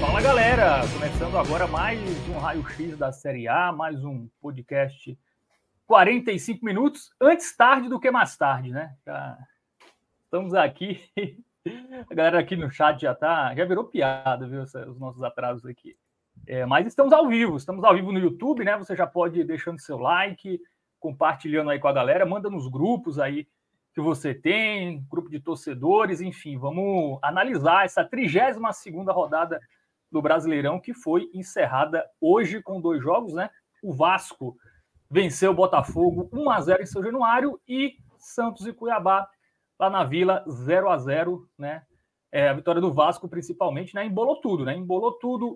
Fala, galera! Começando agora mais um RAIO X da Série A, mais um podcast 45 minutos, antes tarde do que mais tarde, né? Já estamos aqui, a galera aqui no chat já virou piada, viu, os nossos atrasos aqui. Mas estamos ao vivo no YouTube, né? Você já pode ir deixando seu like, compartilhando aí com a galera, manda nos grupos aí que você tem, grupo de torcedores, enfim, vamos analisar essa 32ª rodada do Brasileirão, que foi encerrada hoje com 2 jogos, né? O Vasco venceu o Botafogo 1-0 em São Januário e Santos e Cuiabá lá na Vila 0-0, né? A vitória do Vasco principalmente, né? Embolou tudo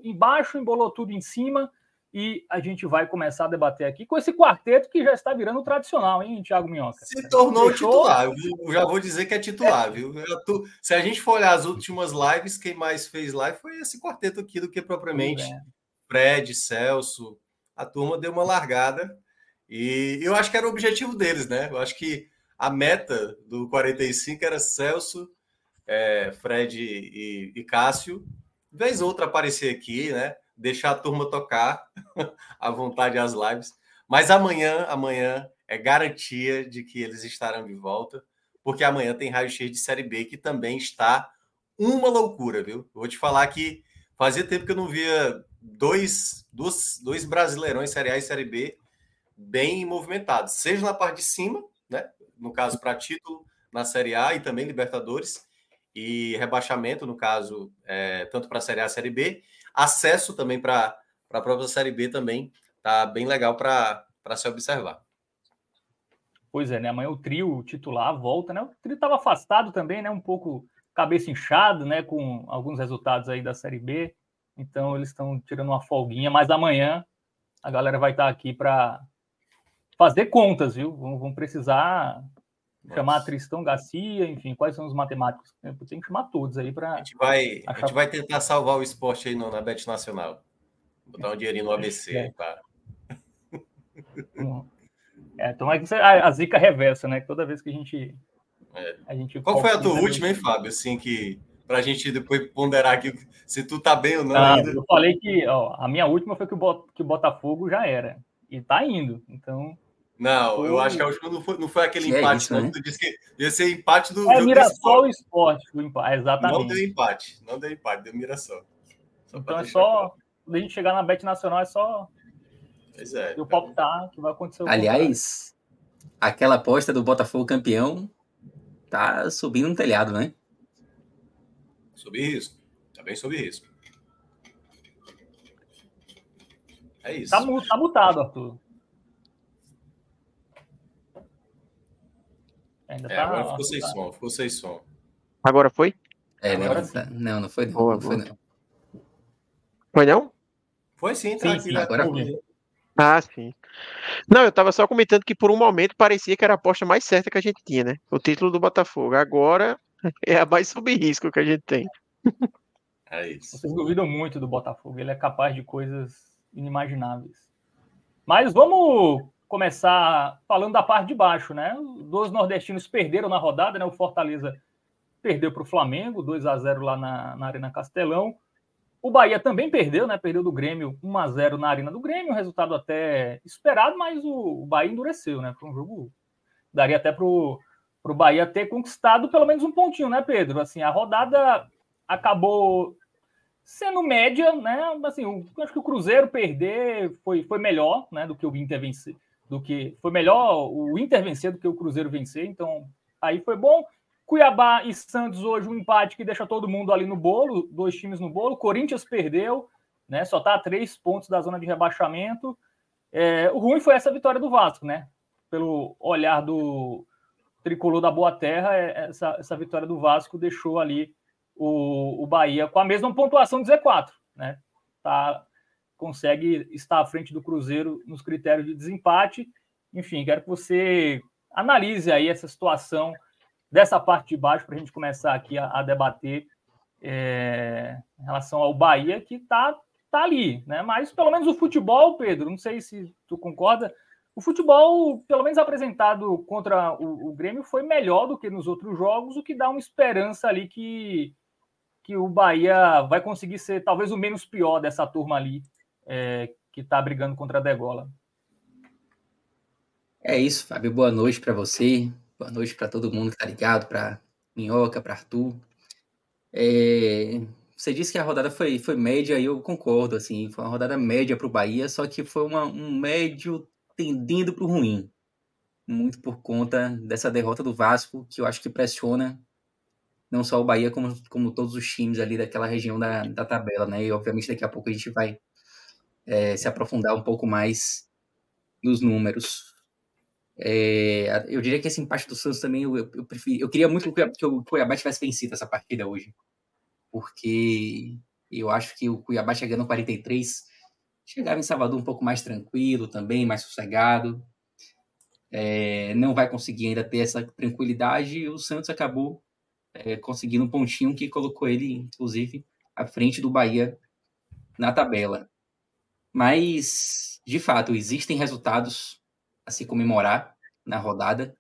embaixo, embolou tudo em cima, e a gente vai começar a debater aqui com esse quarteto que já está virando tradicional, hein, Thiago Minhoca? Se tornou titular, eu já vou dizer que é titular, viu? Se a gente for olhar as últimas lives, quem mais fez live foi esse quarteto aqui do que propriamente Fred, Celso. A turma deu uma largada. E eu acho que era o objetivo deles, né? Eu acho que a meta do 45 era Celso, Fred e Cássio. Vez outra aparecer aqui, né? Deixar a turma tocar à vontade as lives. Mas amanhã é garantia de que eles estarão de volta, porque amanhã tem Raio X de Série B, que também está uma loucura, viu? Eu vou te falar que fazia tempo que eu não via dois brasileirões, Série A e Série B, bem movimentado, seja na parte de cima, né? No caso, para título na Série A e também Libertadores, e rebaixamento, no caso, tanto para a Série A e Série B, acesso também para a própria Série B também, tá bem legal para se observar. Pois é, né? Amanhã o trio titular volta, né? O trio estava afastado também, né? Um pouco cabeça inchada, né? Com alguns resultados aí da Série B, então eles estão tirando uma folguinha, mas amanhã a galera vai estar aqui para fazer contas, viu? Vão precisar chamar Tristão Garcia, enfim, quais são os matemáticos? Tem que chamar todos aí para... A gente vai tentar salvar o esporte aí na Bet Nacional. Botar um dinheirinho no ABC. Tá? Então é que a zica reversa, né? Toda vez que a gente qual foi a tua última, hein, Fábio? Assim, que pra gente depois ponderar aqui se tu tá bem ou não. Ainda. Eu falei que a minha última foi que o Botafogo já era. E tá indo, então... Não, eu acho que a última não foi aquele empate, isso, não. Né? Tu disse que ia ser empate do... Mirassol e Sport, exatamente. Não deu empate, deu Mirassol. Então é só... Quando a gente chegar na Bet Nacional é só... Pois é. E o palpitar que vai acontecer. Aliás, aquela aposta do Botafogo campeão tá subindo no telhado, né? Sob risco. Tá bem sob risco. É isso. Tá mutado, Arthur. Ainda tá, agora ficou sem som, Agora foi? Agora não foi. Não foi? Foi sim, tá sim, aqui. Agora foi. Ah, sim. Não, eu tava só comentando que por um momento parecia que era a aposta mais certa que a gente tinha, né? O título do Botafogo. Agora é a mais sob risco que a gente tem. É isso. Vocês duvidam muito do Botafogo. Ele é capaz de coisas inimagináveis. Mas vamos começar falando da parte de baixo, né? Os dois nordestinos perderam na rodada, né? O Fortaleza perdeu para o Flamengo, 2-0 lá na Arena Castelão. O Bahia também perdeu, né? Perdeu do Grêmio, 1-0 na Arena do Grêmio. Resultado até esperado, mas o Bahia endureceu, né? Foi um jogo... Daria até pro Bahia ter conquistado pelo menos um pontinho, né, Pedro? Assim, a rodada acabou sendo média, né? Assim, acho que o Cruzeiro perder foi melhor, né? Do que o Inter vencer. Foi melhor o Inter vencer do que o Cruzeiro vencer. Então, aí foi bom. Cuiabá e Santos hoje um empate que deixa todo mundo ali no bolo, dois times no bolo. Corinthians perdeu, né? Só está a 3 pontos da zona de rebaixamento. O ruim foi essa vitória do Vasco, né? Pelo olhar do tricolor da Boa Terra, essa vitória do Vasco deixou ali o Bahia com a mesma pontuação de Z4, né? Consegue estar à frente do Cruzeiro nos critérios de desempate. Enfim, quero que você analise aí essa situação dessa parte de baixo para a gente começar aqui a debater em relação ao Bahia, que tá ali, né? Mas pelo menos o futebol, Pedro, não sei se tu concorda, o futebol, pelo menos apresentado contra o Grêmio, foi melhor do que nos outros jogos, o que dá uma esperança ali que o Bahia vai conseguir ser talvez o menos pior dessa turma ali que está brigando contra a degola. É isso, Fábio. Boa noite para você, boa noite para todo mundo que está ligado, para Minhoca, para Arthur. Você disse que a rodada foi média, e eu concordo, assim, foi uma rodada média para o Bahia, só que foi um médio tendendo para o ruim, muito por conta dessa derrota do Vasco, que eu acho que pressiona não só o Bahia, como todos os times ali daquela região da tabela, né? E obviamente daqui a pouco a gente vai se aprofundar um pouco mais nos números. Eu diria que esse empate do Santos também, eu queria muito que o Cuiabá tivesse vencido essa partida hoje, porque eu acho que o Cuiabá chegando a 43, chegava em Salvador um pouco mais tranquilo também, mais sossegado, não vai conseguir ainda ter essa tranquilidade, e o Santos acabou conseguindo um pontinho que colocou ele, inclusive, à frente do Bahia na tabela. Mas, de fato, existem resultados a se comemorar na rodada,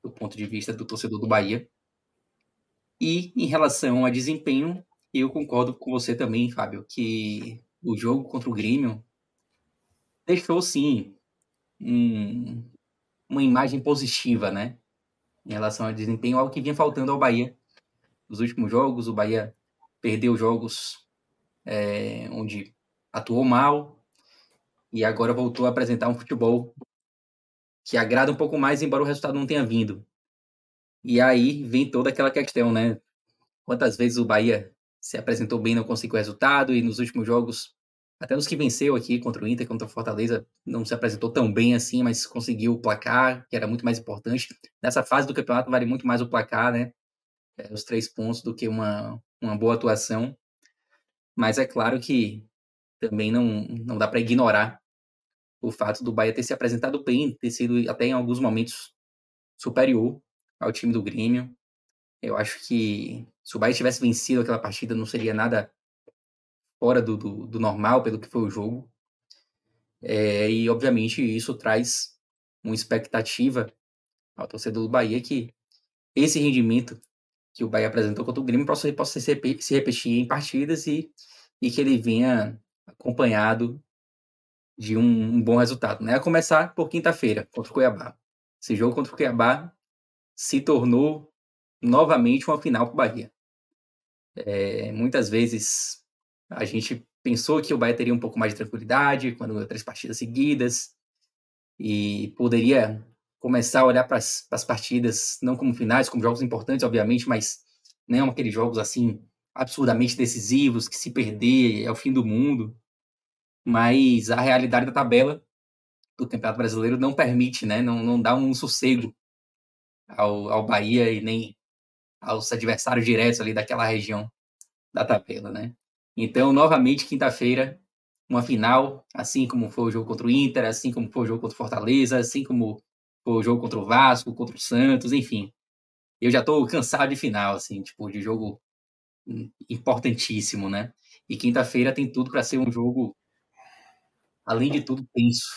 do ponto de vista do torcedor do Bahia. E, em relação a desempenho, eu concordo com você também, Fábio, que o jogo contra o Grêmio deixou, sim, uma imagem positiva, né? Em relação ao desempenho, algo que vinha faltando ao Bahia. Nos últimos jogos, o Bahia perdeu jogos onde atuou mal e agora voltou a apresentar um futebol que agrada um pouco mais, embora o resultado não tenha vindo. E aí vem toda aquela questão, né? Quantas vezes o Bahia se apresentou bem, não conseguiu resultado, e nos últimos jogos, até nos que venceu aqui contra o Inter, contra o Fortaleza, não se apresentou tão bem assim, mas conseguiu o placar, que era muito mais importante. Nessa fase do campeonato vale muito mais o placar, né? Os 3 pontos do que uma boa atuação. Mas é claro que também não dá para ignorar o fato do Bahia ter se apresentado bem, ter sido até em alguns momentos superior ao time do Grêmio. Eu acho que se o Bahia tivesse vencido aquela partida, não seria nada fora do normal pelo que foi o jogo. E, obviamente, isso traz uma expectativa ao torcedor do Bahia que esse rendimento que o Bahia apresentou contra o Grêmio possa se repetir em partidas e que ele venha acompanhado de um bom resultado, né? A começar por quinta-feira, contra o Cuiabá. Esse jogo contra o Cuiabá se tornou novamente uma final para o Bahia. Muitas vezes a gente pensou que o Bahia teria um pouco mais de tranquilidade quando ganhou 3 partidas seguidas e poderia começar a olhar para as partidas não como finais, como jogos importantes, obviamente, mas não aqueles jogos assim absurdamente decisivos, que se perder é o fim do mundo. Mas a realidade da tabela do Campeonato Brasileiro não permite, né? Não dá um sossego ao Bahia e nem aos adversários diretos ali daquela região da tabela, né? Então, novamente, quinta-feira, uma final, assim como foi o jogo contra o Inter, assim como foi o jogo contra o Fortaleza, assim como foi o jogo contra o Vasco, contra o Santos, enfim. Eu já estou cansado de final, assim, tipo, de jogo importantíssimo, né? E quinta-feira tem tudo para ser um jogo, além de tudo, tenso,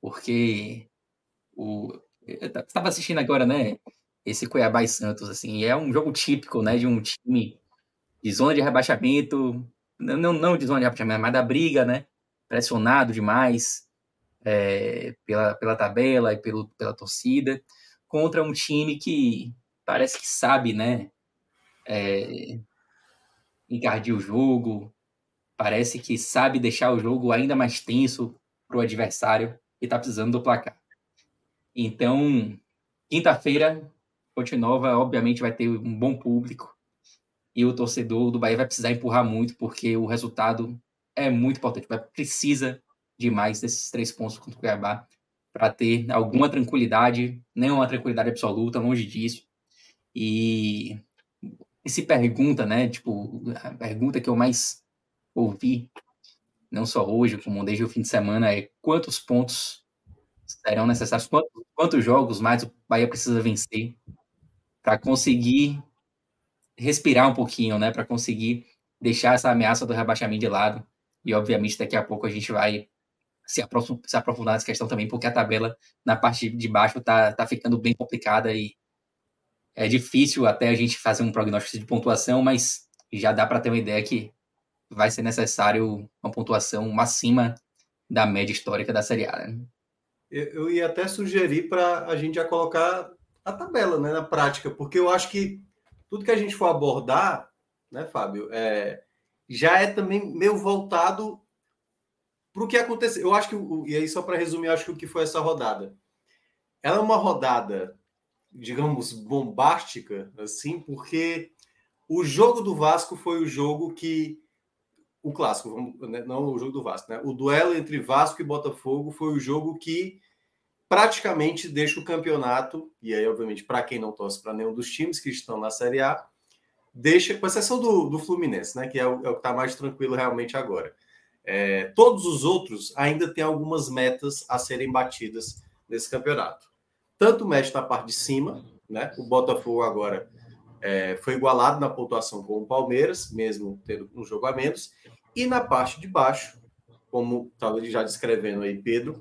porque eu estava assistindo agora, né? Esse Cuiabá e Santos, assim, é um jogo típico, né, de um time de zona de rebaixamento, não de zona de rebaixamento, mas da briga, né, pressionado demais pela tabela e pela torcida, contra um time que parece que sabe, né, encardir o jogo, parece que sabe deixar o jogo ainda mais tenso para o adversário que está precisando do placar. Então, quinta-feira Ponte Nova, obviamente, vai ter um bom público e o torcedor do Bahia vai precisar empurrar muito, porque o resultado é muito importante. Vai precisar de mais desses 3 pontos contra o Cuiabá para ter alguma tranquilidade, nem uma tranquilidade absoluta, longe disso. E se pergunta, né? Tipo, a pergunta que eu mais ouvi, não só hoje, como desde o fim de semana, é quantos pontos serão necessários, quantos jogos mais o Bahia precisa vencer para conseguir respirar um pouquinho, né? Para conseguir deixar essa ameaça do rebaixamento de lado. E, obviamente, daqui a pouco a gente vai se aprofundar nessa questão também, porque a tabela na parte de baixo tá ficando bem complicada e é difícil até a gente fazer um prognóstico de pontuação, mas já dá para ter uma ideia que vai ser necessário uma pontuação acima da média histórica da Série A. Né? Eu ia até sugerir para a gente já colocar a tabela, né, na prática, porque eu acho que tudo que a gente for abordar, né, Fábio, já é também meio voltado para o que aconteceu. Eu acho que, e aí só para resumir, acho que o que foi essa rodada. Ela é uma rodada, digamos, bombástica, assim, porque o jogo do Vasco foi o jogo que... O clássico, não o jogo do Vasco, né? O duelo entre Vasco e Botafogo foi o jogo que praticamente deixa o campeonato, e aí, obviamente, para quem não torce para nenhum dos times que estão na Série A, deixa, com exceção do Fluminense, né? Que é o que está mais tranquilo realmente agora. Todos os outros ainda têm algumas metas a serem batidas nesse campeonato. Tanto mexe na parte de cima, né? O Botafogo agora foi igualado na pontuação com o Palmeiras, mesmo tendo um jogo a menos, e na parte de baixo, como estava já descrevendo aí Pedro,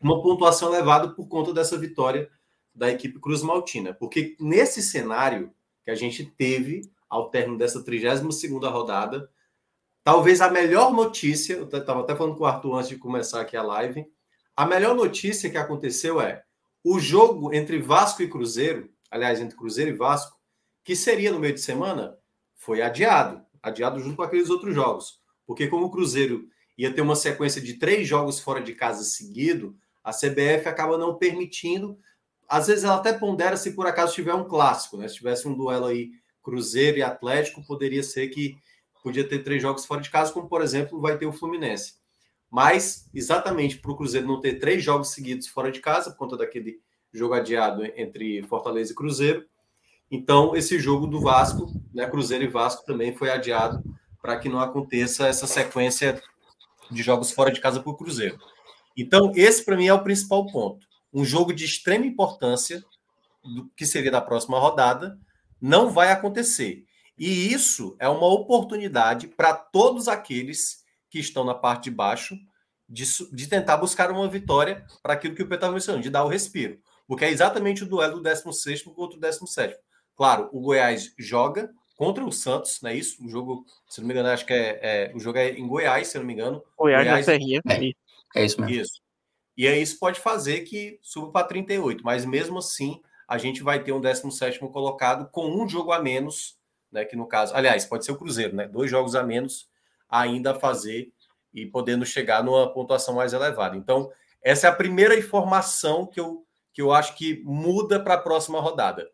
uma pontuação elevada por conta dessa vitória da equipe cruzmaltina, porque nesse cenário que a gente teve ao término dessa 32ª rodada, talvez a melhor notícia, eu estava até falando com o Arthur antes de começar aqui a live, a melhor notícia que aconteceu é o jogo entre Vasco e Cruzeiro, aliás, entre Cruzeiro e Vasco, que seria no meio de semana, foi adiado junto com aqueles outros jogos. Porque como o Cruzeiro ia ter uma sequência de 3 jogos fora de casa seguido, a CBF acaba não permitindo. Às vezes ela até pondera se por acaso tiver um clássico, né? Se tivesse um duelo aí Cruzeiro e Atlético, poderia ser que podia ter 3 jogos fora de casa, como, por exemplo, vai ter o Fluminense. Mas, exatamente para o Cruzeiro não ter 3 jogos seguidos fora de casa, por conta daquele jogo adiado entre Fortaleza e Cruzeiro, então esse jogo do Vasco, né, Cruzeiro e Vasco, também foi adiado para que não aconteça essa sequência de jogos fora de casa para o Cruzeiro. Então, esse para mim é o principal ponto. Um jogo de extrema importância, que seria da próxima rodada, não vai acontecer. E isso é uma oportunidade para todos aqueles que estão na parte de baixo de tentar buscar uma vitória para aquilo que o Pedro estava mencionando, de dar o respiro. Porque é exatamente o duelo do 16º contra o 17º. Claro, o Goiás joga contra o Santos, não é isso? O jogo, se não me engano, acho que o jogo é em Goiás, se não me engano. Goiás na Serrinha. É isso mesmo. Isso. E aí isso pode fazer que suba para 38, mas mesmo assim a gente vai ter um 17º colocado com um jogo a menos, né, que no caso, aliás, pode ser o Cruzeiro, né, 2 jogos a menos ainda a fazer e podendo chegar numa pontuação mais elevada. Então, essa é a primeira informação que eu acho que muda para a próxima rodada.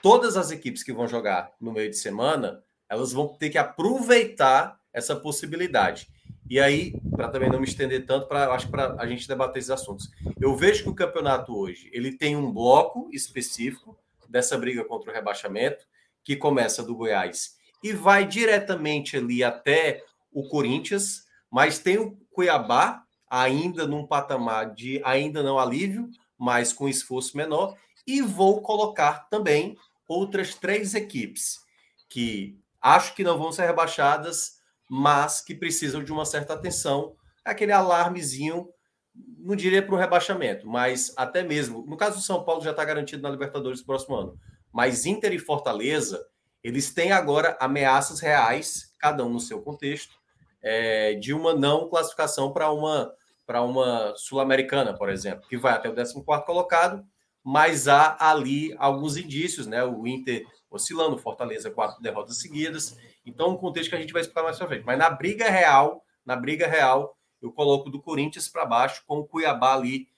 Todas as equipes que vão jogar no meio de semana, elas vão ter que aproveitar essa possibilidade. E aí, para também não me estender tanto, acho que para a gente debater esses assuntos, eu vejo que o campeonato hoje ele tem um bloco específico dessa briga contra o rebaixamento, que começa do Goiás e vai diretamente ali até o Corinthians, mas tem o Cuiabá ainda num patamar de ainda não alívio, mas com esforço menor, e vou colocar também outras 3 equipes que acho que não vão ser rebaixadas, mas que precisam de uma certa atenção, aquele alarmezinho, não diria para o rebaixamento, mas até mesmo, no caso do São Paulo já está garantido na Libertadores do próximo ano, mas Inter e Fortaleza, eles têm agora ameaças reais, cada um no seu contexto, de uma não classificação para uma Sul-Americana, por exemplo, que vai até o 14º colocado, mas há ali alguns indícios, né? O Inter oscilando, o Fortaleza 4 derrotas seguidas, então um contexto que a gente vai explicar mais para frente. Mas na briga real, eu coloco do Corinthians para baixo, com o Cuiabá ali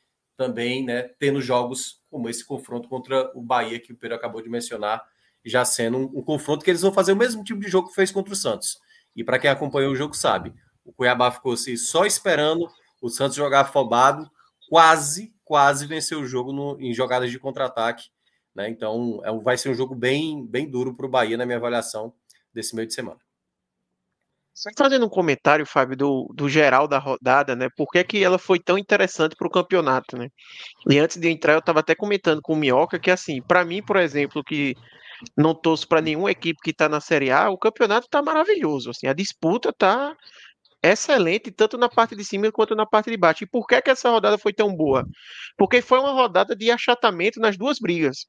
também, né, tendo jogos como esse confronto contra o Bahia, que o Pedro acabou de mencionar, já sendo um confronto que eles vão fazer o mesmo tipo de jogo que fez contra o Santos. E para quem acompanhou o jogo sabe, o Cuiabá ficou assim, só esperando o Santos jogar afobado, quase venceu o jogo em jogadas de contra-ataque, né? Então vai ser um jogo bem duro para o Bahia, na minha avaliação, desse meio de semana. Só fazendo um comentário, Fábio, do geral da rodada, né? Por que ela foi tão interessante para o campeonato, né? E antes de entrar, eu estava até comentando com o Minhoca que, assim, para mim, por exemplo, que não torço para nenhuma equipe que está na Série A, o campeonato está maravilhoso, assim, a disputa está excelente, tanto na parte de cima quanto na parte de baixo. E por que essa rodada foi tão boa? Porque foi uma rodada de achatamento nas duas brigas.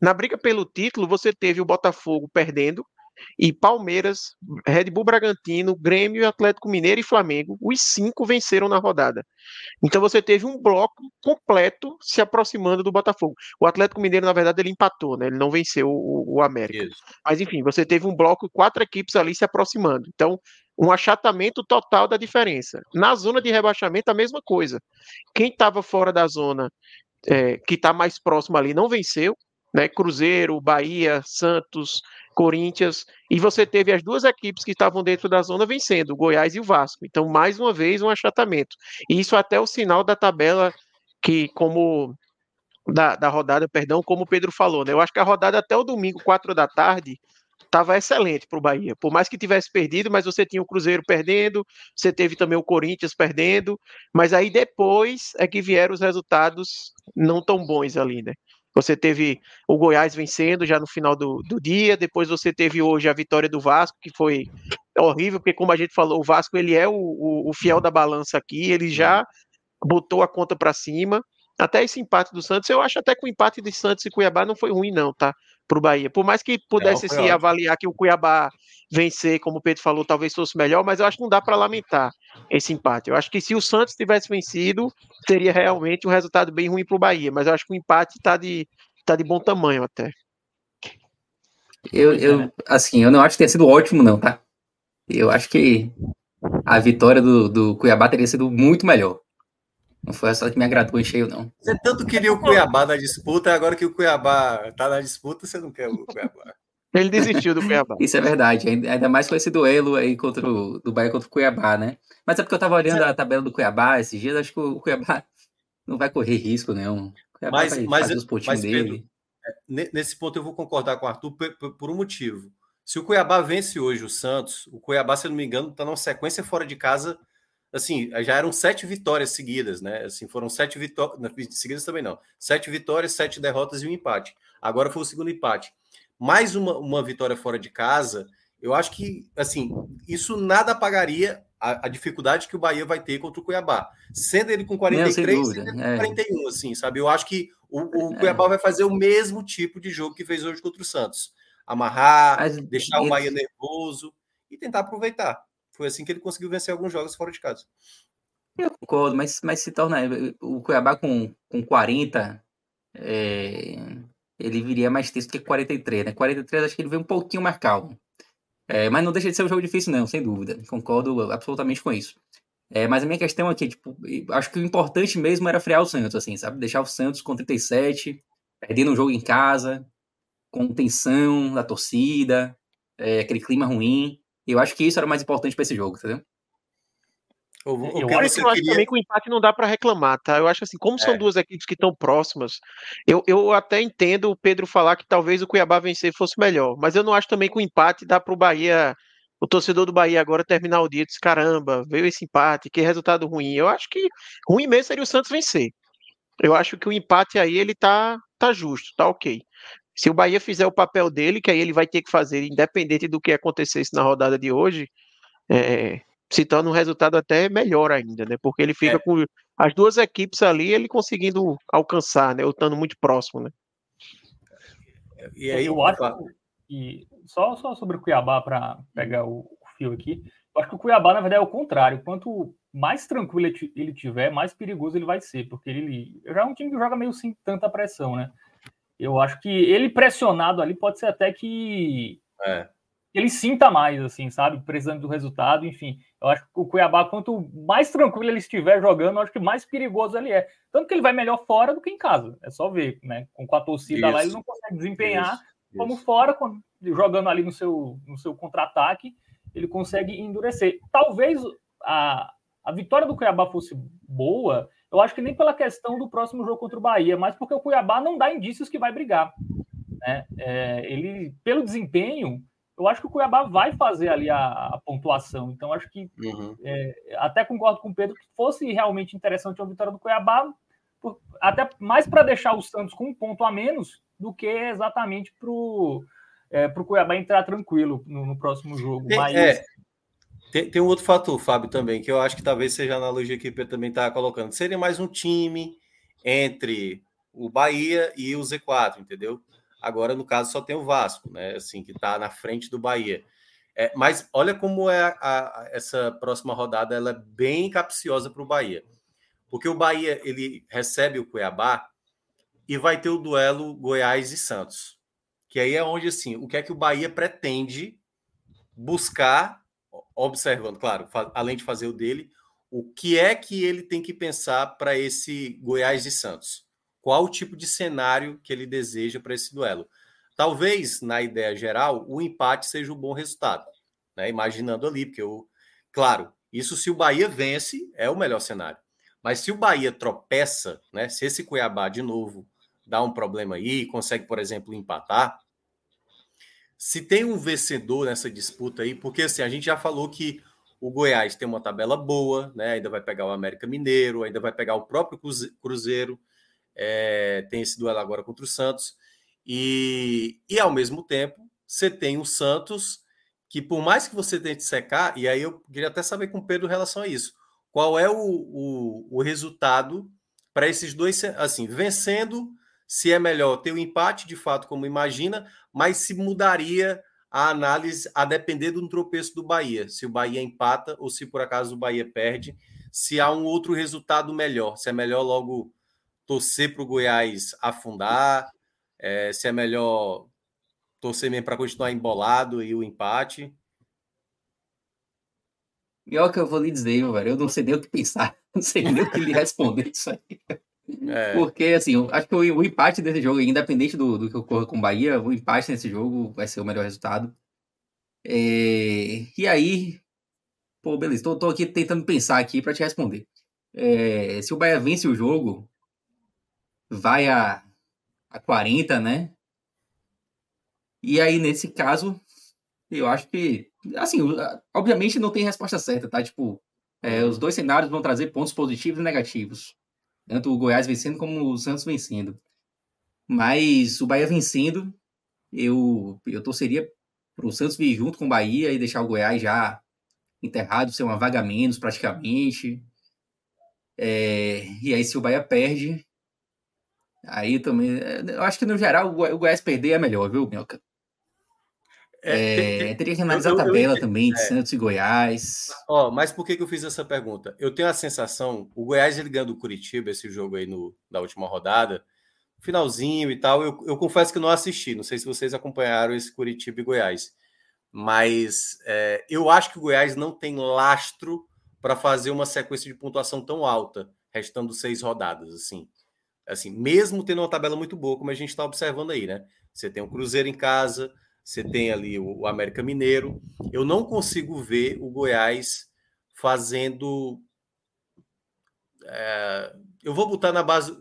Na briga pelo título, você teve o Botafogo perdendo, e Palmeiras, Red Bull Bragantino, Grêmio, Atlético Mineiro e Flamengo, os 5 venceram na rodada. Então você teve um bloco completo se aproximando do Botafogo. O Atlético Mineiro, na verdade, ele empatou, né? Ele não venceu o América. Isso. Mas enfim, você teve um bloco de 4 equipes ali se aproximando. Então, um achatamento total da diferença. Na zona de rebaixamento, a mesma coisa. Quem estava fora da zona, que está mais próximo ali, não venceu, né? Cruzeiro, Bahia, Santos, Corinthians, e você teve as duas equipes que estavam dentro da zona vencendo, o Goiás e o Vasco. Então, mais uma vez, um achatamento. E isso até o sinal da tabela que, como da rodada, perdão, como o Pedro falou, né? Eu acho que a rodada até o domingo, 4 da tarde, estava excelente para o Bahia. Por mais que tivesse perdido, mas você tinha o Cruzeiro perdendo, você teve também o Corinthians perdendo, mas aí depois é que vieram os resultados não tão bons ali, né? Você teve o Goiás vencendo já no final do dia, depois você teve hoje a vitória do Vasco, que foi horrível, porque como a gente falou, o Vasco ele é o fiel da balança aqui, ele já botou a conta para cima, até esse empate do Santos, eu acho até que o empate de Santos e Cuiabá não foi ruim não, tá? Pro Bahia, por mais que pudesse se avaliar que o Cuiabá vencer, como o Pedro falou, talvez fosse melhor, mas eu acho que não dá para lamentar esse empate. Eu acho que se o Santos tivesse vencido, teria realmente um resultado bem ruim para o Bahia, mas eu acho que o empate tá de bom tamanho até. Eu não acho que tenha sido ótimo não, tá? Eu acho que a vitória do Cuiabá teria sido muito melhor. Não foi essa que me agradou em cheio, não. Você tanto queria o Cuiabá na disputa, agora que o Cuiabá tá na disputa, você não quer o Cuiabá. Ele desistiu do Cuiabá. Isso é verdade, ainda mais com esse duelo aí do Bahia contra o Cuiabá, né? Mas é porque eu tava olhando a tabela do Cuiabá esses dias, acho que o Cuiabá não vai correr risco, não. O Cuiabá vai fazer os pontinhos dele. Pedro, nesse ponto eu vou concordar com o Arthur por um motivo. Se o Cuiabá vence hoje o Santos, o Cuiabá, se eu não me engano, tá numa sequência fora de casa. Assim, já eram 7 vitórias seguidas, né? Assim, foram 7 vitórias... Seguidas também não. 7 vitórias, 7 derrotas e um empate. Agora foi o segundo empate. Mais uma vitória fora de casa, eu acho que, assim, isso nada apagaria a dificuldade que o Bahia vai ter contra o Cuiabá. Sendo ele com 43, sendo ele com 41, assim, sabe? Eu acho que o Cuiabá vai fazer o mesmo tipo de jogo que fez hoje contra o Santos. Amarrar, deixar o Bahia nervoso e tentar aproveitar. Foi assim que ele conseguiu vencer alguns jogos fora de casa. Eu concordo, mas se torna... O Cuiabá com 40, ele viria mais tenso que 43, né? 43 acho que ele veio um pouquinho mais calmo. Mas não deixa de ser um jogo difícil, não, sem dúvida. Concordo absolutamente com isso. Mas a minha questão aqui, tipo, acho que o importante mesmo era frear o Santos, assim, sabe? Deixar o Santos com 37, perdendo um jogo em casa, com tensão da torcida, aquele clima ruim. Eu acho que isso era o mais importante para esse jogo, entendeu? Eu acho também que o empate não dá para reclamar, tá? Eu acho assim, como são duas equipes que estão próximas, eu até entendo o Pedro falar que talvez o Cuiabá vencer fosse melhor, mas eu não acho também que o empate dá para o Bahia, o torcedor do Bahia agora terminar o dia e diz, caramba, veio esse empate, que resultado ruim. Eu acho que ruim mesmo seria o Santos vencer. Eu acho que o empate aí, ele tá justo, tá ok. Se o Bahia fizer o papel dele, que aí ele vai ter que fazer, independente do que acontecesse na rodada de hoje, se torna um resultado até melhor ainda, né? Porque ele fica com as duas equipes ali, ele conseguindo alcançar, né? Ou estando muito próximo, né? E aí eu acho que, só sobre o Cuiabá, para pegar o fio aqui, eu acho que o Cuiabá, na verdade, é o contrário. Quanto mais tranquilo ele tiver, mais perigoso ele vai ser, porque ele já é um time que joga meio sem tanta pressão, né? Eu acho que ele pressionado ali pode ser até que ele sinta mais, assim, sabe? Precisando do resultado, enfim. Eu acho que o Cuiabá, quanto mais tranquilo ele estiver jogando, eu acho que mais perigoso ele é. Tanto que ele vai melhor fora do que em casa. É só ver, né? Com a torcida isso, lá, ele não consegue desempenhar como fora, jogando ali no seu contra-ataque, ele consegue endurecer. Talvez a vitória do Cuiabá fosse boa, eu acho que nem pela questão do próximo jogo contra o Bahia, mas porque o Cuiabá não dá indícios que vai brigar, né? Ele, pelo desempenho, eu acho que o Cuiabá vai fazer ali a pontuação. Então, acho que até concordo com o Pedro que fosse realmente interessante a vitória do Cuiabá, até mais para deixar o Santos com um ponto a menos do que exatamente para o Cuiabá entrar tranquilo no próximo jogo. Mas... Tem um outro fator, Fábio, também, que eu acho que talvez seja a analogia que o Pedro também está colocando. Seria mais um time entre o Bahia e o Z4, entendeu? Agora, no caso, só tem o Vasco, né? Assim, que está na frente do Bahia. Mas olha como é essa próxima rodada, ela é bem capciosa para o Bahia. Porque o Bahia, ele recebe o Cuiabá e vai ter o duelo Goiás e Santos. Que aí é onde, assim, o que é que o Bahia pretende buscar, observando, claro, além de fazer o dele, o que é que ele tem que pensar para esse Goiás e Santos? Qual o tipo de cenário que ele deseja para esse duelo? Talvez, na ideia geral, o empate seja um bom resultado, né? Imaginando ali, porque claro, isso se o Bahia vence, é o melhor cenário. Mas se o Bahia tropeça, né? Se esse Cuiabá, de novo, dá um problema aí, consegue, por exemplo, empatar, se tem um vencedor nessa disputa aí, porque assim, a gente já falou que o Goiás tem uma tabela boa, né? Ainda vai pegar o América Mineiro, ainda vai pegar o próprio Cruzeiro, tem esse duelo agora contra o Santos, e ao mesmo tempo você tem o Santos, que por mais que você tente secar, e aí eu queria até saber com o Pedro em relação a isso, qual é o resultado para esses dois, assim, vencendo, se é melhor ter o empate, de fato, como imagina, mas se mudaria a análise a depender do tropeço do Bahia, se o Bahia empata ou se por acaso o Bahia perde, se há um outro resultado melhor, se é melhor logo torcer para o Goiás afundar, se é melhor torcer mesmo para continuar embolado e o empate. Pior que eu vou lhe dizer, velho, eu não sei nem o que pensar, não sei nem o que lhe responder isso aí. Porque, assim, eu acho que o empate desse jogo, independente do que ocorra com o Bahia, o empate nesse jogo vai ser o melhor resultado. E aí, pô, beleza, tô aqui tentando pensar aqui para te responder. Se o Bahia vence o jogo, vai a 40, né? E aí, nesse caso, eu acho que... Assim, obviamente não tem resposta certa, tá? Tipo, os dois cenários vão trazer pontos positivos e negativos. Tanto o Goiás vencendo como o Santos vencendo. Mas o Bahia vencendo, eu torceria pro Santos vir junto com o Bahia e deixar o Goiás já enterrado, ser uma vaga menos praticamente. E aí, se o Bahia perde... Aí também, eu acho que no geral o Goiás perder é melhor, viu, Minhoca? Teria que analisar a tabela também de Santos e Goiás. Mas por que eu fiz essa pergunta? Eu tenho a sensação, o Goiás ele ganhando o Curitiba, esse jogo aí na última rodada, finalzinho e tal, eu confesso que não assisti, não sei se vocês acompanharam esse Curitiba e Goiás, mas eu acho que o Goiás não tem lastro para fazer uma sequência de pontuação tão alta, restando 6 rodadas, assim. Assim, mesmo tendo uma tabela muito boa, como a gente está observando aí, né? Você tem o Cruzeiro em casa, você tem ali o América Mineiro. Eu não consigo ver o Goiás fazendo... eu vou botar na base...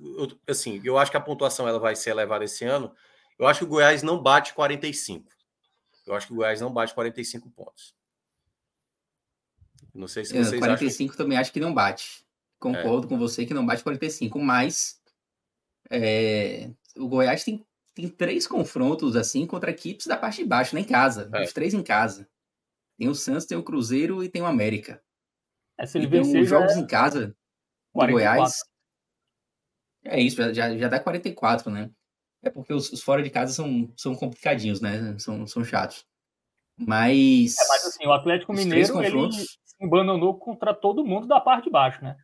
Assim, eu acho que a pontuação ela vai ser elevada esse ano. Eu acho que o Goiás não bate 45. Eu acho que o Goiás não bate 45 pontos. Não sei se vocês 45 acham... também acho que não bate. Concordo com você que não bate 45, mas... o Goiás tem 3 confrontos assim contra equipes da parte de baixo, né, em casa. Os 3 em casa. Tem o Santos, tem o Cruzeiro e tem o América. Se ele vencer, os jogos em casa do 44. Goiás. É isso, já dá 44, né? É porque os fora de casa são complicadinhos, né? São chatos. Mas assim, o Atlético Mineiro confrontos... ele abandonou contra todo mundo da parte de baixo, né?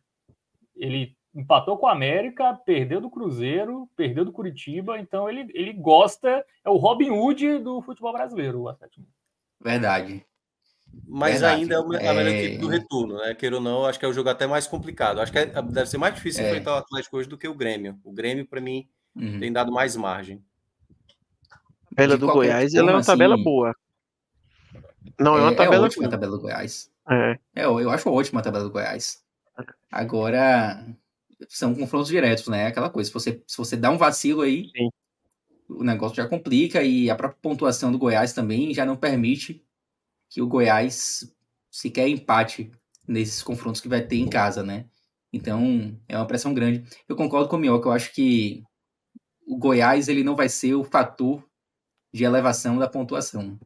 Ele empatou com o América, perdeu do Cruzeiro, perdeu do Curitiba, então ele gosta, é o Robin Hood do futebol brasileiro. O Atlético. Verdade. Mas verdade. Ainda é a melhor equipe do retorno, né? Queira ou não, acho que é o jogo até mais complicado. Acho que deve ser mais difícil enfrentar o Atlético hoje do que o Grêmio. O Grêmio, para mim, tem dado mais margem. A tabela do Goiás, ela é uma tabela boa. Não, é uma tabela ótima a tabela do Goiás. Eu acho ótima a tabela do Goiás. Agora, são confrontos diretos, né? Aquela coisa, se você dá um vacilo aí, sim, o negócio já complica, e a própria pontuação do Goiás também já não permite que o Goiás sequer empate nesses confrontos que vai ter em casa, né? Então, é uma pressão grande. Eu concordo com o Minhoca, eu acho que o Goiás ele não vai ser o fator de elevação da pontuação.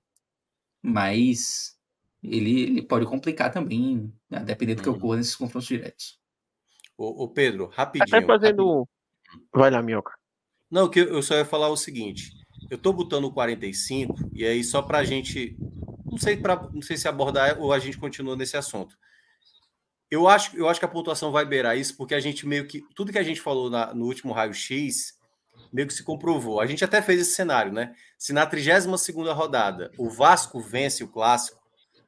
Mas ele pode complicar também, né? Dependendo do que ocorra nesses confrontos diretos. Ô Pedro, rapidinho. Até fazendo... Vai lá, Minhoca. Não, que eu só ia falar o seguinte. Eu tô botando o 45, e aí só pra gente... Não sei se abordar ou a gente continua nesse assunto. Eu acho que a pontuação vai beirar isso, porque a gente meio que... Tudo que a gente falou no último Raio X... meio que se comprovou. A gente até fez esse cenário, né? Se na 32ª rodada o Vasco vence o Clássico,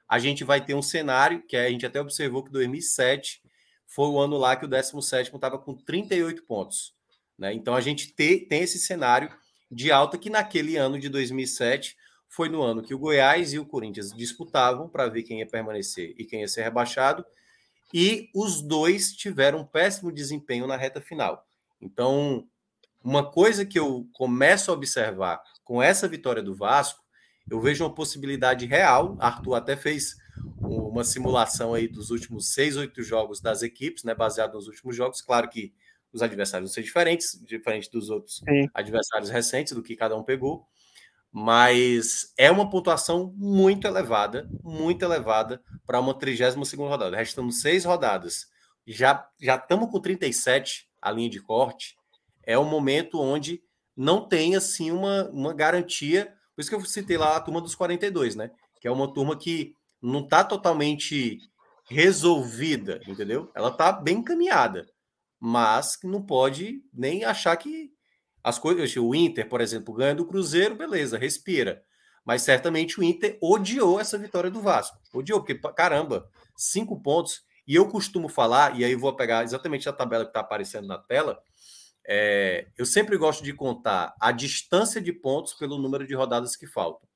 a gente vai ter um cenário que a gente até observou que 2007 foi o ano lá que o 17º estava com 38 pontos, né? Então a gente tem esse cenário de alta que naquele ano de 2007 foi no ano que o Goiás e o Corinthians disputavam para ver quem ia permanecer e quem ia ser rebaixado, e os dois tiveram um péssimo desempenho na reta final. Então... uma coisa que eu começo a observar com essa vitória do Vasco, eu vejo uma possibilidade real. Arthur até fez uma simulação aí dos últimos 6, 8 jogos das equipes, né, baseado nos últimos jogos. Claro que os adversários vão ser diferente dos outros adversários recentes, do que cada um pegou. Mas é uma pontuação muito elevada para uma 32ª rodada. Restando 6 rodadas. Já estamos com 37, a linha de corte. É um momento onde não tem, assim, uma garantia. Por isso que eu citei lá a turma dos 42, né? Que é uma turma que não está totalmente resolvida, entendeu? Ela está bem encaminhada, mas não pode nem achar que as coisas... O Inter, por exemplo, ganha do Cruzeiro, beleza, respira. Mas certamente o Inter odiou essa vitória do Vasco. Odiou, porque, caramba, 5 pontos. E eu costumo falar, e aí vou pegar exatamente a tabela que está aparecendo na tela... eu sempre gosto de contar a distância de pontos pelo número de rodadas que faltam,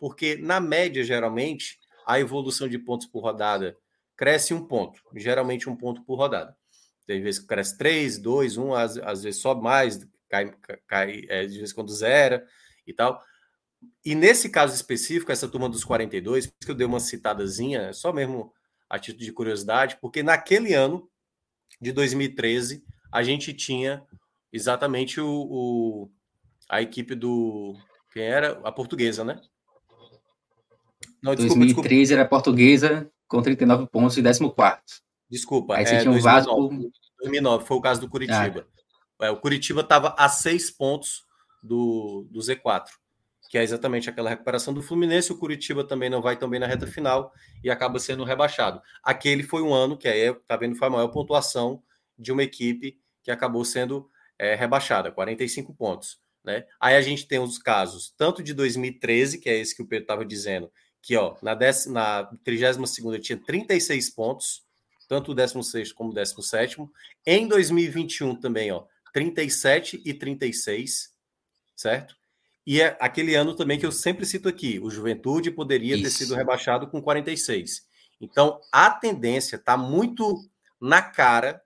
porque na média, geralmente, a evolução de pontos por rodada cresce 1 ponto, geralmente 1 ponto por rodada. Tem vezes que cresce 3, 2, 1, às vezes sobe mais, cai, de vez em quando zera e tal. E nesse caso específico, essa turma dos 42, por isso que eu dei uma citadazinha, só mesmo a título de curiosidade, porque naquele ano de 2013, a gente tinha exatamente a equipe do... Quem era? A portuguesa, né? Não, 2013 era a portuguesa com 39 pontos e 14º. Desculpa. Aí você tinha o Vasco... 2009, foi o caso do Curitiba. O Curitiba estava a 6 pontos do Z4, que é exatamente aquela recuperação do Fluminense. O Curitiba também não vai tão bem na reta final e acaba sendo rebaixado. Aquele foi um ano que aí, tá vendo, foi a maior pontuação de uma equipe que acabou sendo... rebaixada, 45 pontos, né? Aí a gente tem os casos tanto de 2013, que é esse que o Pedro estava dizendo, que ó, na 32ª tinha 36 pontos, tanto o 16º como o 17º. Em 2021 também, ó, 37 e 36, certo? E é aquele ano também que eu sempre cito aqui, o Juventude poderia ter sido rebaixado com 46. Então, a tendência está muito na cara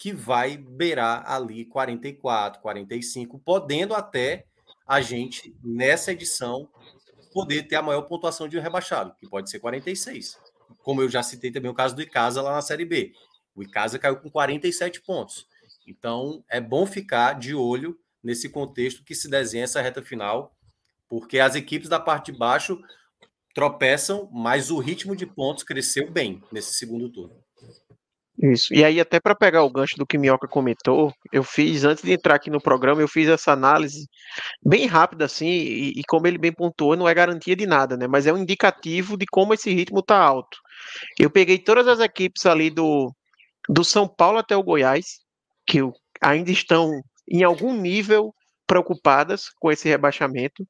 que vai beirar ali 44, 45, podendo até a gente, nessa edição, poder ter a maior pontuação de um rebaixado, que pode ser 46. Como eu já citei também o caso do Icasa lá na Série B. O Icasa caiu com 47 pontos. Então, é bom ficar de olho nesse contexto que se desenha essa reta final, porque as equipes da parte de baixo tropeçam, mas o ritmo de pontos cresceu bem nesse segundo turno. Isso, e aí até para pegar o gancho do que Minhoca comentou, eu fiz, antes de entrar aqui no programa, eu fiz essa análise bem rápida assim, e como ele bem pontuou, não é garantia de nada, né, mas é um indicativo de como esse ritmo está alto. Eu peguei todas as equipes ali do São Paulo até o Goiás, que ainda estão em algum nível preocupadas com esse rebaixamento,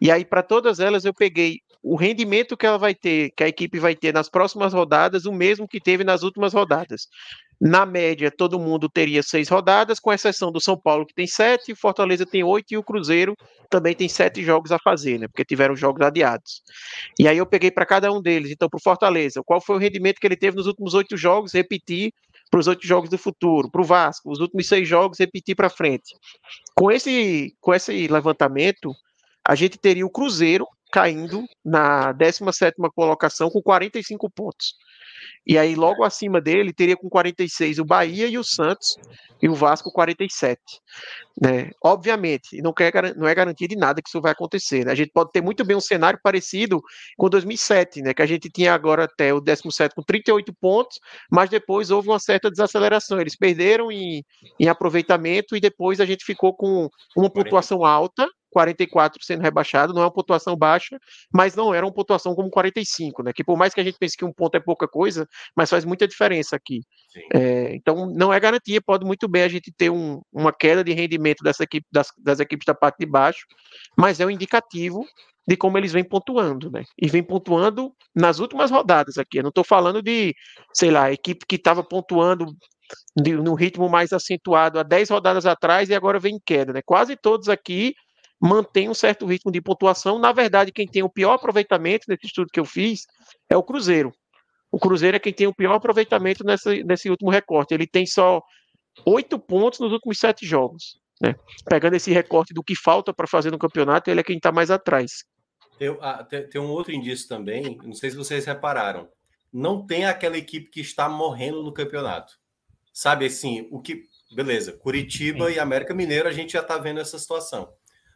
e aí para todas elas eu peguei o rendimento que ela vai ter, que a equipe vai ter nas próximas rodadas, o mesmo que teve nas últimas rodadas. Na média, todo mundo teria 6 rodadas, com exceção do São Paulo, que tem 7, o Fortaleza tem 8 e o Cruzeiro também tem 7 jogos a fazer, né? Porque tiveram jogos adiados. E aí eu peguei para cada um deles. Então, para o Fortaleza, qual foi o rendimento que ele teve nos últimos 8 jogos? Repetir para os 8 jogos do futuro. Para o Vasco, os últimos 6 jogos, repetir para frente. Com esse levantamento, a gente teria o Cruzeiro caindo na 17ª colocação com 45 pontos. E aí, logo acima dele, teria com 46 o Bahia e o Santos, e o Vasco 47. Né? Obviamente, não é garantido de nada que isso vai acontecer. Né? A gente pode ter muito bem um cenário parecido com 2007, né? Que a gente tinha agora até o 17 com 38 pontos, mas depois houve uma certa desaceleração. Eles perderam em aproveitamento e depois a gente ficou com uma pontuação alta, 44 sendo rebaixado, não é uma pontuação baixa, mas não era uma pontuação como 45, né? Que por mais que a gente pense que um ponto é pouca coisa, mas faz muita diferença aqui. Então, não é garantia, pode muito bem a gente ter uma queda de rendimento dessa equipe, das equipes da parte de baixo, mas é um indicativo de como eles vêm pontuando, né? E vêm pontuando nas últimas rodadas aqui. Eu não estou falando de, sei lá, a equipe que estava pontuando num ritmo mais acentuado há 10 rodadas atrás e agora vem em queda, né? Quase todos aqui mantém um certo ritmo de pontuação. Na verdade, quem tem o pior aproveitamento nesse estudo que eu fiz é o Cruzeiro. O Cruzeiro é quem tem o pior aproveitamento nesse último recorte. Ele tem só 8 pontos nos últimos 7 jogos. Né? Pegando esse recorte do que falta para fazer no campeonato, ele é quem está mais atrás. Tem um outro indício também, não sei se vocês repararam. Não tem aquela equipe que está morrendo no campeonato. Sabe, assim, o que... Beleza, Curitiba e América Mineiro, a gente já está vendo essa situação.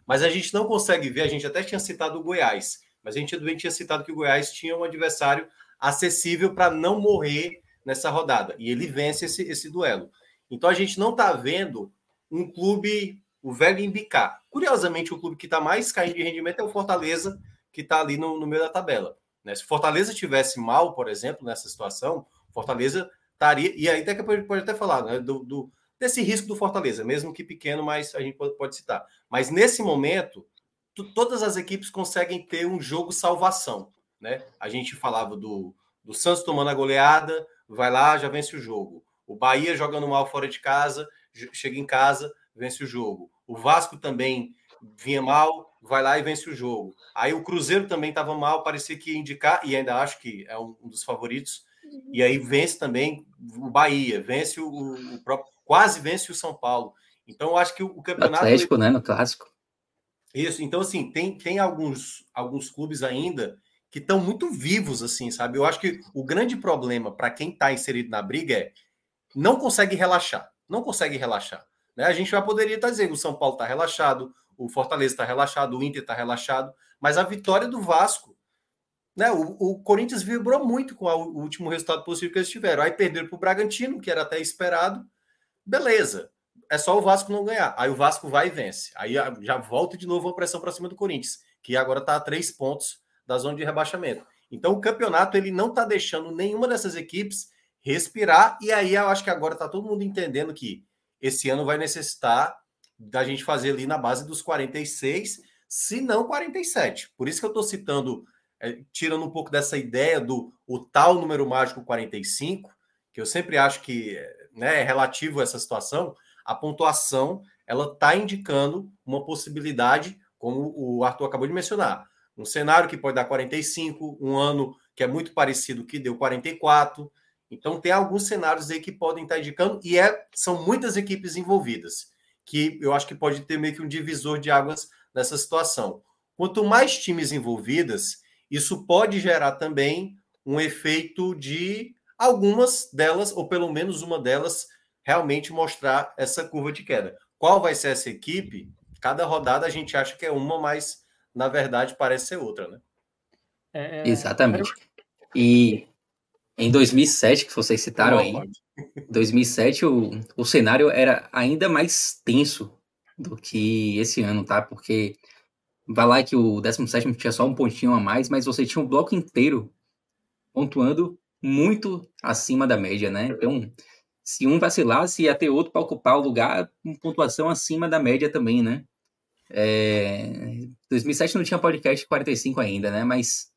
Mas a gente não consegue ver, a gente até tinha citado o Goiás, mas a gente também tinha citado que o Goiás tinha um adversário acessível para não morrer nessa rodada, e ele vence esse duelo. Então a gente não está vendo um clube, o velho imbicar. Curiosamente, o clube que está mais caindo de rendimento é o Fortaleza, que está ali no meio da tabela. Né? Se o Fortaleza estivesse mal, por exemplo, nessa situação, o Fortaleza estaria... E aí até que a gente pode até falar, né, desse risco do Fortaleza, mesmo que pequeno, mas a gente pode citar. Mas nesse momento, todas as equipes conseguem ter um jogo salvação, né? A gente falava do Santos tomando a goleada, vai lá, já vence o jogo. O Bahia jogando mal fora de casa, chega em casa, vence o jogo. O Vasco também vinha mal, vai lá e vence o jogo. Aí o Cruzeiro também estava mal, parecia que ia indicar, e ainda acho que é um dos favoritos, e aí vence também o Bahia, vence o próprio... Quase vence o São Paulo. Então, eu acho que o campeonato... Atlético, né? No clássico. Isso. Então, assim, tem alguns clubes ainda que estão muito vivos, assim, sabe? Eu acho que o grande problema para quem está inserido na briga é não consegue relaxar. Não consegue relaxar. Né? A gente já poderia estar dizendo o São Paulo está relaxado, o Fortaleza está relaxado, o Inter está relaxado, mas a vitória do Vasco, né? O Corinthians vibrou muito com o último resultado possível que eles tiveram. Aí perderam para o Bragantino, que era até esperado. Beleza, é só o Vasco não ganhar. Aí o Vasco vai e vence. Aí já volta de novo a pressão para cima do Corinthians, que agora está a 3 pontos da zona de rebaixamento. Então o campeonato ele não está deixando nenhuma dessas equipes respirar. E aí eu acho que agora está todo mundo entendendo que esse ano vai necessitar da gente fazer ali na base dos 46, se não 47. Por isso que eu estou citando, tirando um pouco dessa ideia do o tal número mágico 45, que eu sempre acho que... Né, relativo a essa situação, a pontuação ela está indicando uma possibilidade, como o Arthur acabou de mencionar, um cenário que pode dar 45, um ano que é muito parecido que deu 44. Então tem alguns cenários aí que podem estar indicando, e são muitas equipes envolvidas, que eu acho que pode ter meio que um divisor de águas nessa situação. Quanto mais times envolvidas, isso pode gerar também um efeito de algumas delas, ou pelo menos uma delas, realmente mostrar essa curva de queda. Qual vai ser essa equipe? Cada rodada a gente acha que é uma, mas na verdade parece ser outra, né? Exatamente. E em 2007, que vocês citaram aí, 2007 o cenário era ainda mais tenso do que esse ano, tá? Porque vai lá que o 17º tinha só um pontinho a mais, mas você tinha um bloco inteiro pontuando muito acima da média, né? Então, se um vacilasse, ia ter outro para ocupar o lugar com pontuação acima da média também, né? 2007 não tinha podcast 45 ainda, né? Mas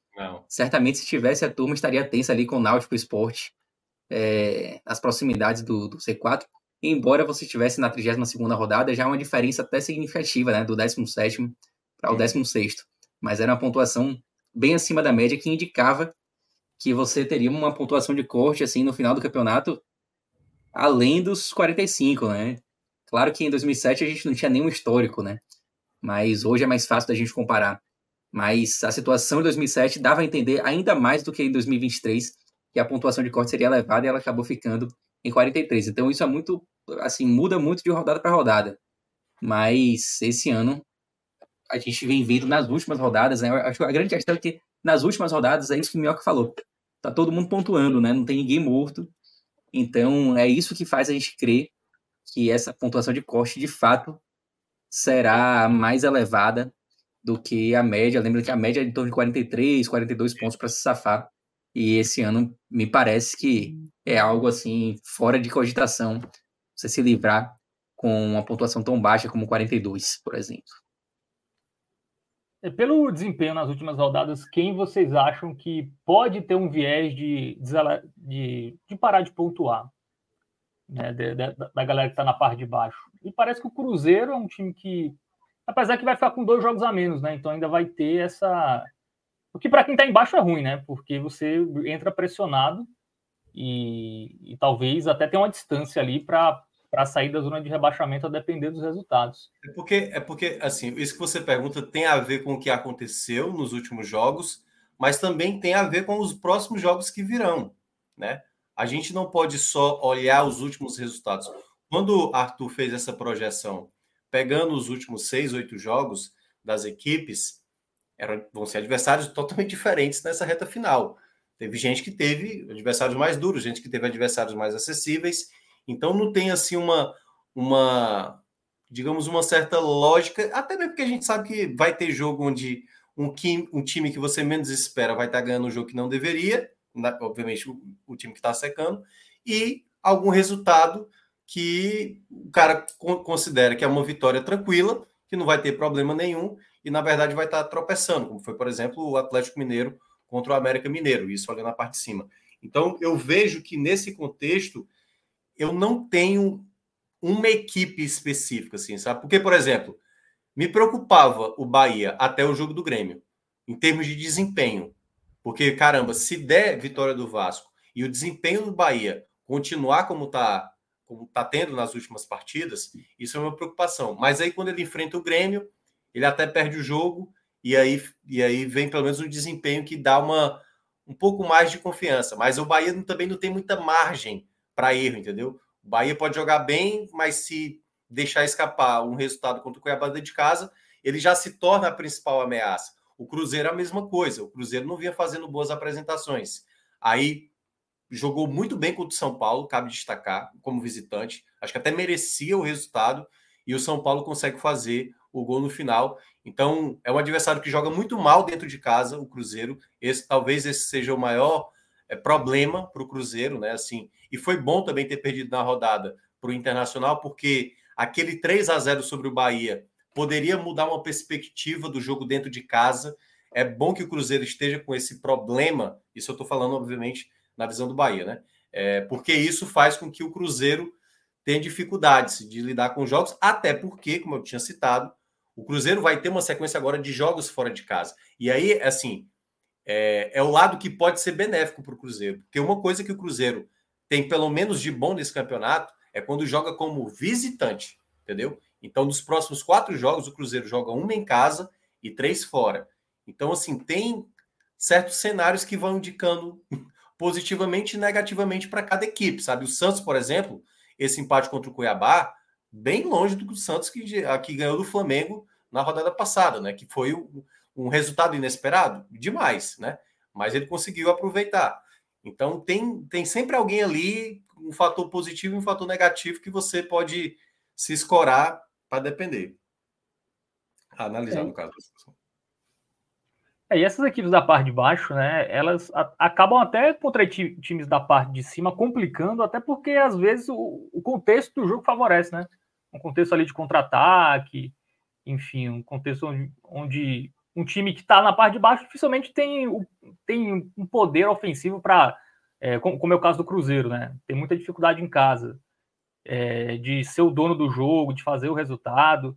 certamente se tivesse a turma estaria tensa ali com o Náutico Sport, as proximidades do C4, embora você estivesse na 32ª rodada, já é uma diferença até significativa, né, do 17º para o 16º, mas era uma pontuação bem acima da média que indicava que você teria uma pontuação de corte assim no final do campeonato além dos 45, né? Claro que em 2007 a gente não tinha nenhum histórico, né? Mas hoje é mais fácil da gente comparar. Mas a situação de 2007 dava a entender ainda mais do que em 2023, que a pontuação de corte seria elevada e ela acabou ficando em 43. Então isso é muito, assim, muda muito de rodada para rodada. Mas esse ano a gente vem vendo nas últimas rodadas, né? Eu acho que a grande questão é que nas últimas rodadas é isso que o Minhoca falou. Tá todo mundo pontuando, né? Não tem ninguém morto. Então é isso que faz a gente crer que essa pontuação de corte, de fato, será mais elevada do que a média. Lembrando que a média é em torno de 43, 42 pontos para se safar. E esse ano, me parece que é algo assim, fora de cogitação, você se livrar com uma pontuação tão baixa como 42, por exemplo. Pelo desempenho nas últimas rodadas, quem vocês acham que pode ter um viés de parar de pontuar? Né, da galera que está na parte de baixo. E parece que o Cruzeiro é um time que, apesar que vai ficar com 2 jogos a menos, né? Então ainda vai ter essa... O que para quem está embaixo é ruim, né? Porque você entra pressionado e talvez até tenha uma distância ali para sair da zona de rebaixamento a depender dos resultados. É porque, assim, isso que você pergunta tem a ver com o que aconteceu nos últimos jogos, mas também tem a ver com os próximos jogos que virão, né? A gente não pode só olhar os últimos resultados. Quando o Arthur fez essa projeção, pegando os últimos 6, 8 jogos das equipes, vão ser adversários totalmente diferentes nessa reta final. Teve gente que teve adversários mais duros, gente que teve adversários mais acessíveis. Então não tem assim uma certa lógica, até mesmo porque a gente sabe que vai ter jogo onde um time que você menos espera vai estar ganhando um jogo que não deveria, obviamente o time que está secando, e algum resultado que o cara considera que é uma vitória tranquila, que não vai ter problema nenhum, e na verdade vai estar tropeçando, como foi, por exemplo, o Atlético Mineiro contra o América Mineiro, isso olhando na parte de cima. Então eu vejo que nesse contexto eu não tenho uma equipe específica, assim, sabe? Porque, por exemplo, me preocupava o Bahia até o jogo do Grêmio, em termos de desempenho. Porque, caramba, se der vitória do Vasco e o desempenho do Bahia continuar como tá tendo nas últimas partidas, isso é uma preocupação. Mas aí, quando ele enfrenta o Grêmio, ele até perde o jogo e aí vem pelo menos um desempenho que dá um pouco mais de confiança. Mas o Bahia também não tem muita margem para erro, entendeu? O Bahia pode jogar bem, mas se deixar escapar um resultado contra o Cuiabá dentro de casa, ele já se torna a principal ameaça. O Cruzeiro é a mesma coisa. O Cruzeiro não vinha fazendo boas apresentações. Aí jogou muito bem contra o São Paulo, cabe destacar, como visitante. Acho que até merecia o resultado. E o São Paulo consegue fazer o gol no final. Então, é um adversário que joga muito mal dentro de casa, o Cruzeiro. Talvez esse seja o maior problema para o Cruzeiro, né? Assim, e foi bom também ter perdido na rodada para o Internacional, porque aquele 3-0 sobre o Bahia poderia mudar uma perspectiva do jogo dentro de casa. É bom que o Cruzeiro esteja com esse problema, isso eu estou falando, obviamente, na visão do Bahia, né? Porque isso faz com que o Cruzeiro tenha dificuldades de lidar com jogos, até porque, como eu tinha citado, o Cruzeiro vai ter uma sequência agora de jogos fora de casa. E aí, assim, é o lado que pode ser benéfico para o Cruzeiro, porque uma coisa que o Cruzeiro tem pelo menos de bom nesse campeonato é quando joga como visitante, entendeu? Então, nos próximos 4 jogos, o Cruzeiro joga 1 em casa e 3 fora. Então, assim, tem certos cenários que vão indicando positivamente e negativamente para cada equipe, sabe? O Santos, por exemplo, esse empate contra o Cuiabá, bem longe do Santos que ganhou do Flamengo na rodada passada, né? Que foi um resultado inesperado demais, né? Mas ele conseguiu aproveitar. Então, tem sempre alguém ali, um fator positivo e um fator negativo que você pode se escorar para depender. Analisar, no caso. E essas equipes da parte de baixo, né, elas acabam até contra times da parte de cima complicando, até porque às vezes o contexto do jogo favorece, né? Um contexto ali de contra-ataque, enfim, um contexto onde um time que está na parte de baixo dificilmente tem tem um poder ofensivo para, como é o caso do Cruzeiro, né? Tem muita dificuldade em casa, de ser o dono do jogo, de fazer o resultado.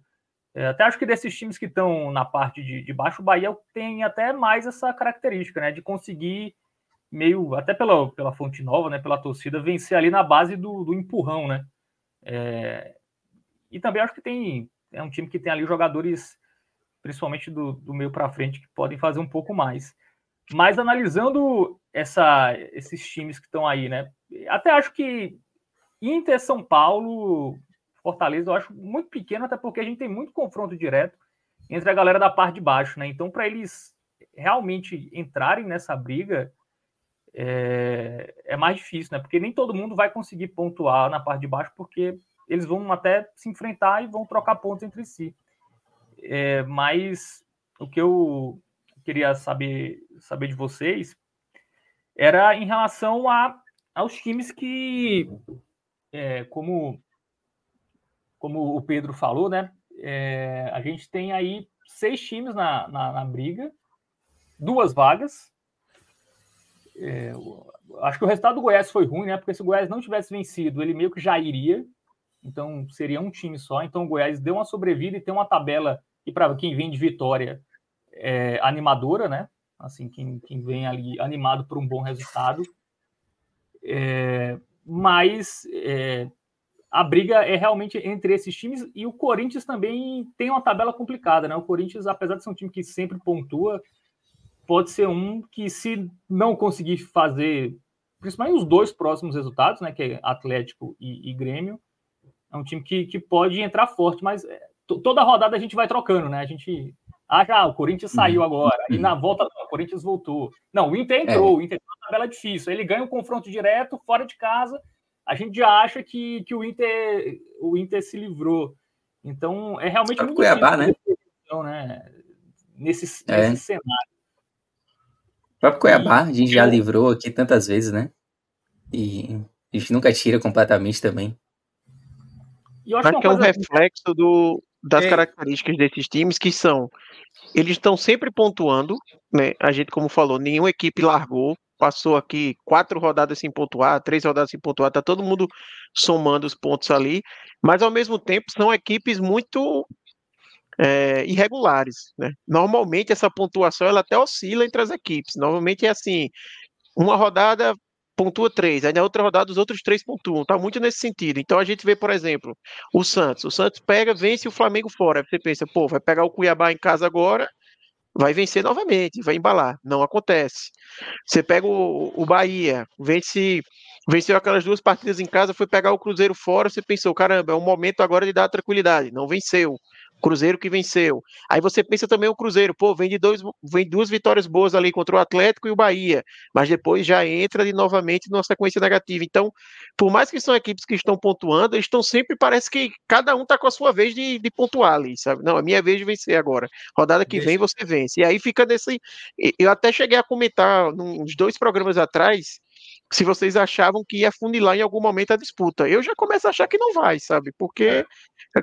Até acho que desses times que estão na parte de baixo, o Bahia tem até mais essa característica, né? De conseguir meio, até pela Fonte Nova, né? Pela torcida, vencer ali na base do empurrão, né? E também acho que é um time que tem ali jogadores, principalmente do meio para frente, que podem fazer um pouco mais. Mas analisando esses times que estão aí, né? Até acho que Inter, São Paulo, Fortaleza, eu acho muito pequeno, até porque a gente tem muito confronto direto entre a galera da parte de baixo, né? Então, para eles realmente entrarem nessa briga, é mais difícil, né? Porque nem todo mundo vai conseguir pontuar na parte de baixo, porque eles vão até se enfrentar e vão trocar pontos entre si. Mas o que eu queria saber de vocês era em relação aos times que, como o Pedro falou, né, a gente tem aí 6 times na briga, 2 vagas. Acho que o resultado do Goiás foi ruim, né, porque se o Goiás não tivesse vencido, ele meio que já iria, então seria um time só. Então o Goiás deu uma sobrevida e tem uma tabela, e para quem vem de vitória, animadora, né? Assim, quem vem ali animado por um bom resultado. Mas a briga é realmente entre esses times, e o Corinthians também tem uma tabela complicada, né? O Corinthians, apesar de ser um time que sempre pontua, pode ser um que, se não conseguir fazer, principalmente os 2 próximos resultados, né? Que é Atlético e Grêmio, é um time que pode entrar forte, mas toda rodada a gente vai trocando, né? A gente... já o Corinthians saiu agora. E na volta, não, o Corinthians voltou. Não, o Inter entrou. O Inter tem uma tabela difícil. Ele ganha um confronto direto, fora de casa. A gente já acha que o Inter se livrou. Então, é realmente muito Cuiabá, né? Então, né? Nesse cenário. O próprio Cuiabá, a gente já livrou aqui tantas vezes, né? E a gente nunca tira completamente também. E eu acho que é um reflexo das características desses times, que são, eles estão sempre pontuando, né? A gente, como falou, nenhuma equipe largou, passou aqui 4 rodadas sem pontuar, 3 rodadas sem pontuar, tá todo mundo somando os pontos ali, mas ao mesmo tempo são equipes muito irregulares, né? Normalmente essa pontuação, ela até oscila entre as equipes, normalmente é assim, uma rodada pontua 3, aí na outra rodada os outros 3 pontuam, tá muito nesse sentido. Então a gente vê, por exemplo, o Santos pega, vence o Flamengo fora, aí você pensa, pô, vai pegar o Cuiabá em casa agora, vai vencer novamente, vai embalar, não acontece. Você pega o Bahia, venceu aquelas 2 partidas em casa, foi pegar o Cruzeiro fora, você pensou, caramba, é um momento agora de dar tranquilidade, não venceu. Cruzeiro que venceu. Aí você pensa também o Cruzeiro, pô, vem 2 vitórias boas ali contra o Atlético e o Bahia, mas depois já entra de novamente numa sequência negativa. Então, por mais que são equipes que estão pontuando, eles estão sempre, parece que cada um tá com a sua vez de pontuar ali, sabe? Não, é minha vez de vencer agora. Rodada que vem, você vence. E aí fica nesse... Eu até cheguei a comentar uns 2 programas atrás, se vocês achavam que ia afunilar em algum momento a disputa. Eu já começo a achar que não vai, sabe? Porque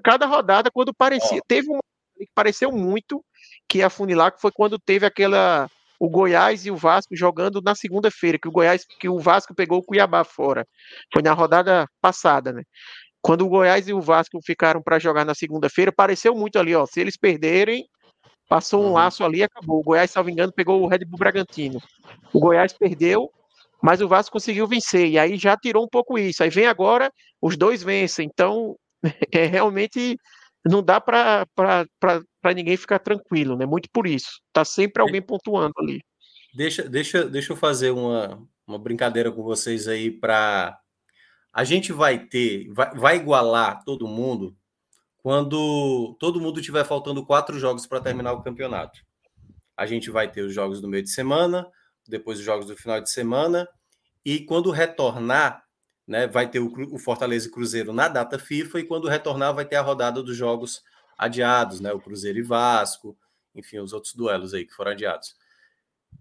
cada rodada, quando parecia... Teve uma que pareceu muito que ia afunilar, que foi quando teve aquela... O Goiás e o Vasco jogando na segunda-feira, que o Vasco pegou o Cuiabá fora. Foi na rodada passada, né? Quando o Goiás e o Vasco ficaram para jogar na segunda-feira, pareceu muito ali, ó. Se eles perderem... Passou um laço ali e acabou. O Goiás, salvo engano, pegou o Red Bull Bragantino. O Goiás perdeu, mas o Vasco conseguiu vencer, e aí já tirou um pouco isso, aí vem agora, os 2 vencem, então realmente não dá para ninguém ficar tranquilo, né? Muito por isso, tá sempre alguém pontuando ali. Deixa eu fazer uma brincadeira com vocês aí, a gente vai igualar todo mundo quando todo mundo tiver faltando 4 jogos para terminar o campeonato. A gente vai ter os jogos do meio de semana, depois os jogos do final de semana, e quando retornar, né, vai ter o Fortaleza e Cruzeiro na data FIFA, e quando retornar vai ter a rodada dos jogos adiados, né, o Cruzeiro e Vasco, enfim, os outros duelos aí que foram adiados.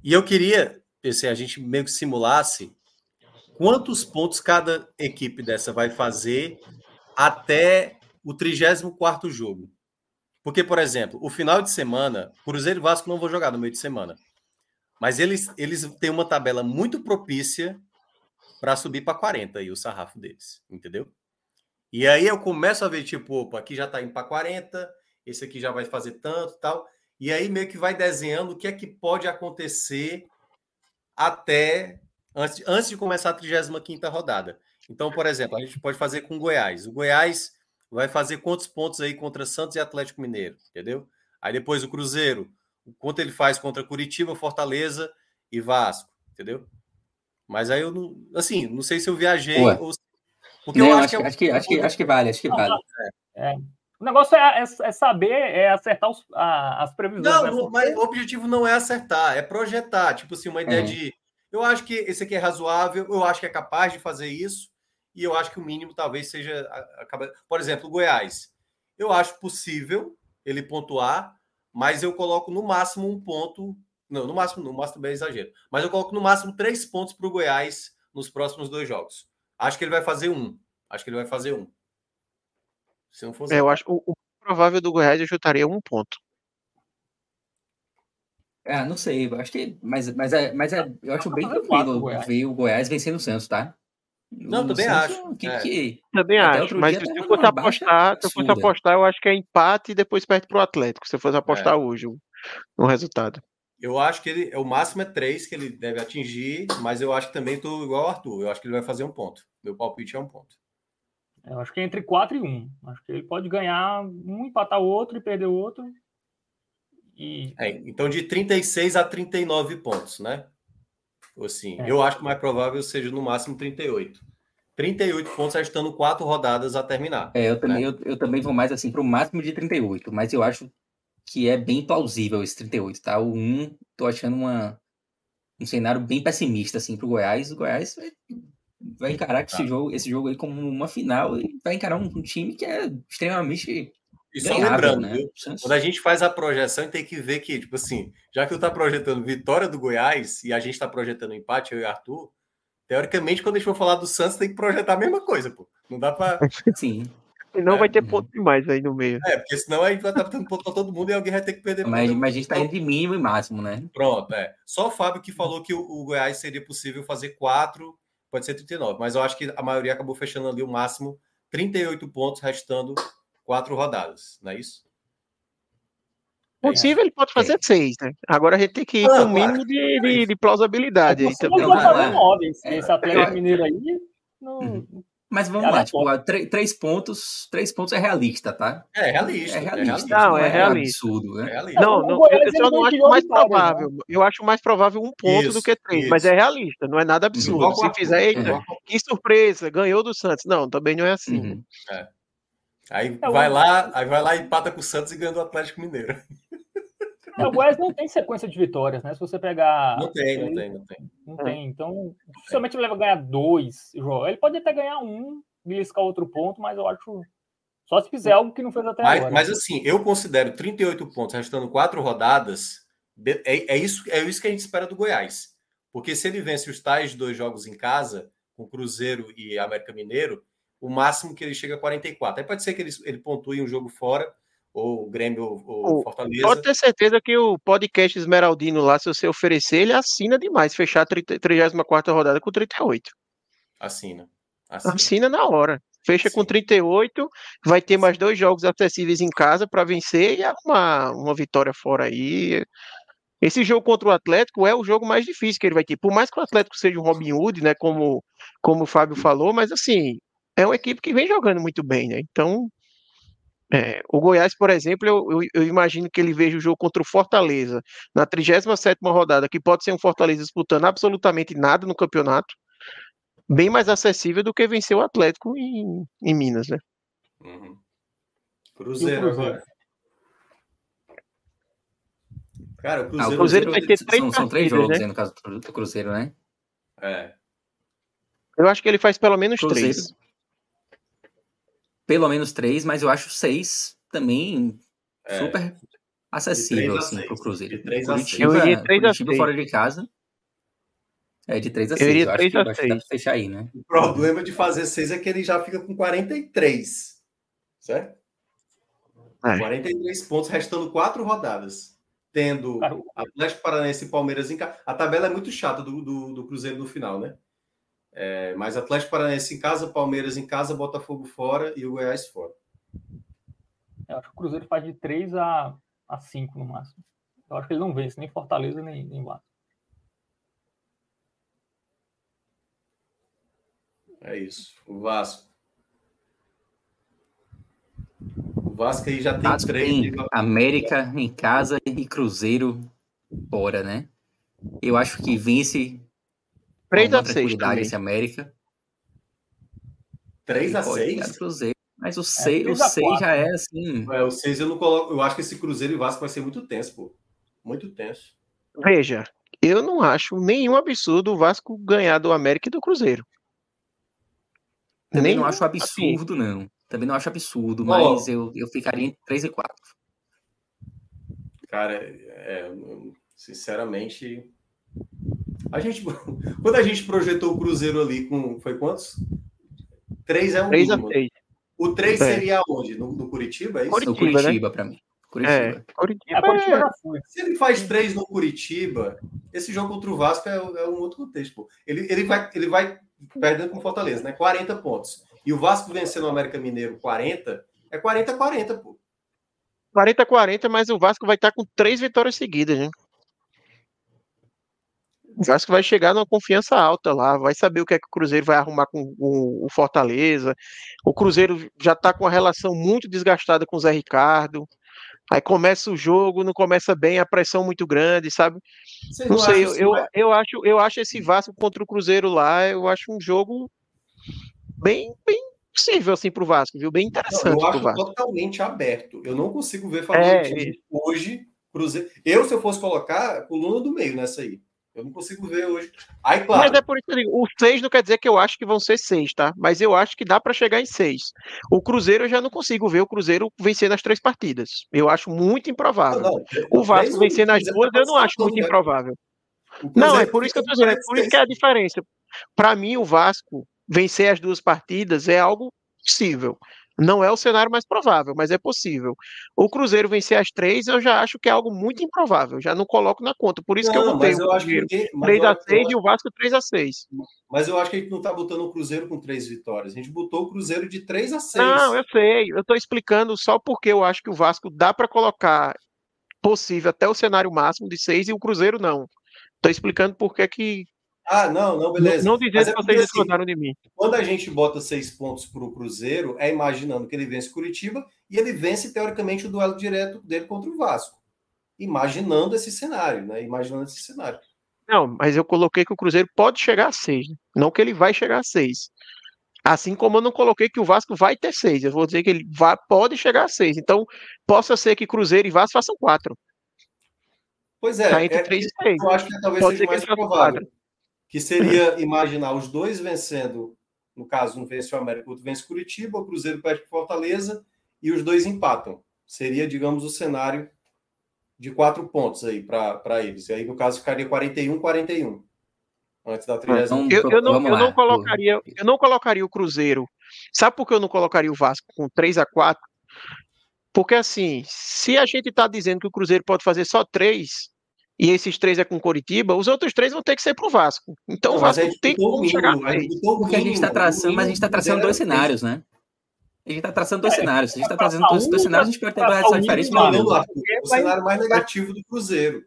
E eu queria, pensei, a gente meio que simulasse quantos pontos cada equipe dessa vai fazer até o 34º jogo. Porque, por exemplo, o final de semana, Cruzeiro e Vasco não vão jogar no meio de semana. Mas eles têm uma tabela muito propícia para subir para 40 aí, o sarrafo deles, entendeu? E aí eu começo a ver, tipo, opa, aqui já tá indo para 40, esse aqui já vai fazer tanto e tal. E aí meio que vai desenhando o que é que pode acontecer até antes de começar a 35ª rodada. Então, por exemplo, a gente pode fazer com o Goiás. O Goiás vai fazer quantos pontos aí contra Santos e Atlético Mineiro, entendeu? Aí depois o Cruzeiro, quanto ele faz contra Curitiba, Fortaleza e Vasco, entendeu? Mas aí eu não... Assim, não sei se eu viajei ou... Porque não, eu acho que vale. O negócio é saber, é acertar as previsões. Não, mas o objetivo não é acertar, é projetar. Tipo assim, uma ideia de... Eu acho que esse aqui é razoável, eu acho que é capaz de fazer isso, e eu acho que o mínimo talvez seja... Por exemplo, o Goiás. Eu acho possível ele pontuar, mas eu coloco no máximo um ponto... Não, no máximo também é exagero. Mas eu coloco no máximo 3 pontos para o Goiás nos próximos 2 jogos. Acho que ele vai fazer 1. Se não fosse... eu acho que o provável do Goiás eu chutaria 1 ponto. Não sei. Eu acho que... Mas eu acho bem tranquilo ver o Goiás vencendo o Santos, tá? Não, também acho. Também acho. Mas se eu fosse apostar, eu acho que é empate e depois perde pro Atlético. Se eu fosse apostar hoje no resultado. Eu acho que ele, o máximo é 3 que ele deve atingir, mas eu acho que também estou igual ao Arthur. Eu acho que ele vai fazer 1 ponto. Meu palpite é 1 ponto. Eu acho que é entre 4 e 1. Acho que ele pode ganhar um, empatar o outro e perder o outro. E... então, de 36 a 39 pontos, né? Assim, eu acho que o mais provável seja no máximo 38. 38 pontos, restando 4 rodadas a terminar. Eu também vou mais assim para o máximo de 38, mas eu acho que é bem plausível esse 38, tá? O 1, tô achando um cenário bem pessimista, assim, pro Goiás. O Goiás vai encarar esse jogo aí como uma final e vai encarar um time que é extremamente... E só ganhável, lembrando, né? Viu? Quando a gente faz a projeção, a gente tem que ver que, tipo assim, já que eu tá projetando vitória do Goiás e a gente tá projetando empate, eu e o Arthur, teoricamente, quando a gente for falar do Santos, tem que projetar a mesma coisa, pô. Não dá pra... Sim. Senão vai ter ponto demais aí no meio. Porque senão aí vai estar botando ponto pra todo mundo e alguém vai ter que perder ponto. Mas a gente está entre mínimo e máximo, né? Pronto, Só o Fábio que falou que o Goiás seria possível fazer 4, pode ser 39, mas eu acho que a maioria acabou fechando ali o máximo 38 pontos, restando 4 rodadas, não é isso? Possível, ele pode fazer 6, né? Agora a gente tem que ir com o mínimo de plausibilidade. Não vai fazer 9, esse Atlético Mineiro aí não... Mas vamos lá, tipo, 3 pontos é realista, tá? É realista. Não, é realista. Absurdo, né? É realista. Eu não acho mais provável. Né? Eu acho mais provável 1 ponto do que 3, mas é realista, não é nada absurdo. Se fizer, que surpresa, ganhou do Santos. Não, também não é assim. Aí vai lá, empata com o Santos e ganha do Atlético Mineiro. O Goiás não tem sequência de vitórias, né? Se você pegar... Não tem. Então, dificilmente ele leva a ganhar 2, João. Ele pode até ganhar 1, beliscar outro ponto, mas eu acho... Só se fizer algo que não fez até agora. Mas assim, eu considero 38 pontos, restando 4 rodadas, é isso que a gente espera do Goiás. Porque se ele vence os tais 2 jogos em casa, com Cruzeiro e América Mineiro, o máximo que ele chega é 44. Aí pode ser que ele pontue um jogo fora, ou o Grêmio, ou Fortaleza. Pode ter certeza que o podcast Esmeraldino lá, se você oferecer, ele assina demais, fechar a 34ª rodada com 38. Assina na hora. Fecha com 38, vai ter mais 2 jogos acessíveis em casa para vencer e arrumar uma vitória fora aí. Esse jogo contra o Atlético é o jogo mais difícil que ele vai ter. Por mais que o Atlético seja um Robin Hood, né, como o Fábio falou, mas assim, é uma equipe que vem jogando muito bem, né? Então... o Goiás, por exemplo, eu imagino que ele veja o jogo contra o Fortaleza na 37ª rodada, que pode ser um Fortaleza disputando absolutamente nada no campeonato, bem mais acessível do que vencer o Atlético em Minas, né? Uhum. Cruzeiro agora. Cara, o Cruzeiro, vai ter 3 são 3 jogos, né? No caso do Cruzeiro, né? Eu acho que ele faz pelo menos 3. Pelo menos 3, mas eu acho 6 também super acessível assim, para o Cruzeiro. De 3 a 6. Eu iria 3 a 6. Fora de casa. De 3 a 6. Eu iria 3 a 6. Dá para fechar aí, né? O problema de fazer 6 é que ele já fica com 43. Certo? 43 pontos, restando 4 rodadas. tendo Atlético Paranaense e Palmeiras em casa. A tabela é muito chata do Cruzeiro no final, né? É, mas Atlético Paranaense em casa, Palmeiras em casa, Botafogo fora e o Goiás fora. Eu acho que o Cruzeiro faz de 3 a 5 no máximo. Eu acho que ele não vence, nem Fortaleza, nem Vasco. É isso. O Vasco. O Vasco aí já tem Vasco 3. Tem América em casa e Cruzeiro fora, né? Eu acho que vence 3 a 6 também. Esse América. 3 a 6? Cruzeiro. Mas o 6 já é assim... É, o 6 eu não coloco... Eu acho que esse Cruzeiro e Vasco vai ser muito tenso, pô. Muito tenso. Veja, eu não acho nenhum absurdo o Vasco ganhar do América e do Cruzeiro. Também não acho absurdo, assim. Não. Também não acho absurdo, mas eu ficaria em 3 e 4. Cara, sinceramente... A gente, quando a gente projetou o Cruzeiro ali com... Foi quantos? 3 é um mínimo. 3 a 6. O 3 seria onde? No Curitiba? É isso? Curitiba, no Curitiba, né? Pra mim. Curitiba. É. Curitiba. Se ele faz 3 no Curitiba, esse jogo contra o Vasco é um outro contexto. Pô. Ele vai perdendo com o Fortaleza, né? 40 pontos. E o Vasco vencendo o América Mineiro 40, é 40-40, pô. 40-40, mas o Vasco vai estar com 3 vitórias seguidas, né? O Vasco vai chegar numa confiança alta lá, vai saber o que é que o Cruzeiro vai arrumar com o Fortaleza. O Cruzeiro já está com uma relação muito desgastada com o Zé Ricardo. Aí começa o jogo, não começa bem, a pressão muito grande, sabe? Não sei, eu acho esse Vasco contra o Cruzeiro lá, eu acho um jogo bem possível assim pro Vasco, viu? Bem interessante. Eu acho totalmente aberto. Eu não consigo ver falar hoje Cruzeiro. Eu, se eu fosse colocar, coluna do meio nessa aí. Eu não consigo ver hoje. Aí, claro. Mas é por isso que eu digo, o 6 não quer dizer que eu acho que vão ser 6, tá? Mas eu acho que dá para chegar em 6. O Cruzeiro eu já não consigo ver o Cruzeiro vencer nas 3 partidas. Eu acho muito improvável. Não, o Vasco vencer nas 2 eu não acho muito improvável. Não, é por isso que eu tô dizendo, é por isso que é a diferença. Para mim, o Vasco vencer as 2 partidas é algo possível. Não é o cenário mais provável, mas é possível. O Cruzeiro vencer as 3, eu já acho que é algo muito improvável. Já não coloco na conta. Por isso que eu botei o Cruzeiro 3x6 e o Vasco 3x6. Mas eu acho que a gente não está botando o Cruzeiro com 3 vitórias. A gente botou o Cruzeiro de 3x6. Não, eu sei. Eu estou explicando só porque eu acho que o Vasco dá para colocar possível até o cenário máximo de 6 e o Cruzeiro não. Estou explicando porque que... Ah, não, beleza. Não dizendo que vocês discordaram de mim. Quando a gente bota 6 pontos para o Cruzeiro, é imaginando que ele vence Curitiba e ele vence, teoricamente, o duelo direto dele contra o Vasco. Imaginando esse cenário, né? Não, mas eu coloquei que o Cruzeiro pode chegar a 6, né? Não que ele vai chegar a 6. Assim como eu não coloquei que o Vasco vai ter 6. Eu vou dizer que ele pode chegar a 6. Então, possa ser que Cruzeiro e Vasco façam 4. Pois é. Tá entre 3 e 6. Eu acho que talvez pode seja mais provável. Que seria imaginar os dois vencendo, no caso, um vence o América, outro vence Curitiba, o Cruzeiro perde para Fortaleza e os dois empatam. Seria, digamos, o cenário de 4 pontos aí para eles. E aí, no caso, ficaria 41-41. Antes da 30. Eu não colocaria o Cruzeiro. Sabe por que eu não colocaria o Vasco com 3x4? Porque, assim, se a gente está dizendo que o Cruzeiro pode fazer só 3... e esses 3 é com Coritiba, os outros 3 vão ter que ser pro Vasco. Então o Vasco tem como chegar. Porque a gente está traçando, mas a gente está traçando 2 cenários, né? A gente está traçando 2 cenários. Se a gente está trazendo 2 cenários, a gente pode ter uma diferença. O cenário mais negativo do Cruzeiro.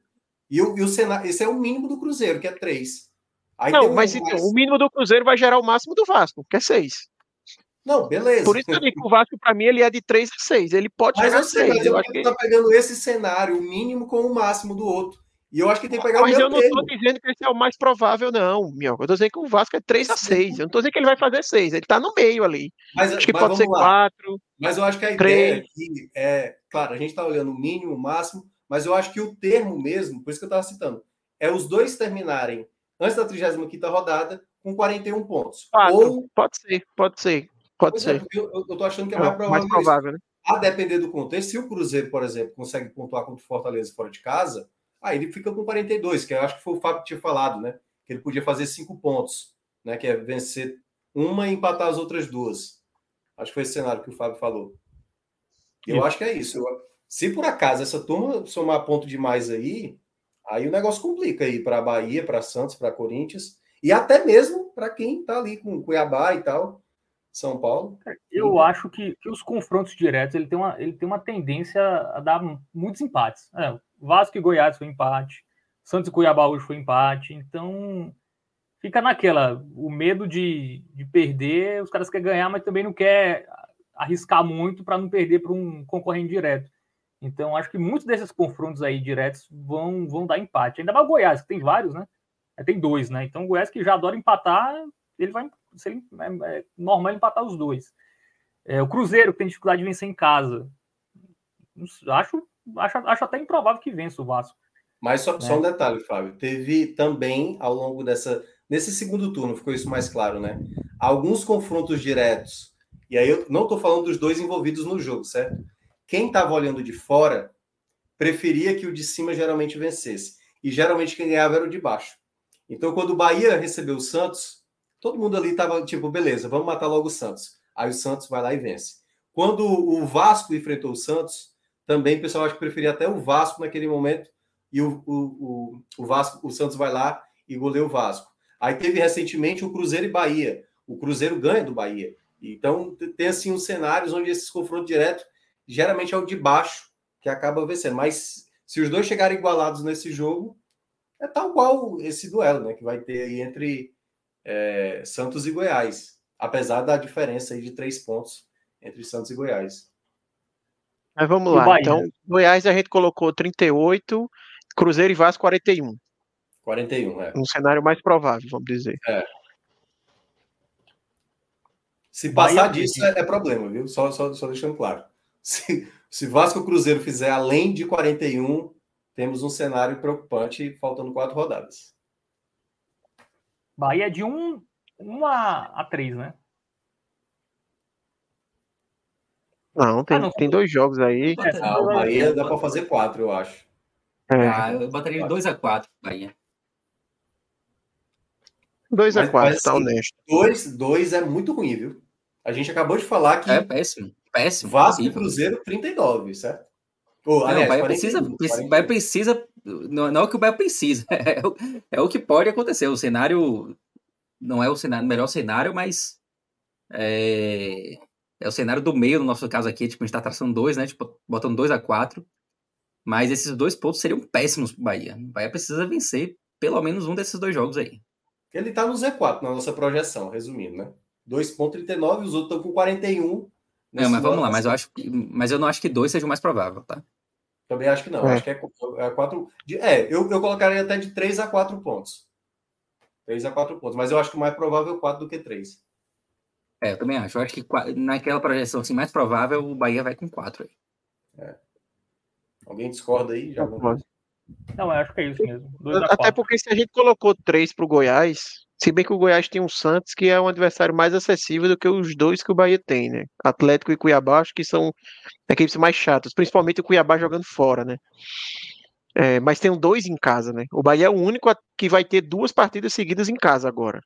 E o cenário, esse é o mínimo do Cruzeiro, que é 3. Não, mas o mínimo do Cruzeiro vai gerar o máximo do Vasco, que é 6. Não, beleza. Por isso que eu digo que o Vasco, para mim, ele é de 3-6. Ele pode chegar a 6. Mas eu acho que tá pegando esse cenário, o mínimo com o máximo do outro. E eu acho que tem que pegar mas o meu. Mas eu não estou dizendo que esse é o mais provável, não, Minhoca. Eu estou dizendo que o Vasco é 3x6. Eu não estou dizendo que ele vai fazer 6. Ele está no meio ali. Mas, acho que pode ser 4. Mas eu acho que a 3. Ideia aqui é... Claro, a gente está olhando o mínimo, o máximo, mas eu acho que o termo mesmo, por isso que eu estava citando, é os dois terminarem antes da 35ª rodada com 41 pontos. 4. Ou... Pode ser. Eu estou achando que é mais provável, né? A depender do contexto, se o Cruzeiro, por exemplo, consegue pontuar contra o Fortaleza fora de casa... Aí ele fica com 42, que eu acho que foi o Fábio que tinha falado, né? Que ele podia fazer 5 pontos, né? Que é vencer uma e empatar as outras 2. Acho que foi esse cenário que o Fábio falou. Eu acho que é isso. Eu, Se por acaso essa turma somar ponto demais aí o negócio complica aí para Bahia, para Santos, para Corinthians e até mesmo para quem está ali com Cuiabá e tal, São Paulo. Eu acho que os confrontos diretos ele tem uma tendência a dar muitos empates. Vasco e Goiás foi empate, Santos e Cuiabá hoje foi empate, então fica naquela, o medo de perder, os caras querem ganhar, mas também não quer arriscar muito para não perder para um concorrente direto. Então, acho que muitos desses confrontos aí diretos vão dar empate. Ainda mais o Goiás, que tem vários, né? Tem dois, né? Então, o Goiás, que já adora empatar, ele vai... é normal empatar os dois. O Cruzeiro, que tem dificuldade de vencer em casa. Acho até improvável que vença o Vasco. Mas só um detalhe, Fábio. Teve também, ao longo dessa... Nesse segundo turno, ficou isso mais claro, né? Alguns confrontos diretos. E aí, eu não estou falando dos dois envolvidos no jogo, certo? Quem estava olhando de fora preferia que o de cima geralmente vencesse. E geralmente quem ganhava era o de baixo. Então, quando o Bahia recebeu o Santos, todo mundo ali estava tipo, beleza, vamos matar logo o Santos. Aí o Santos vai lá e vence. Quando o Vasco enfrentou o Santos, também o pessoal acho que preferia até o Vasco naquele momento. E o Vasco, o Santos vai lá e goleia o Vasco. Aí teve recentemente o Cruzeiro e Bahia. O Cruzeiro ganha do Bahia. Então, tem assim uns cenários onde esses confrontos diretos geralmente é o de baixo que acaba vencendo. Mas se os dois chegarem igualados nesse jogo, é tal qual esse duelo, né? Que vai ter aí entre Santos e Goiás. Apesar da diferença aí de 3 pontos entre Santos e Goiás. Mas vamos lá. Então, Goiás a gente colocou 38, Cruzeiro e Vasco 41. 41, é. Um cenário mais provável, vamos dizer. É. Se passar disso é problema, viu? Só deixando claro. Se Vasco e Cruzeiro fizer além de 41, temos um cenário preocupante faltando 4 rodadas. Bahia de 1 a 3, né? Não, tem 2 jogos aí. O Bahia dá para fazer 4, eu acho. Eu botaria 2-4, Bahia. 2-4, tá honesto. 2 é muito ruim, viu? A gente acabou de falar que... É péssimo. Péssimo. Vasco e Cruzeiro, 39, certo? Ou, aliás, o Bahia 41, precisa... Não é o que o Bahia precisa. É o que pode acontecer. O cenário... Não é o melhor cenário, mas... É o cenário do meio, no nosso caso aqui. Tipo, a gente tá traçando 2, né? Tipo, botando 2-4. Mas esses 2 pontos seriam péssimos pro Bahia. O Bahia precisa vencer pelo menos um desses 2 jogos aí. Ele tá no Z4, na nossa projeção, resumindo, né? 2,39, os outros estão com 41... Não, mas vamos lá, mas eu não acho que 2 seja o mais provável, tá? Também acho que não, acho que é 4. Eu colocaria até de 3-4 pontos. 3-4 pontos, mas eu acho que o mais provável é 4 do que 3. Eu também acho. Eu acho que naquela projeção assim, mais provável, o Bahia vai com 4 aí. Alguém discorda aí? Já vamos... Não, eu acho que é isso mesmo. 2-4. Até porque se a gente colocou 3 pro Goiás. Se bem que o Goiás tem um Santos que é um adversário mais acessível do que os dois que o Bahia tem, né? Atlético e Cuiabá, acho que são equipes mais chatas, principalmente o Cuiabá jogando fora, né? Mas tem 2 em casa, né? O Bahia é o único que vai ter 2 partidas seguidas em casa agora.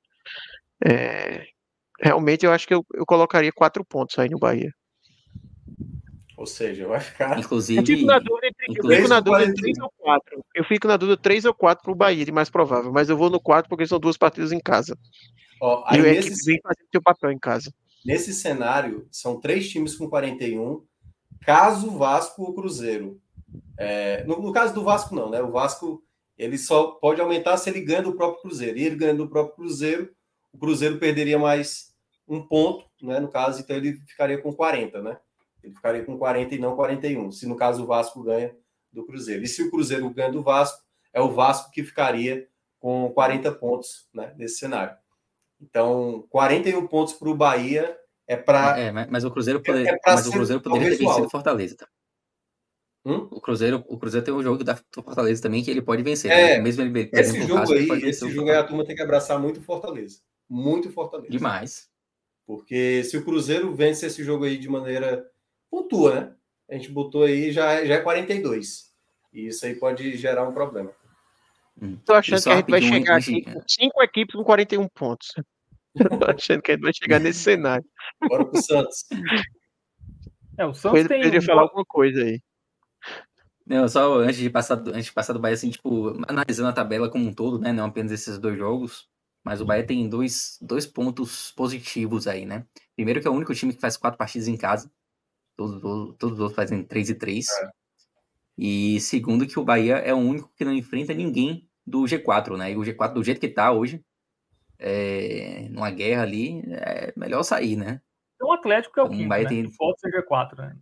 Realmente eu acho que eu colocaria 4 pontos aí no Bahia. Ou seja, vai ficar... Inclusive, eu fico na dúvida entre 3 ou 4. Eu fico na dúvida 3 ou 4 para o Bahia, de mais provável. Mas eu vou no 4 porque são 2 partidas em casa. Aí a equipe vem fazendo seu papel em casa. Nesse cenário, são 3 times com 41, caso Vasco ou Cruzeiro. No caso do Vasco, não, né? O Vasco ele só pode aumentar se ele ganha do próprio Cruzeiro. E ele ganhando do próprio Cruzeiro, o Cruzeiro perderia mais 1 ponto, né? No caso, então ele ficaria com 40, né? Ele ficaria com 40 e não 41, se no caso o Vasco ganha do Cruzeiro. E se o Cruzeiro ganha do Vasco, é o Vasco que ficaria com 40 pontos, né, nesse cenário. Então, 41 pontos para o Bahia é para... mas o Cruzeiro poderia ter vencido o Fortaleza. Tá? O Cruzeiro tem um jogo da Fortaleza também que ele pode vencer. Né? Mesmo ele esse jogo Vasco, aí, ele esse jogo aí a turma tem que abraçar muito o Fortaleza. Muito Fortaleza. Demais. Porque se o Cruzeiro vence esse jogo aí de maneira... pontua, né? A gente botou aí, já é 42. E isso aí pode gerar um problema. Tô achando que a gente vai chegar aqui com 5 equipes com 41 pontos. Tô achando que a gente vai chegar nesse cenário. Bora pro Santos. O Santos tem... Poderia falar alguma coisa aí. Não, só antes de passar do Bahia, assim, tipo, analisando a tabela como um todo, né? Não apenas esses dois jogos, mas o Bahia tem dois pontos positivos aí, né? Primeiro que é o único time que faz 4 partidas em casa. Todos os outros fazem 3-3. É. E segundo que o Bahia é o único que não enfrenta ninguém do G4, né? E o G4, do jeito que tá hoje, numa guerra ali, é melhor sair, né? Então o Atlético é o quinto, né? Tem... Pode ser G4, né?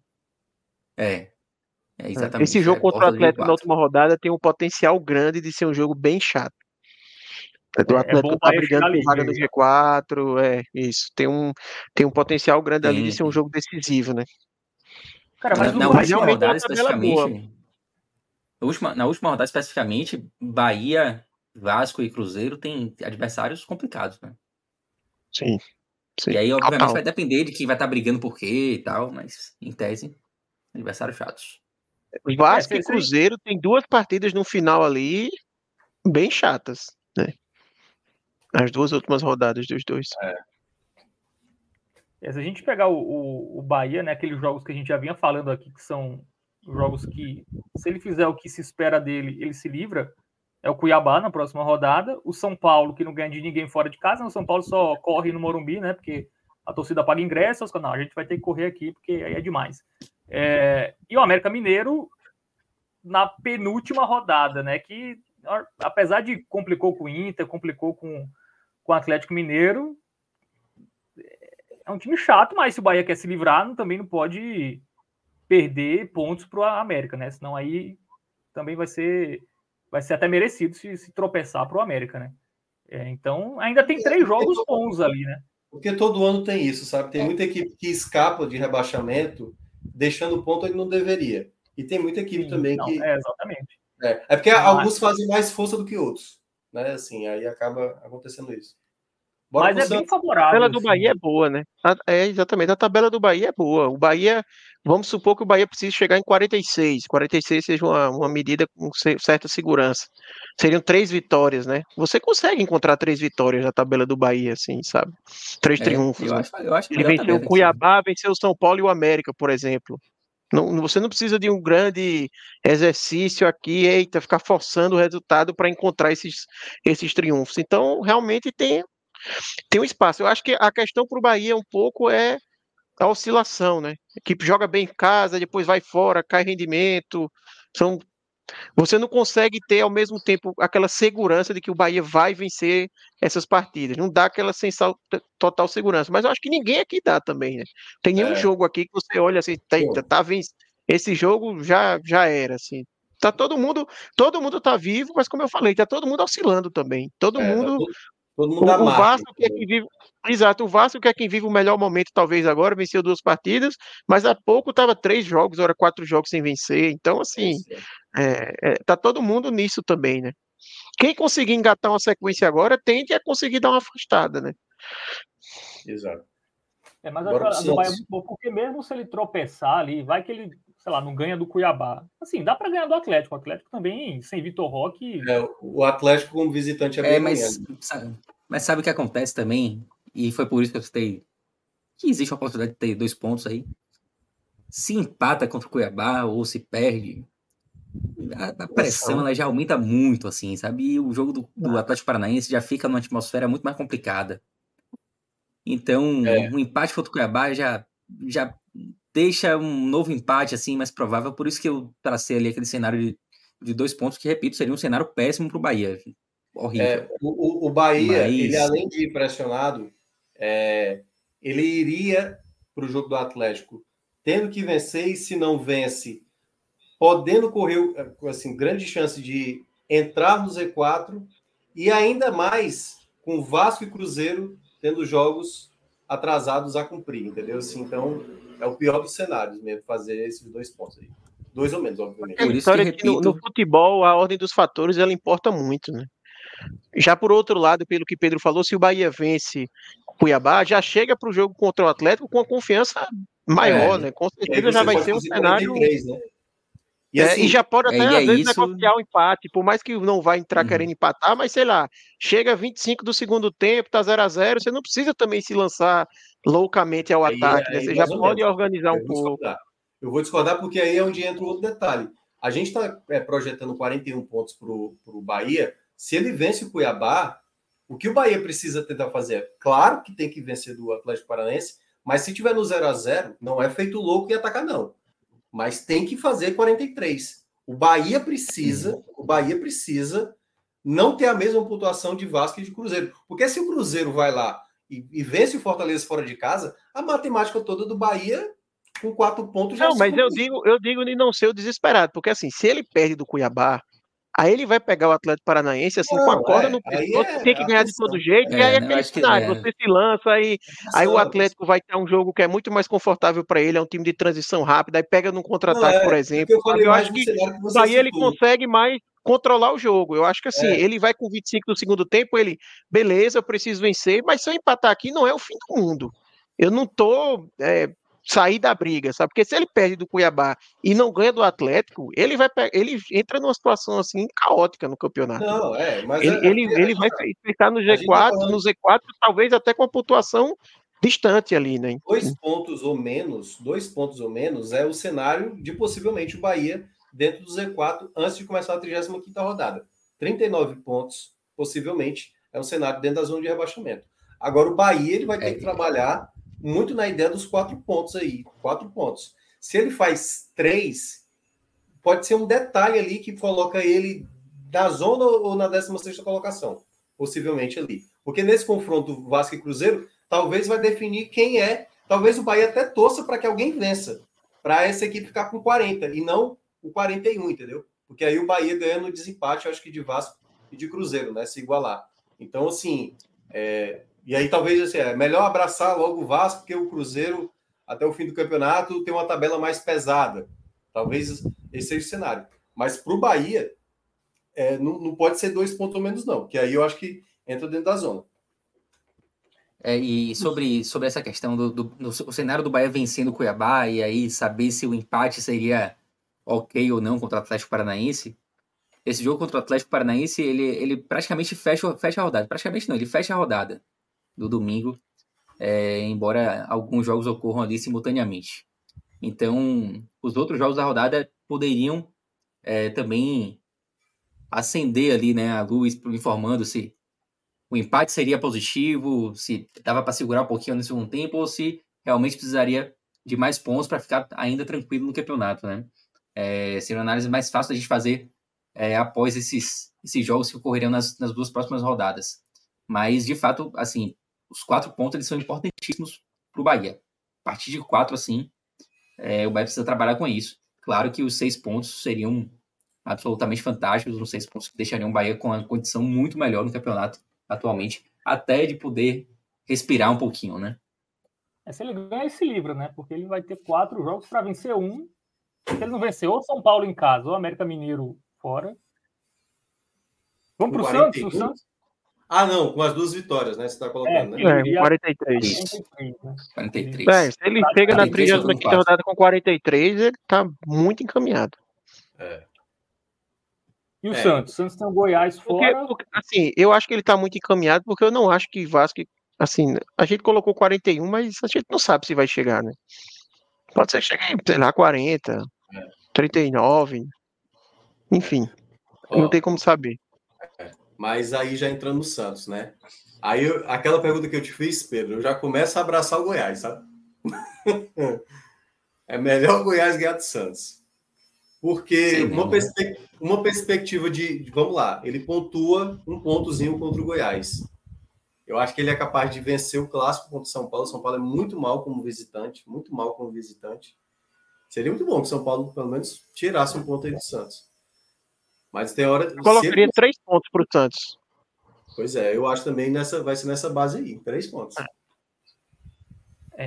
É exatamente. Esse jogo contra o Atlético na última rodada tem um potencial grande de ser um jogo bem chato. O Atlético tá brigando com vaga do G4, isso. Tem um potencial grande ali de ser um jogo decisivo, né? Cara, mas na última rodada, especificamente... Na última rodada, especificamente, Bahia, Vasco e Cruzeiro têm adversários complicados, né? Sim. Sim. E aí, obviamente, vai depender de quem vai estar brigando por quê e tal, mas, em tese, adversários chatos. Vasco e Cruzeiro têm 2 partidas no final ali bem chatas, né? As 2 últimas rodadas dos dois. Se a gente pegar o Bahia, né, aqueles jogos que a gente já vinha falando aqui, que são jogos que, se ele fizer o que se espera dele, ele se livra, é o Cuiabá na próxima rodada, o São Paulo, que não ganha de ninguém fora de casa, o São Paulo só corre no Morumbi, né, porque a torcida paga ingressos, não, a gente vai ter que correr aqui, porque aí é demais. E o América Mineiro, na penúltima rodada, né, que apesar de complicou com o Inter, complicou com o Atlético Mineiro, é um time chato, mas se o Bahia quer se livrar, também não pode perder pontos para o América, né? Senão aí também vai ser até merecido se tropeçar para o América, né? Então, ainda tem 3 jogos bons ali, né? Porque todo ano tem isso, sabe? Tem muita equipe que escapa de rebaixamento, deixando ponto onde não deveria. E tem muita equipe também que... exatamente. É porque alguns fazem mais força do que outros, né? Assim, aí acaba acontecendo isso. Bora. Mas é bem favorável. A tabela do Bahia é boa, né? Exatamente. A tabela do Bahia é boa. O Bahia, vamos supor que o Bahia precise chegar em 46. 46 seja uma medida com certa segurança. Seriam 3 vitórias, né? Você consegue encontrar 3 vitórias na tabela do Bahia, assim, sabe? 3 triunfos. Eu acho que ele venceu o Cuiabá, venceu o São Paulo e o América, por exemplo. Não, você não precisa de um grande exercício aqui, ficar forçando o resultado para encontrar esses triunfos. Então, realmente tem um espaço. Eu acho que a questão para o Bahia um pouco é a oscilação, né? A equipe joga bem em casa, depois vai fora, cai rendimento. Você não consegue ter ao mesmo tempo aquela segurança de que o Bahia vai vencer essas partidas. Não dá aquela sensação total segurança. Mas eu acho que ninguém aqui dá também, né? Tem nenhum jogo aqui que você olha assim, esse jogo já era, assim. Tá todo mundo tá vivo, mas como eu falei, tá todo mundo oscilando também. O Vasco que é quem vive... Exato, o Vasco que é quem vive o melhor momento, talvez agora, venceu 2 partidas, mas há pouco estava 3 jogos, ora 4 jogos sem vencer, então assim, tá todo mundo nisso também, né? Quem conseguir engatar uma sequência agora, tende a conseguir dar uma afastada, né? Exato. Mas a do Bahia é muito boa, porque mesmo se ele tropeçar ali, vai que ele, sei lá, não ganha do Cuiabá. Assim, dá para ganhar do Atlético. O Atlético também, sem Vitor Roque... o Atlético como visitante é bem ganhado. Mas sabe o que acontece também? E foi por isso que eu citei que existe a oportunidade de ter 2 pontos aí. Se empata contra o Cuiabá ou se perde, a pressão ela já aumenta muito, assim, sabe? E o jogo do Atlético Paranaense já fica numa atmosfera muito mais complicada. Então, um empate contra o Cuiabá já deixa um novo empate, assim, mais provável. Por isso que eu tracei ali aquele cenário de 2 pontos, que, repito, seria um cenário péssimo para o Bahia. Horrível. O Bahia, ele além de pressionado, ele iria para o jogo do Atlético tendo que vencer, e se não vence, podendo correr, assim, grande chance de entrar no Z4, e ainda mais com Vasco e Cruzeiro tendo jogos atrasados a cumprir, entendeu? Assim, então, é o pior dos cenários mesmo, fazer esses 2 pontos aí. 2 ou menos, obviamente. Por isso que, repito... no futebol, a ordem dos fatores, ela importa muito, né? Já por outro lado, pelo que Pedro falou, se o Bahia vence o Cuiabá, já chega para o jogo contra o Atlético com a confiança maior, né? Com certeza já vai ser um cenário... 43, né? E, assim, e já pode até, às vezes, negociar o empate, por mais que não vai entrar querendo empatar, mas sei lá, chega 25 do segundo tempo, tá 0-0, você não precisa também se lançar loucamente ao ataque, né? Você já pode organizar um pouco. Eu vou discordar porque aí é onde entra um outro detalhe. A gente está projetando 41 pontos para o Bahia. Se ele vence o Cuiabá, o que o Bahia precisa tentar fazer? Claro que tem que vencer do Atlético Paranaense, mas se tiver no 0x0, não é feito louco e atacar, não. Mas tem que fazer 43. O Bahia precisa não ter a mesma pontuação de Vasco e de Cruzeiro. Porque se o Cruzeiro vai lá e vence o Fortaleza fora de casa, a matemática toda do Bahia com 4 pontos já. Não, mas eu digo de não ser o desesperado, porque assim, se ele perde do Cuiabá, aí ele vai pegar o Atlético Paranaense assim, não, com a corda no pescoço, tem que ganhar de todo jeito, e aí é aquele cenário, você se lança, aí o Atlético vai ter um jogo que é muito mais confortável para ele, é um time de transição rápida, aí pega num contra-ataque, por exemplo. Eu acho que daí ele consegue mais controlar o jogo. Eu acho que assim, ele vai com 25 do segundo tempo, ele, beleza, eu preciso vencer, mas se eu empatar aqui, não é o fim do mundo. Eu não tô... sair da briga, sabe? Porque se ele perde do Cuiabá e não ganha do Atlético, ele entra numa situação assim caótica no campeonato. Não, mas ele vai ficar no G4, no Z4, talvez até com a pontuação distante ali, né? 2 pontos ou menos é o cenário de possivelmente o Bahia dentro do Z4 antes de começar a 35ª rodada. 39 pontos, possivelmente, é um cenário dentro da zona de rebaixamento. Agora o Bahia ele vai ter que trabalhar muito na ideia dos 4 pontos aí. 4 pontos. Se ele faz 3, pode ser um detalhe ali que coloca ele na zona ou na 16ª colocação. Possivelmente ali. Porque nesse confronto Vasco e Cruzeiro, talvez vai definir quem é. Talvez o Bahia até torça para que alguém vença. Para essa equipe ficar com 40 e não o 41, entendeu? Porque aí o Bahia ganha no desempate, eu acho que de Vasco e de Cruzeiro, né? Se igualar. Então, assim... E aí talvez assim, é melhor abraçar logo o Vasco, porque o Cruzeiro, até o fim do campeonato, tem uma tabela mais pesada. Talvez esse seja o cenário. Mas para o Bahia, não pode ser 2 pontos ou menos, não. Porque aí eu acho que entra dentro da zona. E sobre essa questão do cenário do Bahia vencendo o Cuiabá, e aí saber se o empate seria ok ou não contra o Atlético Paranaense... Esse jogo contra o Atlético Paranaense, ele praticamente fecha a rodada. Praticamente não, ele fecha a rodada do domingo, embora alguns jogos ocorram ali simultaneamente. Então, os outros jogos da rodada poderiam também acender ali, né, a luz, informando se o empate seria positivo, se dava para segurar um pouquinho no segundo tempo, ou se realmente precisaria de mais pontos para ficar ainda tranquilo no campeonato, né? Seria uma análise mais fácil da gente fazer após esses jogos que ocorrerão nas 2 próximas rodadas. Mas, de fato, assim, os 4 pontos eles são importantíssimos para o Bahia. A partir de 4, assim, o Bahia precisa trabalhar com isso. Claro que os 6 pontos seriam absolutamente fantásticos, os 6 pontos que deixariam o Bahia com uma condição muito melhor no campeonato atualmente, até de poder respirar um pouquinho, né? Se ele ganha, ele se livra, né? Porque ele vai ter 4 jogos para vencer 1. Se ele não vencer, ou São Paulo em casa, ou América Mineiro fora. Vamos pro Santos? O Santos? Ah, não, com as 2 vitórias, né? Você está colocando, né? 43. Se ele chega na 35ª rodada com 43, ele está muito encaminhado. E o Santos? O Santos tem o Goiás fora. Porque, assim, eu acho que ele está muito encaminhado, porque eu não acho que Vasco... Assim, a gente colocou 41, mas a gente não sabe se vai chegar, né? Pode ser que chegue, sei lá, 40, 39... Enfim, não tem como saber. Mas aí já entrando no Santos, né? Aí aquela pergunta que eu te fiz, Pedro, eu já começo a abraçar o Goiás, sabe? É melhor o Goiás ganhar do Santos. Porque sim, uma perspectiva de... Vamos lá, ele pontua 1 pontozinho contra o Goiás. Eu acho que ele é capaz de vencer o Clássico contra o São Paulo. São Paulo é muito mal como visitante, muito mal como visitante. Seria muito bom que o São Paulo, pelo menos, tirasse 1 ponto aí do Santos. Mas tem hora... Eu colocaria 3 pontos para o Santos. Pois é, eu acho também vai ser nessa base aí, 3 pontos.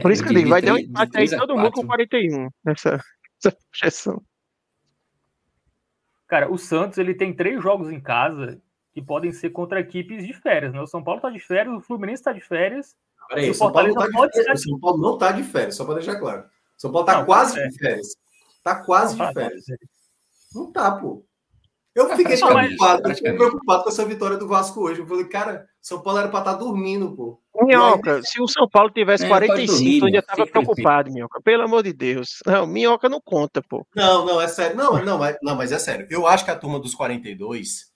Por isso que ele vai dar um empate aí, todo mundo com 41 nessa projeção. Cara, o Santos ele tem 3 jogos em casa que podem ser contra equipes de férias, né? O São Paulo está de férias, o Fluminense está de férias. Peraí, o São Paulo não está de férias, só para deixar claro. O São Paulo está quase de férias. Está quase de férias. Não está, pô. Eu fiquei preocupado com essa vitória do Vasco hoje. Eu falei, cara, São Paulo era para estar dormindo, pô. Minhoca, se o São Paulo tivesse 45, eu já estava preocupado, Minhoca. Pelo amor de Deus. Não, Minhoca não conta, pô. Não, é sério. Não, mas é sério. Eu acho que a turma dos 42,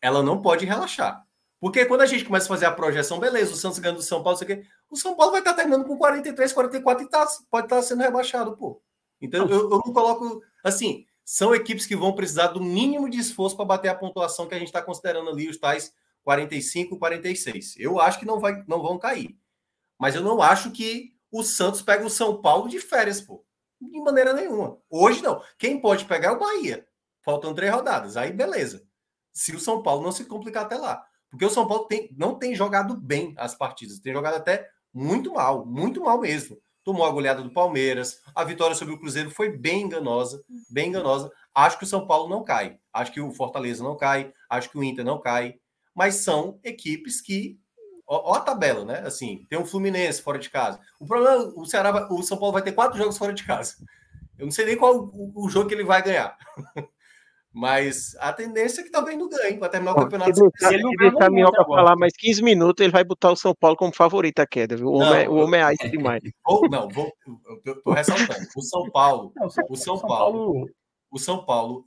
ela não pode relaxar. Porque quando a gente começa a fazer a projeção, beleza, o Santos ganhando do São Paulo, sei o quê, o São Paulo vai estar terminando com 43, 44 e pode estar sendo rebaixado, pô. Então, eu não coloco... Assim, são equipes que vão precisar do mínimo de esforço para bater a pontuação que a gente está considerando ali, os tais 45, 46. Eu acho que não vão cair. Mas eu não acho que o Santos pega o São Paulo de férias, pô. De maneira nenhuma. Hoje, não. Quem pode pegar é o Bahia. Faltam 3 rodadas. Aí, beleza. Se o São Paulo não se complicar até lá. Porque o São Paulo não tem jogado bem as partidas. Tem jogado até muito mal mesmo. Tomou a goleada do Palmeiras. A vitória sobre o Cruzeiro foi bem enganosa, bem enganosa. Acho que o São Paulo não cai. Acho que o Fortaleza não cai. Acho que o Inter não cai. Mas são equipes que... Ó a tabela, né? Assim, tem um Fluminense fora de casa. O problema é o São Paulo vai ter 4 jogos fora de casa. Eu não sei nem qual o jogo que ele vai ganhar. Mas a tendência é que talvez não ganhe. Vai terminar o campeonato. Se ele deixar a Minhoca falar mais 15 minutos, ele vai botar o São Paulo como favorito à queda, viu? O homem é ice demais. Estou ressaltando. O São Paulo,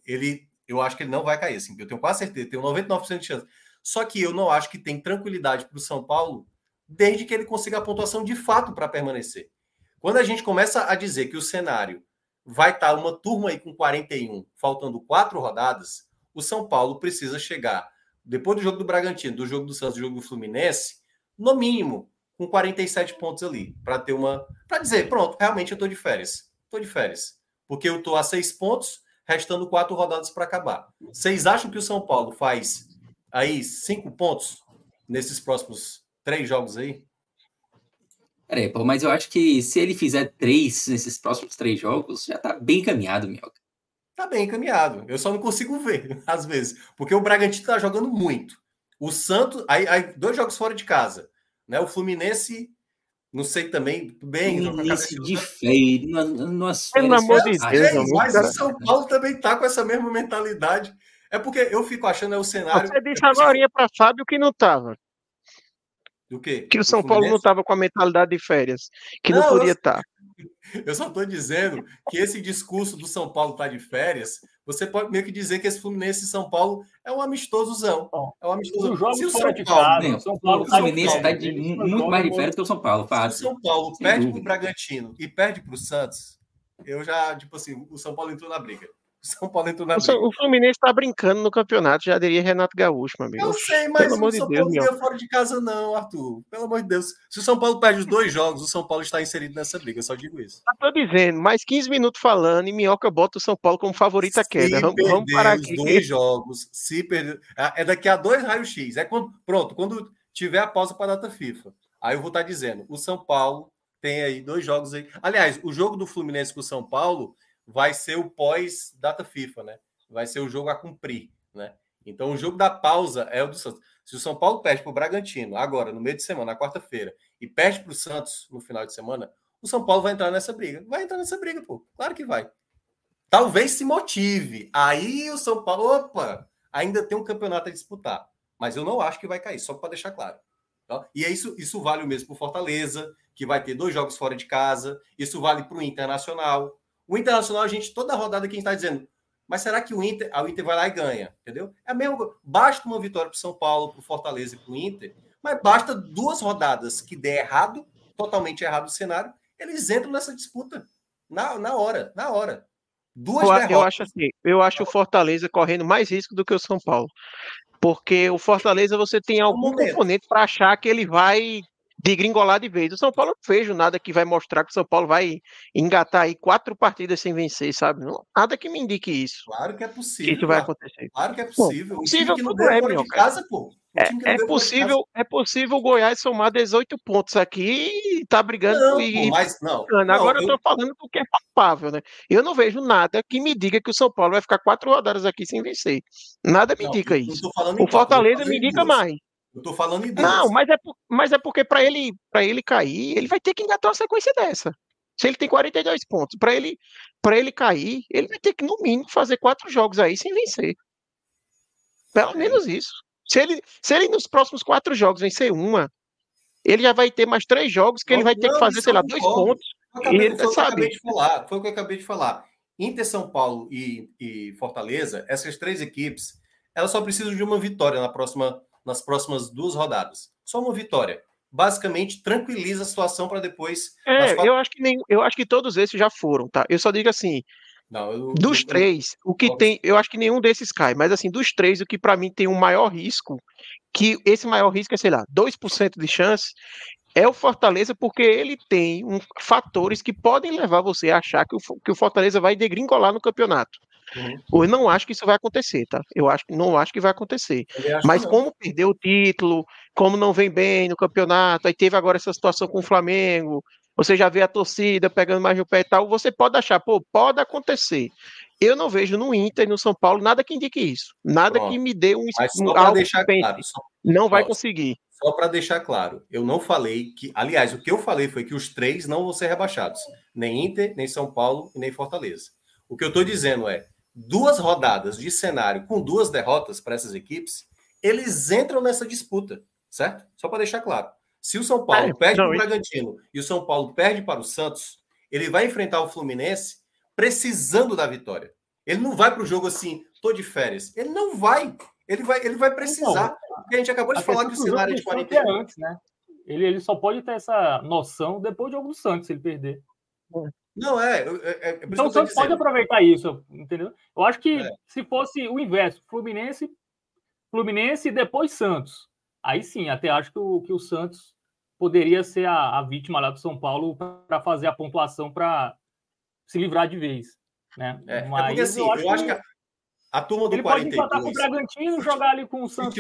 eu acho que ele não vai cair. Assim, eu tenho quase certeza, tenho 99% de chance. Só que eu não acho que tem tranquilidade para o São Paulo desde que ele consiga a pontuação de fato para permanecer. Quando a gente começa a dizer que o cenário vai estar uma turma aí com 41, faltando 4 rodadas, o São Paulo precisa chegar, depois do jogo do Bragantino, do jogo do Santos, do jogo do Fluminense, no mínimo, com 47 pontos ali, para dizer, pronto, realmente eu estou de férias. Porque eu estou a 6 pontos, restando 4 rodadas para acabar. Vocês acham que o São Paulo faz aí 5 pontos nesses próximos 3 jogos aí? Peraí, pô, mas eu acho que se ele fizer 3 nesses próximos 3 jogos, já tá bem encaminhado, Minhoca. Tá bem encaminhado. Eu só não consigo ver, às vezes. Porque o Bragantino tá jogando muito. O Santos... Aí 2 jogos fora de casa. Né? O Fluminense... Não sei também... Fluminense de feio. Pelo amor de Deus. Mas o São Paulo também tá com essa mesma mentalidade. É porque eu fico achando o cenário... Você disse agora para Fábio que não tava. Do quê? Que o São Paulo não estava com a mentalidade de férias, que não podia estar. Eu só estou dizendo que esse discurso do São Paulo estar de férias, você pode meio que dizer que esse Fluminense e São Paulo é um amistosozão. É um amistoso. Se o São Paulo está muito mais de férias que o São Paulo. Se o São Paulo perde para o Bragantino e perde para o Santos, eu já, tipo assim, o São Paulo entrou na briga. O Fluminense tá brincando no campeonato, já diria Renato Gaúcho, meu amigo. Eu sei, mas pelo o São Paulo não é fora de casa não, Arthur. Pelo amor de Deus. Se o São Paulo perde os 2 jogos, o São Paulo está inserido nessa briga, eu só digo isso. Eu tô dizendo, mais 15 minutos falando e Minhoca bota o São Paulo como favorito à queda. Vamos parar aqui. 2 jogos, se perder... É daqui a 2 RAIO X. Quando tiver a pausa para a data FIFA. Aí eu vou estar dizendo, o São Paulo tem aí 2 jogos aí. Aliás, o jogo do Fluminense com o São Paulo... vai ser o pós-data FIFA, né? Vai ser o jogo a cumprir, né? Então, o jogo da pausa é o do Santos. Se o São Paulo perde para o Bragantino agora, no meio de semana, na quarta-feira, e perde para o Santos no final de semana, o São Paulo vai entrar nessa briga. Vai entrar nessa briga, pô. Claro que vai. Talvez se motive. Aí o São Paulo... Opa! Ainda tem um campeonato a disputar. Mas eu não acho que vai cair, só para deixar claro. Tá? E isso vale o mesmo para o Fortaleza, que vai ter 2 jogos fora de casa. Isso vale para o Internacional. O Internacional, a gente, toda rodada que a gente está dizendo, mas será que o Inter vai lá e ganha? Entendeu? É mesmo, basta uma vitória para o São Paulo, para o Fortaleza e para o Inter, mas basta 2 rodadas que der errado, totalmente errado o cenário, eles entram nessa disputa na hora. 2 derrotas. Eu acho o Fortaleza correndo mais risco do que o São Paulo, porque o Fortaleza você tem algum componente para achar que ele vai... de gringolar de vez. O São Paulo não vejo nada que vai mostrar que o São Paulo vai engatar aí 4 partidas sem vencer, sabe? Nada que me indique isso. Claro que é possível. Isso vai acontecer. Claro que é possível. Pô, possível que não deu fora de casa, pô. É possível o Goiás somar 18 pontos aqui e tá brigando. Agora eu tô falando porque é palpável, né? Eu não vejo nada que me diga que o São Paulo vai ficar 4 rodadas aqui sem vencer. Nada me indica isso. O Fortaleza me indica mais. Eu tô falando em Deus. Não, mas é porque para ele cair, ele vai ter que engatar uma sequência dessa. Se ele tem 42 pontos, para ele cair, ele vai ter que, no mínimo, fazer 4 jogos aí sem vencer. Pelo menos isso. Se ele nos próximos 4 jogos vencer uma, ele já vai ter mais 3 jogos que ele vai ter que fazer, sei lá, 2 pontos. Foi o que eu acabei de falar. Inter, São Paulo e Fortaleza, essas 3 equipes, elas só precisam de uma vitória nas próximas 2 rodadas. Só uma vitória. Basicamente, tranquiliza a situação para depois... eu acho que todos esses já foram, tá? Eu só digo assim... dos 3, o que tem... Eu acho que nenhum desses cai, mas assim, dos 3, o que para mim tem um maior risco, que esse maior risco é, sei lá, 2% de chance, é o Fortaleza, porque ele tem fatores que podem levar você a achar que o Fortaleza vai degringolar no campeonato. Uhum. Eu não acho que isso vai acontecer, tá? Não acho que vai acontecer. Mas como perdeu o título, como não vem bem no campeonato, aí teve agora essa situação com o Flamengo, você já vê a torcida pegando mais no pé e tal, você pode achar, pode acontecer. Eu não vejo no Inter e no São Paulo nada que indique isso. Nada que me dê um... Mas só para deixar claro... Não vai conseguir. Só para deixar claro, eu não falei que... Aliás, o que eu falei foi que os 3 não vão ser rebaixados. Nem Inter, nem São Paulo e nem Fortaleza. O que eu estou dizendo é, 2 rodadas de cenário com 2 derrotas para essas equipes, eles entram nessa disputa, certo? Só para deixar claro. Se o São Paulo perde para o Bragantino e o São Paulo perde para o Santos, ele vai enfrentar o Fluminense precisando da vitória. Ele não vai para o jogo assim, tô de férias. Ele não vai. Ele vai precisar. Porque a gente acabou de falar que o cenário de 41 é antes, né? Ele só pode ter essa noção depois do jogo do Santos, se ele perder. Então o Santos pode aproveitar isso, entendeu? Eu acho que se fosse o inverso, Fluminense e depois Santos. Aí sim, até acho que o Santos poderia ser a vítima lá do São Paulo para fazer a pontuação para se livrar de vez, né? Mas porque assim, eu acho que a turma do 42... Ele pode empatar com o Bragantino, jogar ali com o Santos...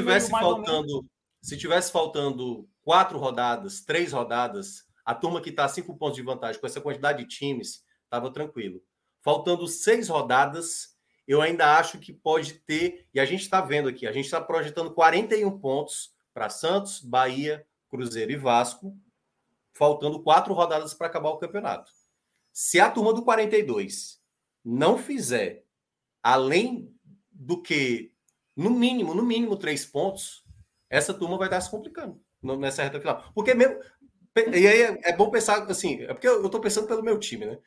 Se tivesse faltando 4 rodadas, 3 rodadas, a turma que está a 5 pontos de vantagem com essa quantidade de times, estava tranquilo. Faltando 6 rodadas, eu ainda acho que pode ter... E a gente está vendo aqui, a gente está projetando 41 pontos para Santos, Bahia, Cruzeiro e Vasco, faltando 4 rodadas para acabar o campeonato. Se a turma do 42 não fizer, além do que, no mínimo 3 pontos, essa turma vai estar se complicando nessa reta final. Porque mesmo... E aí é bom pensar assim, é porque eu estou pensando pelo meu time, né?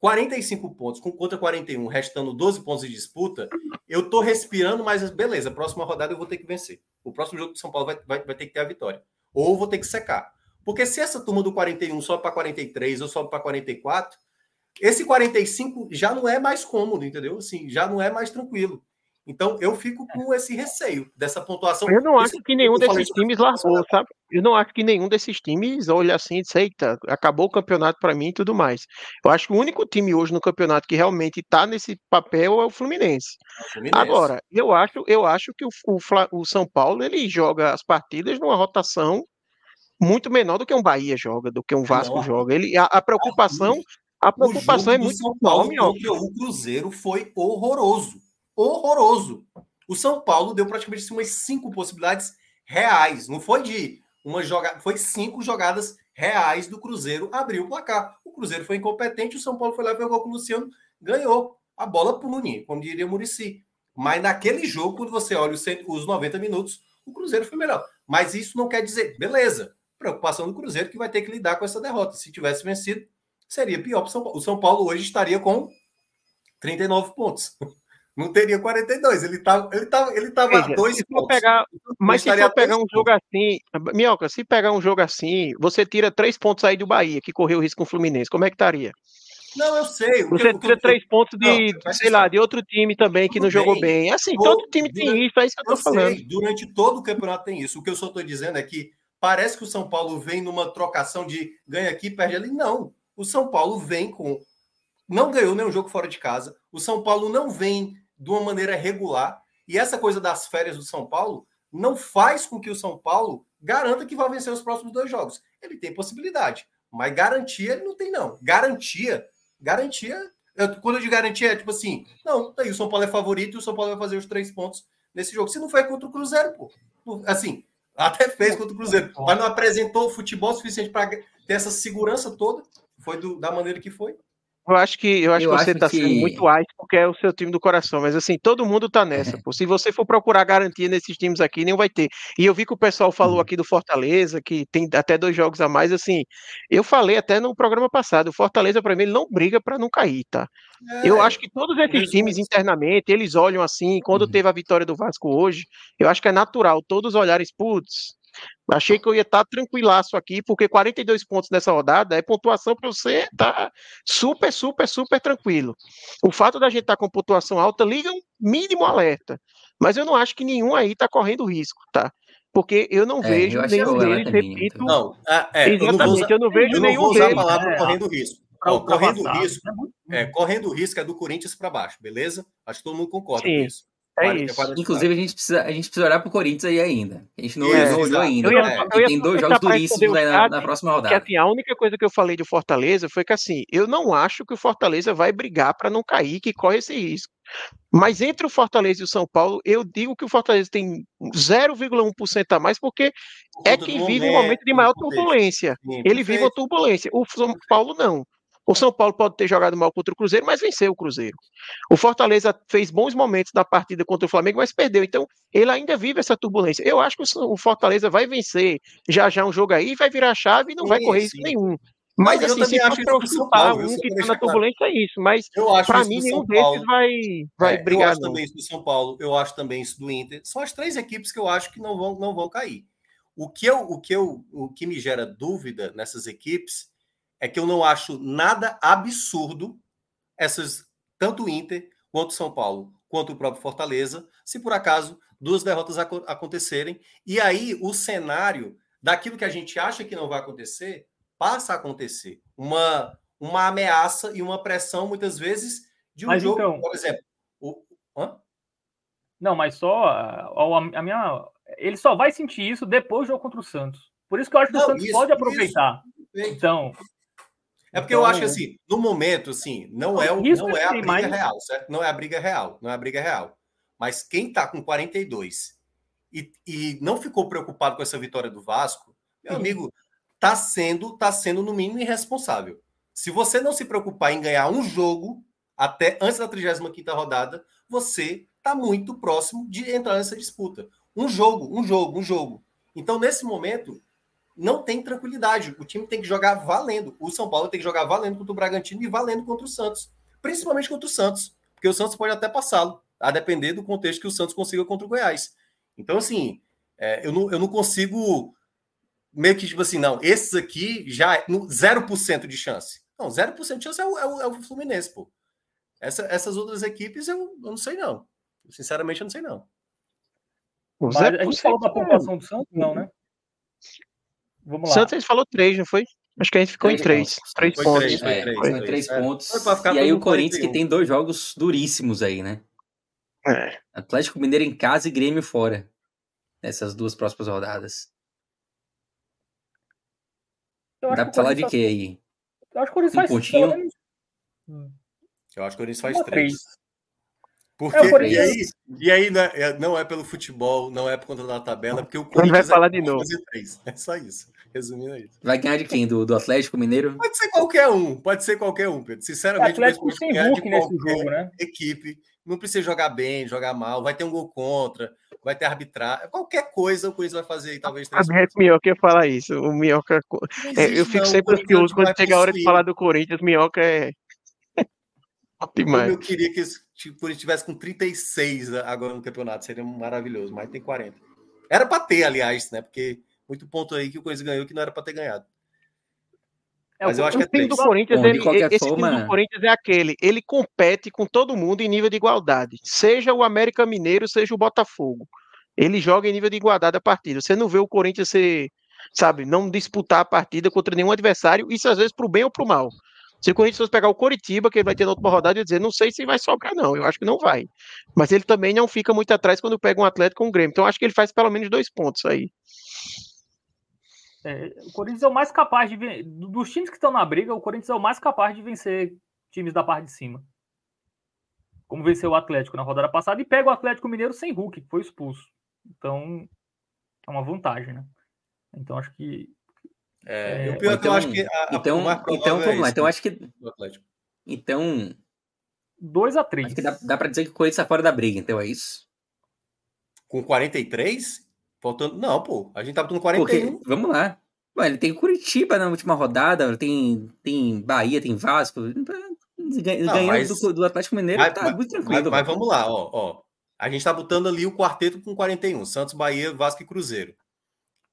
45 pontos contra 41, restando 12 pontos de disputa, eu tô respirando, mas beleza, próxima rodada eu vou ter que vencer. O próximo jogo do São Paulo vai ter que ter a vitória. Ou vou ter que secar. Porque se essa turma do 41 sobe para 43 ou sobe para 44, esse 45 já não é mais cômodo, entendeu? Assim, já não é mais tranquilo. Então, eu fico com esse receio dessa pontuação. Eu não acho que nenhum desses times largou, sabe? Eu não acho que nenhum desses times olha assim e diz, eita, acabou o campeonato para mim e tudo mais. Eu acho que o único time hoje no campeonato que realmente está nesse papel é o Fluminense. Agora, eu acho que o São Paulo, ele joga as partidas numa rotação muito menor do que um Bahia joga, do que um Vasco joga. A preocupação é muito maior. O Cruzeiro foi horroroso. Horroroso. O São Paulo deu praticamente umas 5 possibilidades reais. Não foi de uma jogada, foi 5 jogadas reais do Cruzeiro abrir o placar. O Cruzeiro foi incompetente, o São Paulo foi lá, pegou com o Luciano, ganhou a bola pro Nuninho, como diria o Muricy. Mas naquele jogo, quando você olha os 90 minutos, o Cruzeiro foi melhor. Mas isso não quer dizer, beleza, preocupação do Cruzeiro que vai ter que lidar com essa derrota. Se tivesse vencido, seria pior para o São Paulo. O São Paulo hoje estaria com 39 pontos. Não teria 42, ele tava a 2 pontos. Mas se for pegar um jogo assim, Minhoca, se pegar um jogo assim, você tira 3 pontos aí do Bahia, que correu risco com o Fluminense, como é que estaria? Não, eu sei. Você tira 3 pontos de, sei lá, de outro time também que não jogou bem. Assim, todo time tem isso, é isso que eu tô falando. Durante todo o campeonato tem isso. O que eu só tô dizendo é que parece que o São Paulo vem numa trocação de ganha aqui, perde ali. Não, o São Paulo vem com... Não ganhou nenhum jogo fora de casa. O São Paulo não vem de uma maneira regular, e essa coisa das férias do São Paulo não faz com que o São Paulo garanta que vai vencer os próximos 2 jogos. Ele tem possibilidade, mas garantia ele não tem, não. Garantia, quando eu digo garantia, é tipo assim, não, aí o São Paulo é favorito e o São Paulo vai fazer os 3 pontos nesse jogo. Se não foi contra o Cruzeiro, pô. Assim, até fez contra o Cruzeiro, mas não apresentou futebol suficiente para ter essa segurança toda, foi da maneira que foi. Eu acho que você tá sendo muito light porque é o seu time do coração, mas assim, todo mundo tá nessa, pô. Se você for procurar garantia nesses times aqui, nem vai ter. E eu vi que o pessoal falou aqui do Fortaleza, que tem até 2 jogos a mais, assim, eu falei até no programa passado, o Fortaleza pra mim ele não briga pra não cair, tá? Eu acho que todos esses times internamente, eles olham assim, quando teve a vitória do Vasco hoje, eu acho que é natural, todos olharem, putz, achei que eu ia estar tranquilaço aqui, porque 42 pontos nessa rodada é pontuação para você estar super, super, super tranquilo. O fato da gente estar com pontuação alta liga um mínimo alerta, mas eu não acho que nenhum aí está correndo risco, tá? Porque eu não vejo nenhum deles, repito... eu não vejo nenhum deles. Eu não vou usar a palavra correndo risco. Correndo risco é do Corinthians para baixo, beleza? Acho que todo mundo concorda com isso. Inclusive, a gente precisa olhar pro Corinthians aí ainda. A gente não olhou ainda. Eu tem 2 jogos duríssimos aí na próxima rodada. Que, assim, a única coisa que eu falei de Fortaleza foi que assim, eu não acho que o Fortaleza vai brigar para não cair, que corre esse risco. Mas entre o Fortaleza e o São Paulo, eu digo que o Fortaleza tem 0,1% a mais, porque é quem vive um momento de maior turbulência. Ele vive uma turbulência. O São Paulo não. O São Paulo pode ter jogado mal contra o Cruzeiro, mas venceu o Cruzeiro. O Fortaleza fez bons momentos na partida contra o Flamengo, mas perdeu. Então, ele ainda vive essa turbulência. Eu acho que o Fortaleza vai vencer já um jogo aí, vai virar a chave e não vai correr risco nenhum. Mas, não, assim, se for preocupar um que está na turbulência, claro. É isso. Mas, para mim, nenhum desses vai brigar. Eu acho também isso do São Paulo, eu acho também isso do Inter. São as 3 equipes que eu acho que não vão cair. O que me gera dúvida nessas equipes é que eu não acho nada absurdo essas, tanto o Inter, quanto o São Paulo, quanto o próprio Fortaleza, se por acaso 2 derrotas acontecerem. E aí o cenário daquilo que a gente acha que não vai acontecer, passa a acontecer. Uma ameaça e uma pressão, muitas vezes, de um mas jogo, então, por exemplo. Não, mas só a minha... Ele só vai sentir isso depois do jogo contra o Santos. Por isso que eu acho que o Santos pode aproveitar. Isso. Então... É porque eu acho que, assim, no momento, assim, não é a briga real, certo? Não é a briga real. Mas quem está com 42 e não ficou preocupado com essa vitória do Vasco, meu amigo, está sendo no mínimo irresponsável. Se você não se preocupar em ganhar um jogo até antes da 35ª rodada, você está muito próximo de entrar nessa disputa. Um jogo. Então, nesse momento... Não tem tranquilidade. O time tem que jogar valendo. O São Paulo tem que jogar valendo contra o Bragantino e valendo contra o Santos. Principalmente contra o Santos. Porque o Santos pode até passá-lo, a depender do contexto que o Santos consiga contra o Goiás. Então, assim, eu não consigo meio que, tipo assim, não, esses aqui já é 0% de chance. Não, 0% de chance é o Fluminense, pô. Essas outras equipes eu não sei, não. Sinceramente, eu não sei, não. Mas a gente falou da pontuação do Santos, não, né? Vamos lá. Santos falou 3, não foi? Acho que a gente ficou em 3. 3 pontos. Foi 3 pontos. E aí o Corinthians 41. Que tem 2 jogos duríssimos aí, né? Atlético Mineiro em casa e Grêmio fora. Nessas 2 próximas rodadas. Dá pra falar de quê aí? Eu acho que o Corinthians faz 3. Eu acho que o Corinthians faz 3. Porque, e aí não é pelo futebol, não é por conta da tabela, porque o Corinthians vai falar de novo. É só isso, resumindo aí. Vai ganhar de quem? Do Atlético Mineiro? Pode ser qualquer um, Pedro. Sinceramente, o Atlético tem Hulk nesse jogo, né? Equipe, não precisa jogar bem, jogar mal, vai ter um gol contra, vai ter arbitragem, qualquer coisa o Corinthians vai fazer aí, talvez... O Minhoca ia falar isso, o Minhoca... Eu fico sempre ansioso quando chega a hora de falar do Corinthians, o Minhoca é... Eu queria que ele estivesse com 36 agora no campeonato, seria maravilhoso, mas tem 40. Era para ter, aliás, né? Porque muito ponto aí que o Corinthians ganhou que não era para ter ganhado. Mas eu acho que é 3. Esse time do Corinthians é aquele, ele compete com todo mundo em nível de igualdade, seja o América Mineiro, seja o Botafogo. Ele joga em nível de igualdade a partida. Você não vê o Corinthians ser, sabe, não disputar a partida contra nenhum adversário, isso às vezes pro bem ou pro mal. Se o Corinthians fosse pegar o Coritiba, que ele vai ter na última rodada, eu ia dizer, não sei se vai sobrar, não. Eu acho que não vai. Mas ele também não fica muito atrás quando pega um Atlético com o Grêmio. Então, acho que ele faz pelo menos 2 pontos aí. O Corinthians é o mais capaz de... Dos times que estão na briga, o Corinthians é o mais capaz de vencer times da parte de cima. Como venceu o Atlético na rodada passada e pega o Atlético Mineiro sem Hulk, que foi expulso. Então, é uma vantagem, né? Então, acho que... Então, vamos lá. Então, acho que Então... 2-3. Acho que dá para dizer que o Corinthians está fora da briga, então é isso? Com 43? Faltando... Não, pô. A gente tá botando 41. Porque, vamos lá. Ué, ele tem Curitiba na última rodada, tem Bahia, tem Vasco. Ganhando do Atlético Mineiro, tá muito tranquilo. Mas vamos lá, ó. A gente tá botando ali o quarteto com 41. Santos, Bahia, Vasco e Cruzeiro.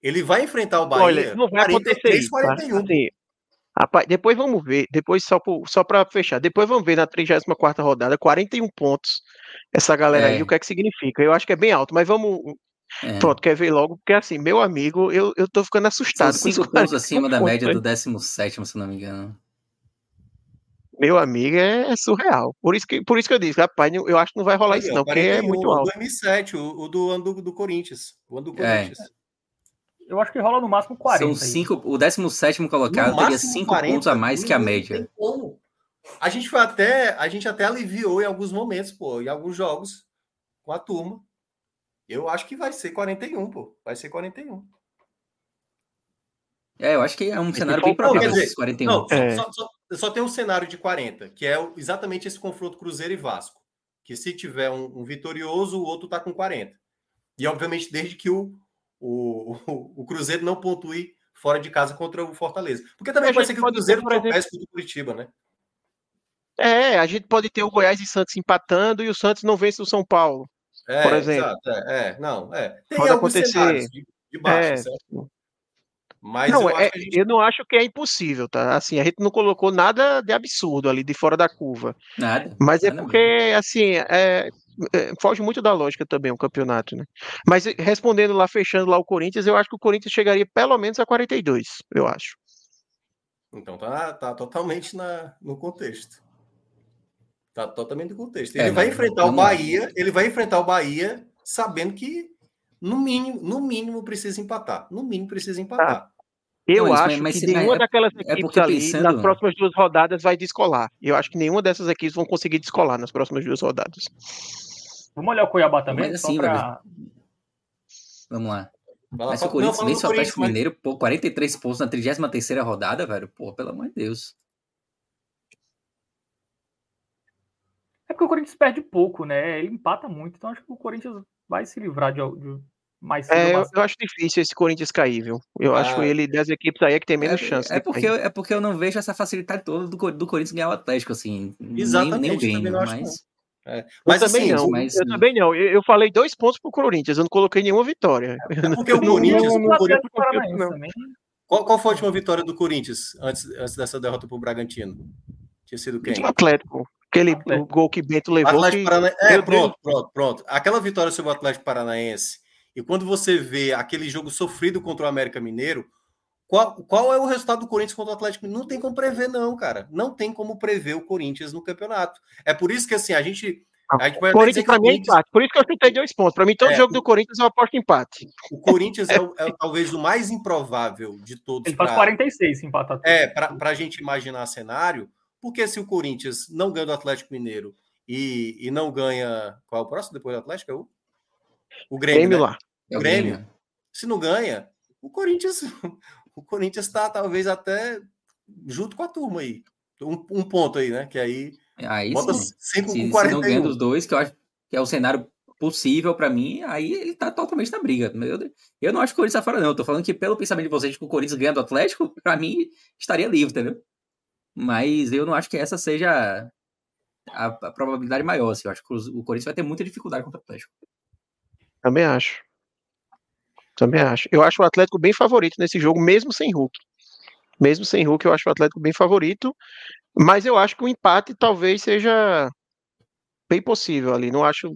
Ele vai enfrentar o Bahia. Olha, não vai acontecer isso. 41. Rapaz, depois vamos ver, depois só para fechar, depois vamos ver na 34ª rodada, 41 pontos, essa galera aí, o que é que significa? Eu acho que é bem alto, mas vamos... Pronto, quer ver logo, porque assim, meu amigo, eu tô ficando assustado. São 5 pontos acima da média do 17º, se não me engano. Meu amigo, é surreal. Por isso que eu disse, rapaz, eu acho que não vai rolar isso não, porque é muito alto. O do M7, o do ano do Corinthians, o ano do Corinthians. Eu acho que rola no máximo 40. São 5, o 17º colocado teria 5 pontos a mais que a média. A gente até aliviou em alguns momentos, pô, em alguns jogos com a turma. Eu acho que vai ser 41, pô. Vai ser 41. Eu acho que é um cenário bem provável esses 41. Não, só tem um cenário de 40, que é exatamente esse confronto Cruzeiro e Vasco. Que se tiver um vitorioso, o outro tá com 40. E, obviamente, desde que o Cruzeiro não pontue fora de casa contra o Fortaleza. Porque também pode ser que o Cruzeiro tropece contra o Curitiba, né? A gente pode ter o Goiás e Santos empatando e o Santos não vence o São Paulo, por exemplo. Exato, Tem pode acontecer de baixo, certo? Mas não, eu não acho que é impossível, tá? Assim, a gente não colocou nada de absurdo ali, de fora da curva. Nada. Mas é nada porque, mesmo. Assim... foge muito da lógica também o campeonato, né? Mas respondendo lá, fechando lá o Corinthians, eu acho que o Corinthians chegaria pelo menos a 42, eu acho. Então tá totalmente no contexto. Tá totalmente no contexto. Ele vai enfrentar o Bahia, sabendo que no mínimo precisa empatar. Tá. Eu acho que nenhuma daquelas equipes ali nas próximas 2 rodadas vai descolar. Eu acho que nenhuma dessas equipes vão conseguir descolar nas próximas 2 rodadas. Vamos olhar o Cuiabá também? Mas assim, pra... Vamos lá. Mas se o Corinthians vence o Atlético Mineiro, pô, 43 pontos na 33ª rodada, velho, pô, pelo amor de Deus. É porque o Corinthians perde pouco, né? Ele empata muito, então acho que o Corinthians vai se livrar de mais eu acho difícil esse Corinthians cair, viu? Eu acho que ele das equipes aí é que tem menos chance. É porque eu não vejo essa facilidade toda do Corinthians ganhar o Atlético, assim. Exatamente. Nem o game, mas... Mas eu também assim, não. Mas... Eu também não. Eu falei 2 pontos pro Corinthians, eu não coloquei nenhuma vitória. Porque o Corinthians. Qual foi a última vitória do Corinthians antes dessa derrota pro Bragantino? Tinha sido quem? O Atlético. Aquele Atlético. Gol que Bento levou. Atlético Paranaense. Pronto. Aquela vitória sobre o Atlético Paranaense. E quando você vê aquele jogo sofrido contra o América Mineiro, qual é o resultado do Corinthians contra o Atlético Mineiro? Não tem como prever, não, cara. Não tem como prever o Corinthians no campeonato. É por isso que, assim, a gente vai Corinthians, para mim, é empate. Por isso que eu chutei 2 pontos. Para mim, todo jogo do Corinthians eu aposto empate. O Corinthians é talvez o mais improvável de todos. Ele faz 46 se empatar. Para a gente imaginar cenário, porque se o Corinthians não ganha do Atlético Mineiro e não ganha... Qual é o próximo depois do Atlético? É o Grêmio, né? Lá. O Grêmio. Se não ganha, o Corinthians está talvez até junto com a turma aí. Um ponto aí, né? Que aí bota 5 com 41. Se não ganha dos 2, que eu acho que é o cenário possível para mim, aí ele tá totalmente na briga. Eu não acho que o Corinthians tá fora, não. Eu tô falando que pelo pensamento de vocês que o Corinthians ganha do Atlético, para mim, estaria livre, entendeu? Mas eu não acho que essa seja a probabilidade maior. Assim. Eu acho que o Corinthians vai ter muita dificuldade contra o Atlético. Também acho. Eu acho o Atlético bem favorito nesse jogo, mesmo sem Hulk. Eu acho o Atlético bem favorito, mas eu acho que o empate talvez seja bem possível ali. Não acho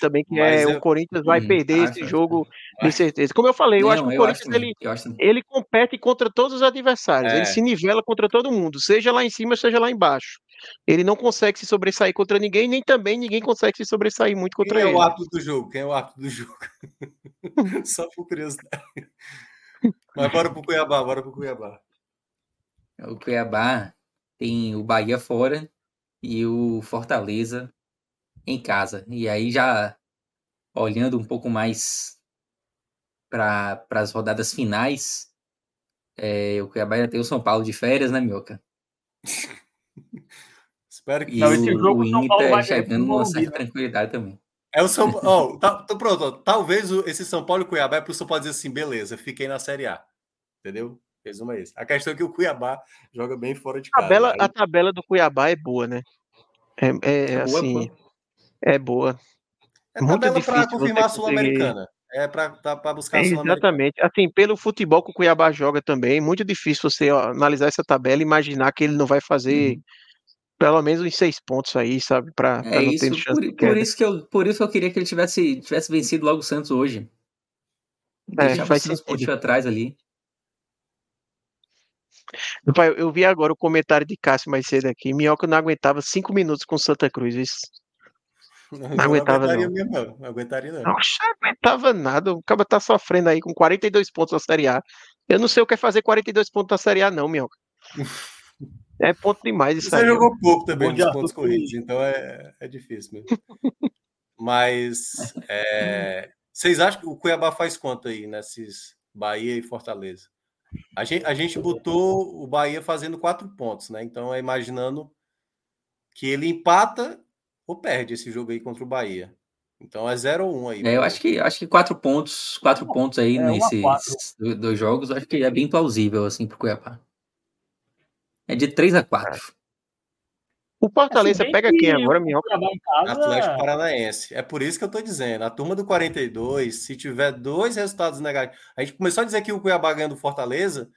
também que o Corinthians vai perder esse jogo de certeza. Como eu falei, eu acho que o Corinthians ele compete contra todos os adversários, ele se nivela contra todo mundo, seja lá em cima, seja lá embaixo. Ele não consegue se sobressair contra ninguém, nem também ninguém consegue se sobressair muito contra ele. Quem é o árbitro do jogo? Só por curiosidade. Mas bora pro Cuiabá. O Cuiabá tem o Bahia fora e o Fortaleza em casa. E aí já olhando um pouco mais para as rodadas finais, o Cuiabá já tem o São Paulo de férias, né, Minhoca? Espero que não. Esse jogo o São Paulo vai chegando numa certa tranquilidade também. É o São Paulo. Pronto. Talvez esse São Paulo e Cuiabá é para o São Paulo dizer assim: beleza, fiquei na Série A. Entendeu? Resumo é esse. A questão é que o Cuiabá joga bem fora de casa. A tabela do Cuiabá é boa, né? É boa, assim. Pô. É boa. É muito tabela para confirmar a Sul-Americana. É para buscar a Sul-Americana. Exatamente. Assim, pelo futebol que o Cuiabá joga também, é muito difícil você analisar essa tabela e imaginar que ele não vai fazer. Pelo menos uns 6 pontos aí, sabe? Pra não ter chance de queda. Por isso que eu queria que ele tivesse vencido logo o Santos hoje. Deixava 6 pontos atrás ali. Pai, eu vi agora o comentário de Cássio mais cedo aqui. Minhoca não aguentava 5 minutos com Santa Cruz. Isso. Não aguentava. Não aguentava nada. O cara tá sofrendo aí com 42 pontos na Série A. Eu não sei o que é fazer 42 pontos na Série A, não, Minhoca. É ponto demais isso aí. Você jogou pouco também de pontos corridos, então é difícil mesmo. Mas vocês acham que o Cuiabá faz quanto aí nesses Bahia e Fortaleza? A gente botou o Bahia fazendo 4 pontos, né? Então é imaginando que ele empata ou perde esse jogo aí contra o Bahia. Então é 0 ou 1 aí. É, eu acho que 4 pontos aí nesses 2 jogos, acho que é bem plausível assim pro Cuiabá. É de 3-4. O Fortaleza pega quem agora, Minhoca? Atlético Paranaense. É por isso que eu estou dizendo. A turma do 42, se tiver 2 resultados negativos... A gente começou a dizer que o Cuiabá ganha do Fortaleza,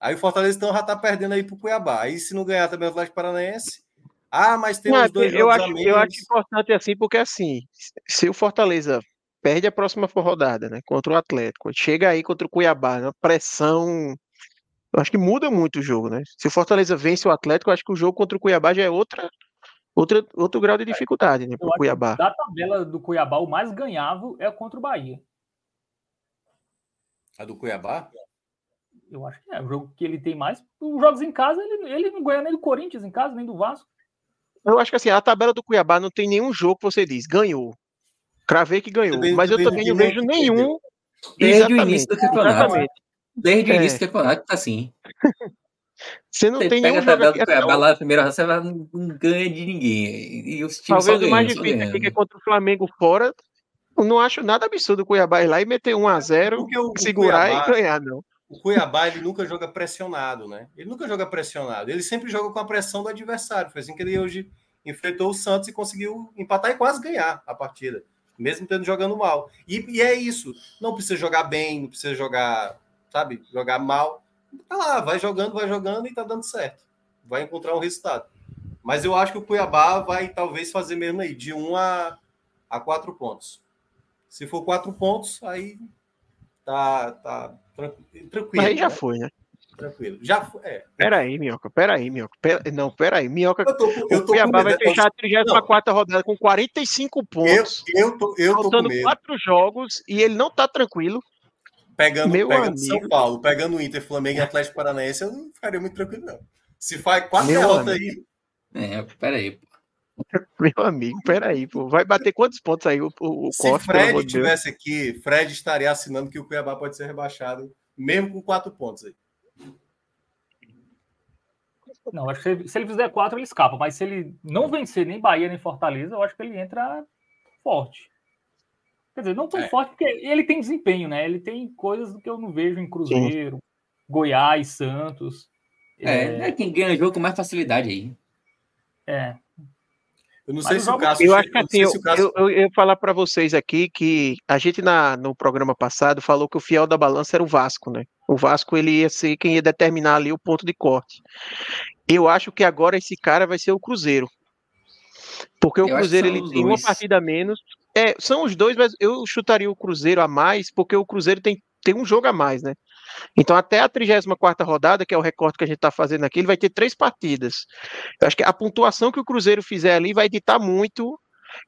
aí o Fortaleza então já está perdendo aí para o Cuiabá. Aí se não ganhar também o Atlético Paranaense... Ah, mas tem uns 2 jogos a menos. Eu acho importante assim, porque assim, se o Fortaleza perde a próxima rodada, né, contra o Atlético, chega aí contra o Cuiabá, uma pressão... Eu acho que muda muito o jogo, né? Se o Fortaleza vence o Atlético, eu acho que o jogo contra o Cuiabá já é outro grau de dificuldade, né, pro Cuiabá. Da tabela do Cuiabá, o mais ganhável é contra o Bahia. A do Cuiabá? Eu acho que é. O jogo que ele tem mais... Os jogos em casa, ele não ganha nem do Corinthians em casa, nem do Vasco. Eu acho que assim, a tabela do Cuiabá não tem nenhum jogo que você diz, ganhou. Cravei que ganhou. Mas eu também não vejo nenhum... Desde o início do campeonato. Exatamente. Desde o início do campeonato tá assim. Você não tem nenhum jogo aqui. Lá na primeira você não ganha de ninguém. E os times talvez o mais difícil aqui que é contra o Flamengo fora. Eu não acho nada absurdo o Cuiabá ir lá e meter 1-0, segurar Cuiabá, e ganhar, não. O Cuiabá ele nunca joga pressionado, né? Ele nunca joga pressionado. Ele sempre joga com a pressão do adversário. Foi assim que ele hoje enfrentou o Santos e conseguiu empatar e quase ganhar a partida. Mesmo tendo jogando mal. E é isso. Não precisa jogar bem, não precisa jogar... Sabe, jogar mal, tá lá, vai jogando e tá dando certo. Vai encontrar um resultado. Mas eu acho que o Cuiabá vai talvez fazer mesmo aí, de 1-4 pontos. Se for 4 pontos, aí tá tranquilo. Mas aí já foi, né? Tranquilo. Já foi, Peraí, Minhoca. Peraí. Minhoca, o Cuiabá vai fechar a 34ª rodada com 45 pontos. Eu tô faltando 4 jogos e ele não tá tranquilo. Pegando São Paulo, pegando o Inter, Flamengo e Atlético Paranaense, eu não ficaria muito tranquilo, não. Se faz 4 derrotas aí... Peraí, pô. Meu amigo, peraí, pô. Vai bater quantos pontos aí o Costa? Se Fred estivesse aqui, Fred estaria assinando que o Cuiabá pode ser rebaixado, mesmo com 4 pontos aí. Não, acho que se ele fizer 4, ele escapa. Mas se ele não vencer nem Bahia, nem Fortaleza, eu acho que ele entra forte. Quer dizer, não tão forte, porque ele tem desempenho, né? Ele tem coisas que eu não vejo em Cruzeiro, sim, Goiás, Santos. É quem ganha jogo com mais facilidade aí. É. Eu não sei se o caso... Eu acho que assim, eu ia falar para vocês aqui que a gente no programa passado falou que o fiel da balança era o Vasco, né? O Vasco, ele ia ser quem ia determinar ali o ponto de corte. Eu acho que agora esse cara vai ser o Cruzeiro. Porque o Cruzeiro ele tem uma partida a menos... são os dois, mas eu chutaria o Cruzeiro a mais, porque o Cruzeiro tem um jogo a mais, né? Então até a 34ª rodada, que é o recorte que a gente está fazendo aqui, ele vai ter 3 partidas. Eu acho que a pontuação que o Cruzeiro fizer ali vai ditar muito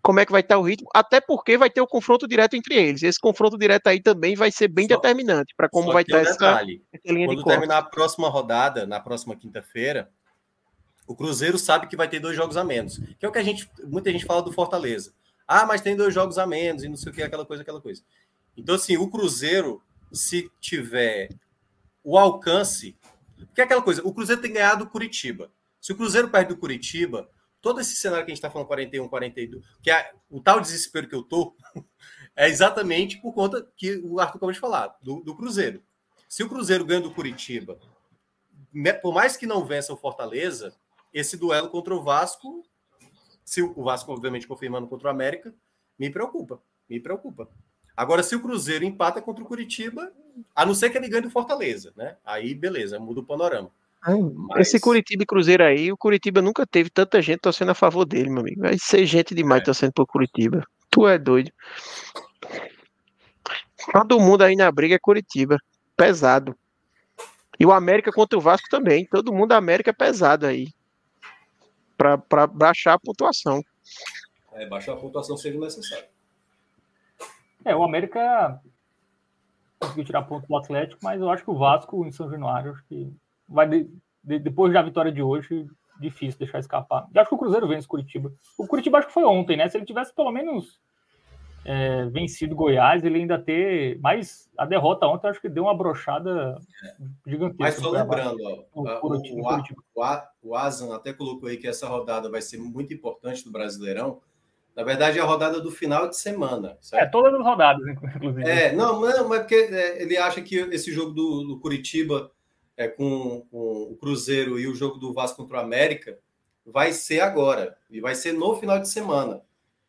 como é que vai estar o ritmo, até porque vai ter o confronto direto entre eles. Esse confronto direto aí também vai ser bem determinante para como vai estar essa linha de corte. Quando terminar a próxima rodada, na próxima quinta-feira, o Cruzeiro sabe que vai ter 2 jogos a menos, que é o que muita gente fala do Fortaleza. Ah, mas tem 2 jogos a menos e não sei o que, aquela coisa. Então, assim, o Cruzeiro, se tiver o alcance... Porque é aquela coisa, o Cruzeiro tem ganhado o Curitiba. Se o Cruzeiro perde o Curitiba, todo esse cenário que a gente está falando, 41, 42, que é o tal desespero que eu tô, é exatamente por conta que o Arthur acabou de falar, do Cruzeiro. Se o Cruzeiro ganha do Curitiba, né, por mais que não vença o Fortaleza, esse duelo contra o Vasco, se o Vasco, obviamente, confirmando contra o América, me preocupa. Agora, se o Cruzeiro empata contra o Curitiba, a não ser que ele ganhe do Fortaleza, né? Aí, beleza, muda o panorama. Mas... esse Curitiba e Cruzeiro aí, o Curitiba nunca teve tanta gente torcendo a favor dele, meu amigo. Vai ser gente demais torcendo pro Curitiba. Tu é doido. Todo mundo aí na briga é Curitiba. Pesado. E o América contra o Vasco também. Todo mundo da América é pesado aí. Pra baixar a pontuação. Baixar a pontuação seja necessário. O América conseguiu tirar ponto do Atlético, mas eu acho que o Vasco em São Januário, acho que vai depois da vitória de hoje, difícil deixar escapar. Eu acho que o Cruzeiro vence Curitiba. O Curitiba acho que foi ontem, né? Se ele tivesse pelo menos vencido Goiás, ele ainda ter... Mas a derrota ontem acho que deu uma brochada gigantesca. Mas só lembrando, o Azan até colocou aí que essa rodada vai ser muito importante do Brasileirão. Na verdade, é a rodada do final de semana. Certo? Todas as rodadas, inclusive. Não, mas porque ele acha que esse jogo do Curitiba com o Cruzeiro e o jogo do Vasco contra o América vai ser agora. E vai ser no final de semana.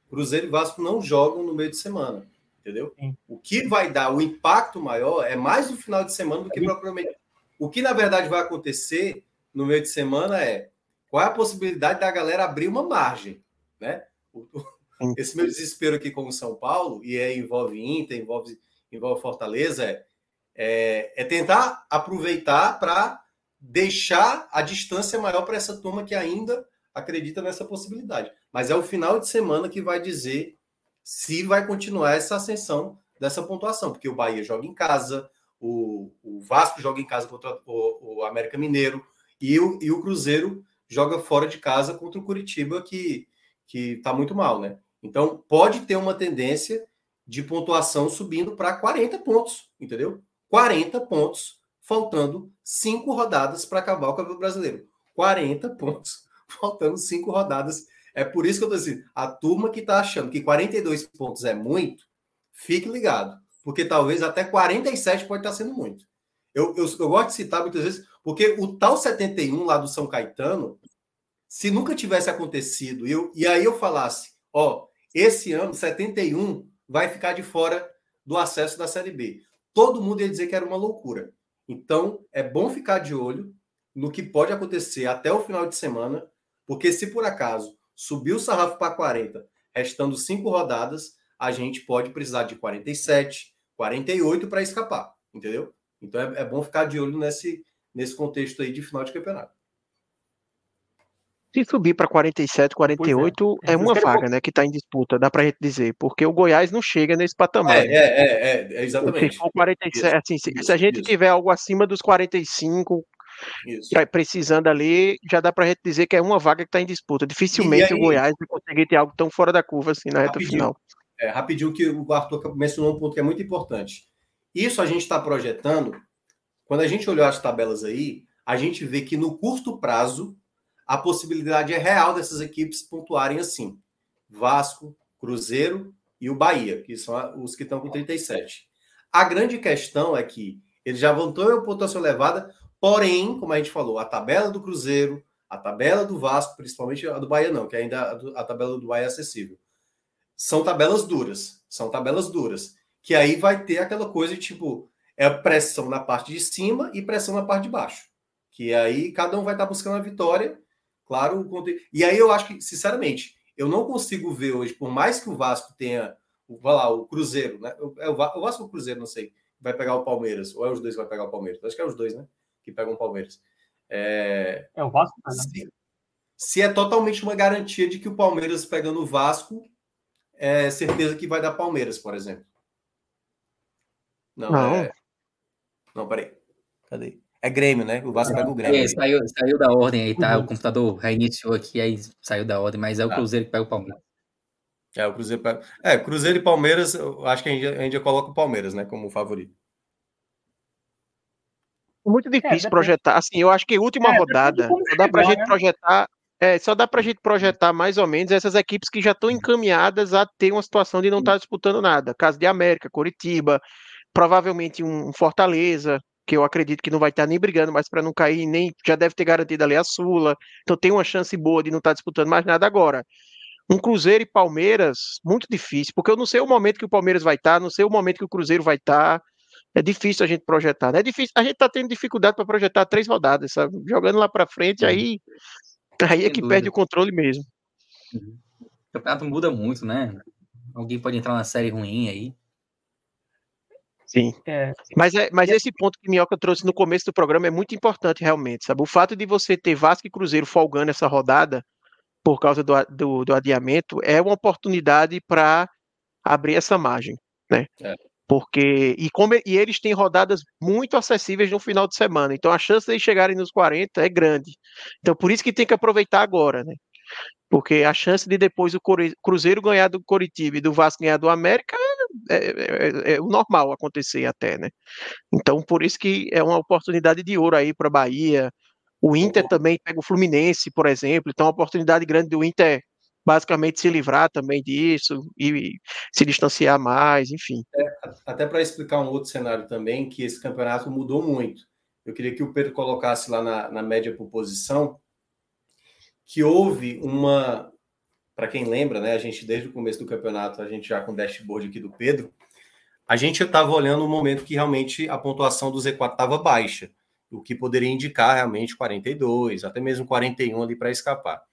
Cruzeiro e Vasco não jogam no meio de semana. Entendeu? Sim. O que vai dar o impacto maior é mais no final de semana do que propriamente. O que, na verdade, vai acontecer no meio de semana é qual é a possibilidade da galera abrir uma margem, né? Esse meu desespero aqui com o São Paulo, e envolve Inter, envolve Fortaleza, tentar aproveitar para deixar a distância maior para essa turma que ainda acredita nessa possibilidade. Mas é o final de semana que vai dizer se vai continuar essa ascensão dessa pontuação, porque o Bahia joga em casa, o Vasco joga em casa contra o América Mineiro, e o Cruzeiro joga fora de casa contra o Curitiba, que está muito mal, né? Então, pode ter uma tendência de pontuação subindo para 40 pontos, entendeu? 40 pontos, faltando 5 rodadas para acabar o Campeonato Brasileiro. 40 pontos, faltando 5 rodadas. É por isso que eu estou dizendo, a turma que está achando que 42 pontos é muito, fique ligado, porque talvez até 47 pode estar sendo muito. Eu gosto de citar muitas vezes, porque o tal 71 lá do São Caetano, se nunca tivesse acontecido, e aí eu falasse, esse ano, 71, vai ficar de fora do acesso da Série B. Todo mundo ia dizer que era uma loucura. Então, é bom ficar de olho no que pode acontecer até o final de semana, porque se por acaso subir o sarrafo para 40, restando 5 rodadas, a gente pode precisar de 47, 48 para escapar, entendeu? Então, é bom ficar de olho nesse contexto aí de final de campeonato. Se subir para 47, 48, é uma vaga, né, que está em disputa, dá para a gente dizer, porque o Goiás não chega nesse patamar. Exatamente. Se for 47, assim, se a gente tiver algo acima dos 45, precisando ali, já dá para a gente dizer que é uma vaga que está em disputa. Dificilmente o Goiás vai conseguir ter algo tão fora da curva assim na reta final. Rapidinho, que o Arthur mencionou um ponto que é muito importante. Isso a gente está projetando, quando a gente olhou as tabelas aí, a gente vê que no curto prazo, a possibilidade é real dessas equipes pontuarem assim. Vasco, Cruzeiro e o Bahia, que são os que estão com 37. A grande questão é que eles já vão ter uma pontuação elevada, porém, como a gente falou, a tabela do Cruzeiro, a tabela do Vasco, principalmente a do Bahia não, que ainda a tabela do Bahia é acessível. São tabelas duras. Que aí vai ter aquela coisa de, tipo, pressão na parte de cima e pressão na parte de baixo. Que aí cada um vai estar buscando a vitória. Claro, e aí eu acho que, sinceramente, eu não consigo ver hoje, por mais que o Vasco tenha, vai lá, o Cruzeiro, né? O Vasco ou o Cruzeiro, não sei, vai pegar o Palmeiras, ou é os dois que vai pegar o Palmeiras? Acho que é os dois, né? Que pegam o Palmeiras. É o Vasco? Né? Se é totalmente uma garantia de que o Palmeiras pegando o Vasco, é certeza que vai dar Palmeiras, por exemplo. Não, peraí. Cadê? É Grêmio, né? O Vasco pega o Grêmio. Saiu da ordem aí, tá? O computador reiniciou aqui, aí saiu da ordem, mas é o Cruzeiro que pega o Palmeiras. O Cruzeiro pega... Cruzeiro e Palmeiras, eu acho que a gente coloca o Palmeiras, né? Como favorito. Muito difícil projetar. Assim, eu acho que última rodada, dá pra gente projetar Só dá para a gente projetar mais ou menos essas equipes que já estão encaminhadas a ter uma situação de não estar disputando nada. Caso de América, Coritiba, provavelmente um Fortaleza, que eu acredito que não vai estar nem brigando, mas para não cair, nem já deve ter garantido ali a Sula. Então tem uma chance boa de não estar disputando mais nada agora. Um Cruzeiro e Palmeiras, muito difícil, porque eu não sei o momento que o Palmeiras vai estar, não sei o momento que o Cruzeiro vai estar. É difícil a gente projetar, né? É difícil. A gente está tendo dificuldade para projetar 3 rodadas, sabe? Jogando lá para frente, aí é que perde o controle mesmo. Uhum. O campeonato muda muito, né? Alguém pode entrar na série ruim aí. Sim. Mas esse ponto que o Minhoca trouxe no começo do programa é muito importante, realmente, sabe? O fato de você ter Vasco e Cruzeiro folgando essa rodada por causa do adiamento é uma oportunidade para abrir essa margem, né? É. Porque, e eles têm rodadas muito acessíveis no final de semana, então a chance de eles chegarem nos 40 é grande. Então por isso que tem que aproveitar agora, né? Porque a chance de depois o Cruzeiro ganhar do Coritiba e do Vasco ganhar do América é normal acontecer até, né? Então por isso que é uma oportunidade de ouro aí para a Bahia. O Inter também pega o Fluminense, por exemplo, então é uma oportunidade grande do Inter basicamente se livrar também disso e se distanciar mais, enfim. Até para explicar um outro cenário também, que esse campeonato mudou muito. Eu queria que o Pedro colocasse lá na média por posição, que houve uma... Para quem lembra, né, a gente desde o começo do campeonato, a gente já com o dashboard aqui do Pedro, a gente estava olhando um momento que realmente a pontuação do Z4 estava baixa, o que poderia indicar realmente 42, até mesmo 41 ali para escapar.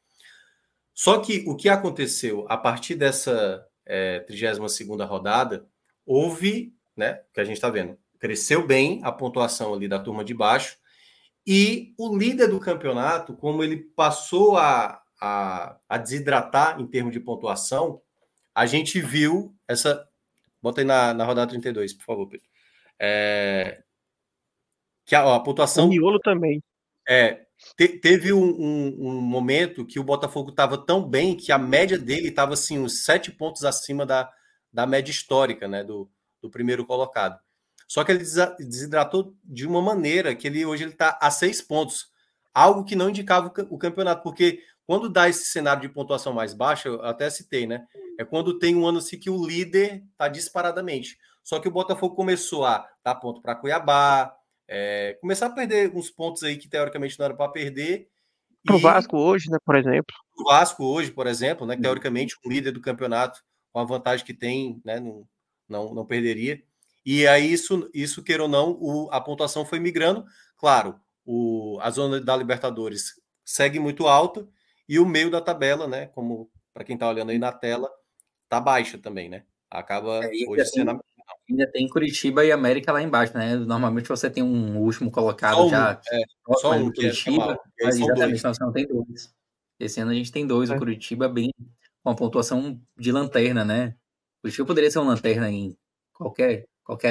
Só que o que aconteceu a partir dessa 32ª rodada, houve, né, que a gente está vendo, cresceu bem a pontuação ali da turma de baixo, e o líder do campeonato, como ele passou a desidratar em termos de pontuação, a gente viu essa... Bota aí na rodada 32, por favor, Pedro. Que a pontuação... O miolo também. Teve um momento que o Botafogo estava tão bem que a média dele estava assim, uns 7 pontos acima da média histórica, né, do primeiro colocado. Só que ele desidratou de uma maneira que hoje ele está a 6 pontos, algo que não indicava o campeonato, porque quando dá esse cenário de pontuação mais baixa, eu até citei, né, é quando tem um ano assim que o líder está disparadamente. Só que o Botafogo começou a dar ponto para Cuiabá, começar a perder uns pontos aí que teoricamente não era para perder. O Vasco hoje, né, por exemplo. O Vasco hoje, por exemplo, né, teoricamente o líder do campeonato, com a vantagem que tem, né, não perderia. E aí isso queira ou não, a pontuação foi migrando. Claro, a zona da Libertadores segue muito alta e o meio da tabela, né, como para quem está olhando aí na tela, tá baixa também, né? Acaba hoje sendo Ainda tem Curitiba e América lá embaixo, né? Normalmente você tem um último colocado já. Só um Curitiba, mas exatamente nós não tem 2. Esse ano a gente tem 2, o Curitiba bem com a pontuação de lanterna, né? O Curitiba poderia ser um lanterna em qualquer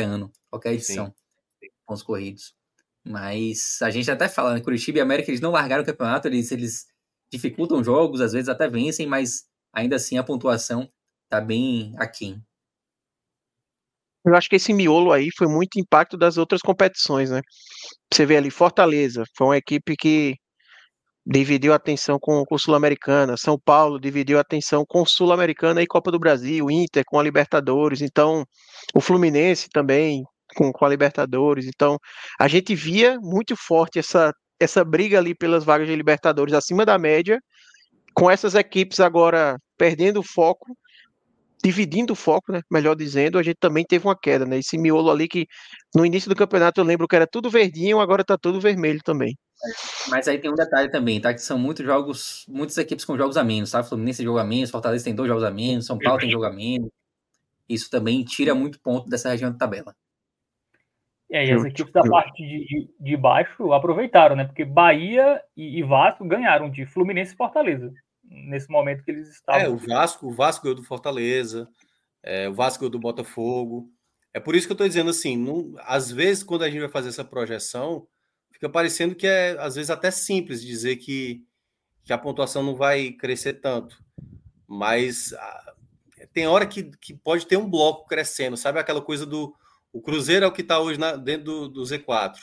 ano, qualquer edição. Sim. Com os corridos. Mas a gente até fala, né? Curitiba e América, eles não largaram o campeonato, eles dificultam jogos, às vezes até vencem, mas ainda assim a pontuação tá bem aquém. Eu acho que esse miolo aí foi muito impacto das outras competições, né? Você vê ali, Fortaleza, foi uma equipe que dividiu a atenção com o Sul-Americana, São Paulo dividiu a atenção com o Sul-Americana e Copa do Brasil, Inter com a Libertadores, então o Fluminense também com a Libertadores, então a gente via muito forte essa briga ali pelas vagas de Libertadores acima da média, com essas equipes agora perdendo o foco, dividindo o foco, né? Melhor dizendo, a gente também teve uma queda, né? Esse miolo ali que no início do campeonato eu lembro que era tudo verdinho, agora tá tudo vermelho também. Mas aí tem um detalhe também, tá? Que são muitas equipes com jogos a menos, tá? Fluminense tem jogo a menos, Fortaleza tem 2 jogos a menos, São Paulo tem jogo a menos. Isso também tira muito ponto dessa região da tabela. E as equipes da parte de baixo aproveitaram, né? Porque Bahia e Vasco ganharam de Fluminense e Fortaleza. Nesse momento que eles estavam... O Vasco ganhou do Fortaleza, o Vasco ganhou do Botafogo. É por isso que eu estou dizendo assim, às vezes quando a gente vai fazer essa projeção, fica parecendo que é, às vezes, até simples dizer que a pontuação não vai crescer tanto. Mas tem hora que pode ter um bloco crescendo, sabe? Aquela coisa o Cruzeiro é o que está hoje dentro do Z4.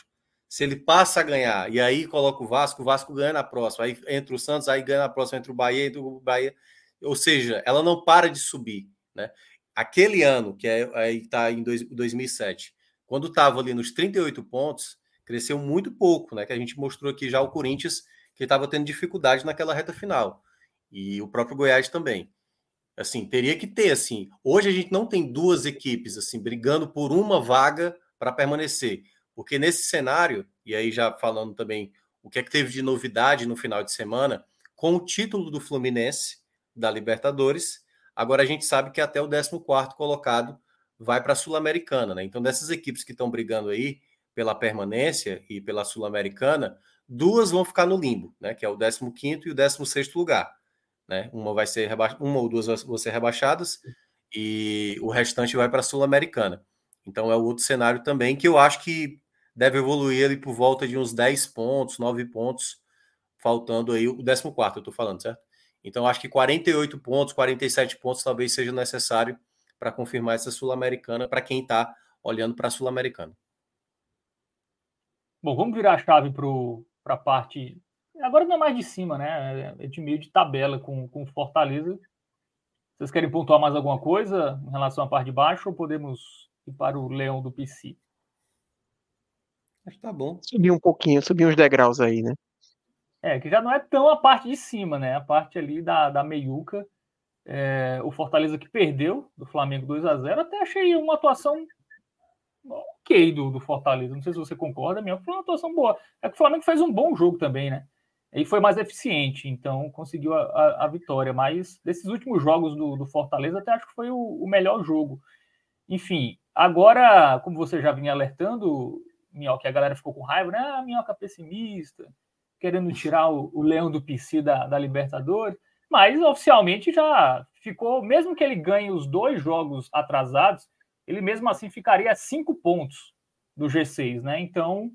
Se ele passa a ganhar, e aí coloca o Vasco ganha na próxima, aí entra o Santos, aí ganha na próxima, entra o Bahia. Ou seja, ela não para de subir, né? Aquele ano, que está em 2007, quando estava ali nos 38 pontos, cresceu muito pouco, né? Que a gente mostrou aqui já o Corinthians, que estava tendo dificuldade naquela reta final. E o próprio Goiás também. Assim, teria que ter, assim... Hoje a gente não tem duas equipes, assim, brigando por uma vaga para permanecer. Porque nesse cenário, e aí já falando também o que é que teve de novidade no final de semana, com o título do Fluminense, da Libertadores, agora a gente sabe que até o 14º colocado vai para a Sul-Americana, né? Então, dessas equipes que estão brigando aí pela permanência e pela Sul-Americana, duas vão ficar no limbo, né? Que é o 15º e o 16º lugar, né? Uma ou duas vão ser rebaixadas e o restante vai para a Sul-Americana. Então, é o outro cenário também que eu acho que deve evoluir ali por volta de uns 10 pontos, 9 pontos, faltando aí o 14º, eu estou falando, certo? Então, acho que 48 pontos, 47 pontos talvez seja necessário para confirmar essa Sul-Americana, para quem está olhando para a Sul-Americana. Bom, vamos virar a chave para a parte... Agora não é mais de cima, né? É de meio de tabela com Fortaleza. Vocês querem pontuar mais alguma coisa em relação à parte de baixo ou podemos... E para o Leão do PC. Acho que tá bom. Subiu um pouquinho, subiu uns degraus aí, né? É, que já não é tão a parte de cima, né? A parte ali da meiuca. É, o Fortaleza que perdeu do Flamengo 2-0. Até achei uma atuação ok do Fortaleza. Não sei se você concorda, mesmo. Foi uma atuação boa. É que o Flamengo fez um bom jogo também, né? E foi mais eficiente, então conseguiu a vitória. Mas desses últimos jogos do Fortaleza, até acho que foi o melhor jogo. Enfim, agora, como você já vinha alertando, Minhoca, a galera ficou com raiva, né? Ah, Minhoca pessimista, querendo tirar o Leão do PC da Libertadores. Mas, oficialmente, já ficou... Mesmo que ele ganhe os 2 jogos atrasados, ele mesmo assim ficaria a 5 pontos do G6, né? Então,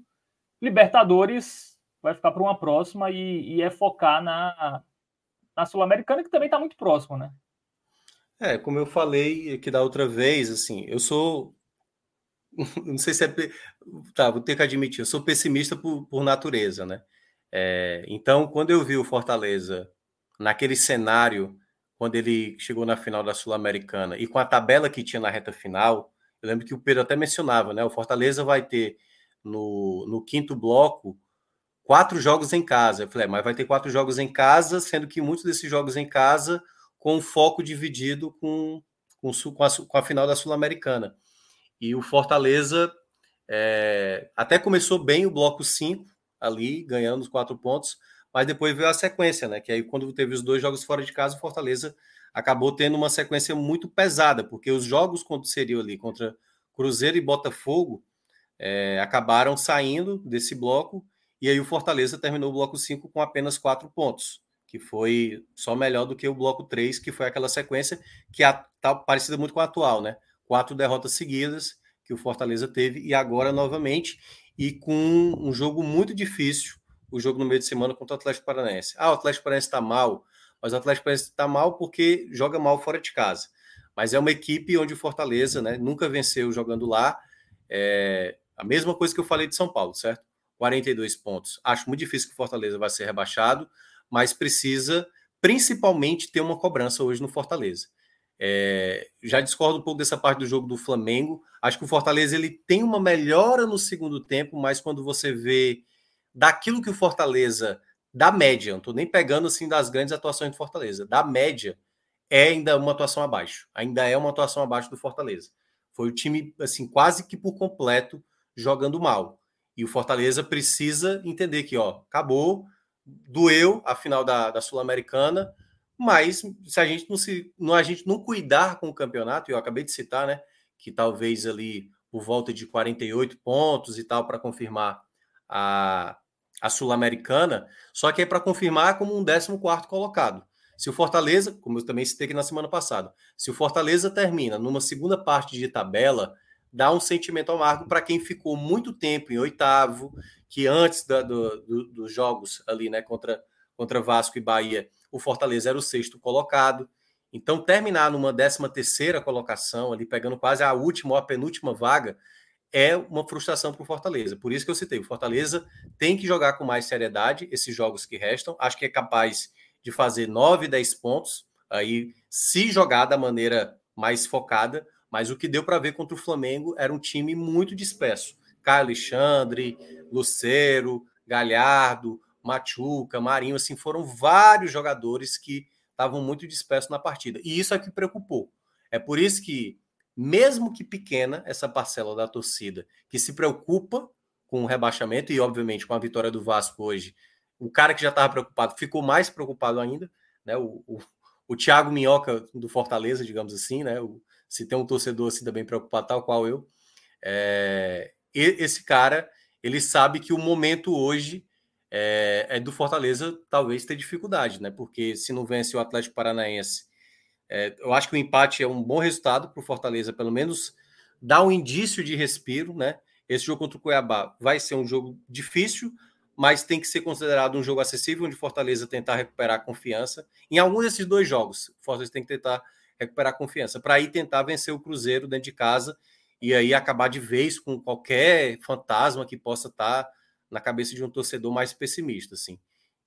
Libertadores vai ficar para uma próxima e é focar na Sul-Americana, que também está muito próximo, né? É, como eu falei aqui da outra vez, assim, eu sou... Não sei se é... Tá, vou ter que admitir, eu sou pessimista por natureza, né? Então, quando eu vi o Fortaleza naquele cenário, quando ele chegou na final da Sul-Americana e com a tabela que tinha na reta final, eu lembro que o Pedro até mencionava, né? O Fortaleza vai ter no 5º bloco 4 jogos em casa. Eu falei, mas vai ter 4 jogos em casa, sendo que muitos desses jogos em casa... com foco dividido com a final da Sul-Americana. E o Fortaleza até começou bem o bloco 5, ali, ganhando os 4 pontos, mas depois veio a sequência, né? Que aí, quando teve os 2 jogos fora de casa, o Fortaleza acabou tendo uma sequência muito pesada, porque os jogos que seriam ali contra Cruzeiro e Botafogo acabaram saindo desse bloco, e aí o Fortaleza terminou o bloco 5 com apenas 4 pontos. Que foi só melhor do que o bloco 3, que foi aquela sequência que está parecida muito com a atual, né? 4 derrotas seguidas que o Fortaleza teve, e agora novamente, e com um jogo muito difícil, o jogo no meio de semana contra o Atlético Paranaense. Ah, o Atlético Paranaense está mal, mas o Atlético Paranaense está mal porque joga mal fora de casa. Mas é uma equipe onde o Fortaleza, né, nunca venceu jogando lá, a mesma coisa que eu falei de São Paulo, certo? 42 pontos. Acho muito difícil que o Fortaleza vai ser rebaixado, mas precisa, principalmente, ter uma cobrança hoje no Fortaleza. Já discordo um pouco dessa parte do jogo do Flamengo. Acho que o Fortaleza ele tem uma melhora no segundo tempo, mas quando você vê daquilo que o Fortaleza, da média, não estou nem pegando assim das grandes atuações do Fortaleza, da média, é ainda uma atuação abaixo. Ainda é uma atuação abaixo do Fortaleza. Foi o time, assim, quase que por completo, jogando mal. E o Fortaleza precisa entender que, ó, acabou... Doeu a final da Sul-Americana, mas se a gente não cuidar com o campeonato, e eu acabei de citar, né, que talvez ali por volta de 48 pontos e tal para confirmar a Sul-Americana, só que é para confirmar como um 14º colocado. Se o Fortaleza, como eu também citei aqui na semana passada, se o Fortaleza termina numa segunda parte de tabela, dá um sentimento amargo para quem ficou muito tempo em 8º, que antes dos jogos ali, né, contra Vasco e Bahia, o Fortaleza era o 6º colocado. Então, terminar numa 13ª colocação, ali pegando quase a última ou a penúltima vaga, é uma frustração para o Fortaleza. Por isso que eu citei, o Fortaleza tem que jogar com mais seriedade esses jogos que restam. Acho que é capaz de fazer 9, 10 pontos, aí se jogar da maneira mais focada, mas o que deu para ver contra o Flamengo era um time muito disperso. Caio Alexandre, Lucero, Galhardo, Machuca, Marinho, assim, foram vários jogadores que estavam muito dispersos na partida. E isso é que preocupou. É por isso que, mesmo que pequena, essa parcela da torcida que se preocupa com o rebaixamento e, obviamente, com a vitória do Vasco hoje, o cara que já estava preocupado ficou mais preocupado ainda, né? O Thiago Minhoca do Fortaleza, digamos assim, né? Se tem um torcedor assim também preocupado, tal qual eu, esse cara, ele sabe que o momento hoje é do Fortaleza talvez ter dificuldade, né? Porque se não vence o Atlético Paranaense, eu acho que o empate é um bom resultado para o Fortaleza, pelo menos dá um indício de respiro, né? Esse jogo contra o Cuiabá vai ser um jogo difícil, mas tem que ser considerado um jogo acessível, onde o Fortaleza tentar recuperar a confiança. Em algum desses dois jogos, o Fortaleza tem que tentar recuperar a confiança, para ir tentar vencer o Cruzeiro dentro de casa e aí acabar de vez com qualquer fantasma que possa estar na cabeça de um torcedor mais pessimista, assim.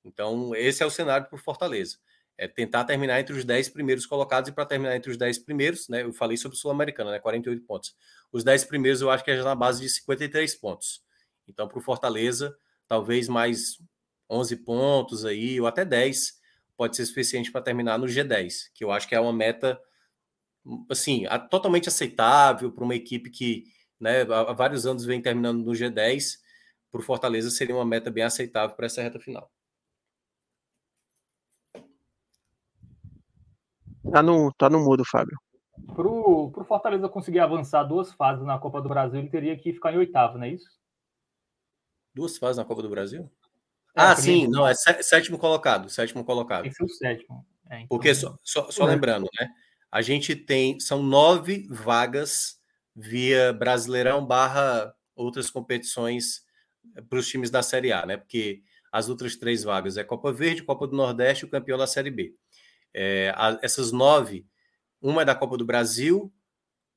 Então, esse é o cenário para o Fortaleza. É tentar terminar entre os 10 primeiros colocados, e para terminar entre os 10 primeiros, né, eu falei sobre o Sul-Americana, né, 48 pontos. Os 10 primeiros eu acho que é já na base de 53 pontos. Então, para o Fortaleza, talvez mais 11 pontos aí, ou até 10, pode ser suficiente para terminar no G10, que eu acho que é uma meta, assim, totalmente aceitável para uma equipe que, né, há vários anos vem terminando no G10. Para o Fortaleza seria uma meta bem aceitável para essa reta final. Tá no mudo, Fábio. Para o Fortaleza conseguir avançar 2 fases na Copa do Brasil, ele teria que ficar em 8º, não é isso? 2 fases na Copa do Brasil? Sim, não, é 7º colocado. 7º colocado. Tem que ser o 7º. Então... Porque, só lembrando, né? A gente tem, são 9 vagas via Brasileirão / outras competições para os times da Série A, né? Porque as outras 3 vagas é Copa Verde, Copa do Nordeste e o campeão da Série B. Essas 9, uma é da Copa do Brasil,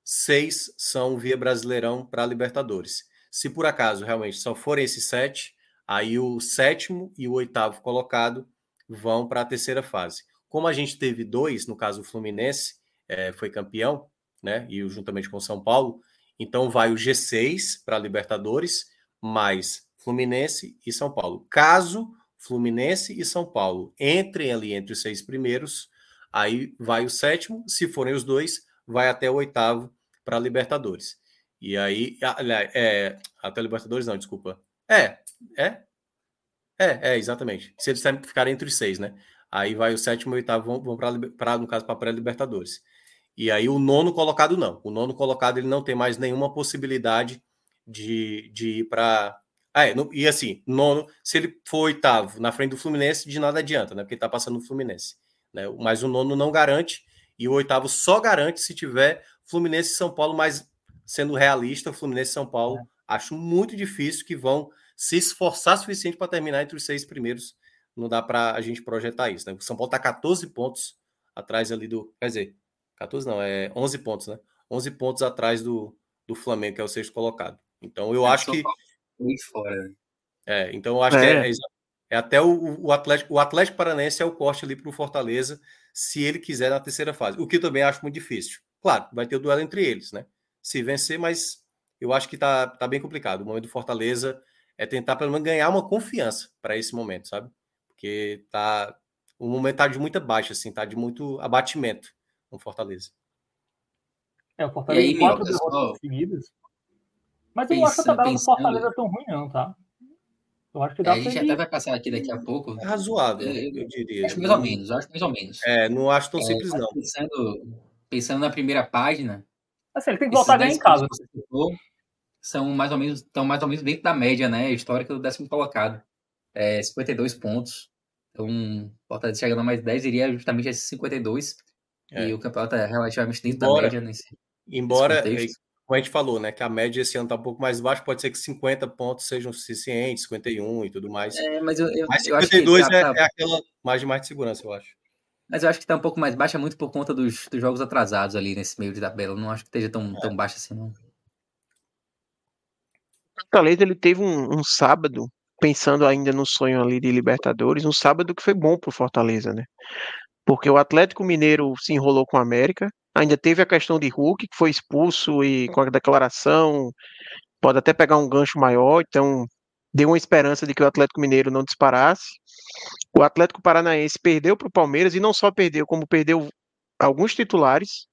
6 são via Brasileirão para Libertadores. Se por acaso realmente só forem esses 7, aí o 7º e o 8º colocado vão para a terceira fase. Como a gente teve 2, no caso o Fluminense foi campeão, né? E juntamente com o São Paulo, então vai o G6 para Libertadores, mais Fluminense e São Paulo. Caso Fluminense e São Paulo entrem ali entre os 6 primeiros, aí vai o 7º, se forem os 2, vai até o 8º para Libertadores. E aí, até Libertadores não, desculpa. Exatamente. Se eles ficarem entre os 6, né? Aí vai o 7º e o 8º vão para, no caso, para pré-Libertadores. E aí o 9º colocado não. O 9º colocado ele não tem mais nenhuma possibilidade de ir para... E assim, 9º, se ele for 8º na frente do Fluminense, de nada adianta, né? Porque está passando o Fluminense. Né? Mas o 9º não garante, e o 8º só garante se tiver Fluminense e São Paulo, mas sendo realista, Fluminense e São Paulo, acho muito difícil que vão se esforçar suficiente para terminar entre os 6 primeiros. Não dá para a gente projetar isso, né? O São Paulo está 14 pontos atrás ali do... Quer dizer, 14 não, é 11 pontos, né? 11 pontos atrás do Flamengo, que é o 6º colocado. Então eu acho que... Muito fora. Então eu acho que é até o Atlético. O Atlético Paranaense é o corte ali para o Fortaleza, se ele quiser na terceira fase. O que eu também acho muito difícil. Claro, vai ter o duelo entre eles, né? Se vencer, mas eu acho que tá bem complicado. O momento do Fortaleza é tentar, pelo menos, ganhar uma confiança para esse momento, sabe? Porque o momento tá de muita baixa, assim, tá de muito abatimento no Fortaleza. O Fortaleza tem 4 derrotas seguidas. Mas eu não acho que a tabela do Fortaleza tão ruim, não, tá? Eu acho que dá pra a gente até vai passar aqui daqui a pouco. É razoável, eu diria. Acho mais ou menos. Não acho tão simples, não. Pensando na primeira página... Assim, ele tem que voltar a ganhar em casa. São mais ou menos dentro da média, né? Histórica do 10º colocado. 52 pontos. Então, o Fortaleza chegando a mais 10 iria justamente a 52. E o campeonato é relativamente dentro da média. Embora... Como a gente falou, né? Que a média esse ano tá um pouco mais baixa, pode ser que 50 pontos sejam suficientes, 51 e tudo mais. Mas 52 é aquela margem de segurança, eu acho. Mas eu acho que tá um pouco mais baixa, muito por conta dos jogos atrasados ali nesse meio de tabela. Não acho que esteja tão baixa assim, não. Fortaleza, ele teve um sábado, pensando ainda no sonho ali de Libertadores, um sábado que foi bom pro Fortaleza, né? Porque o Atlético Mineiro se enrolou com o América, ainda teve a questão de Hulk, que foi expulso e com a declaração pode até pegar um gancho maior, então deu uma esperança de que o Atlético Mineiro não disparasse. O Atlético Paranaense perdeu para o Palmeiras, e não só perdeu, como perdeu alguns titulares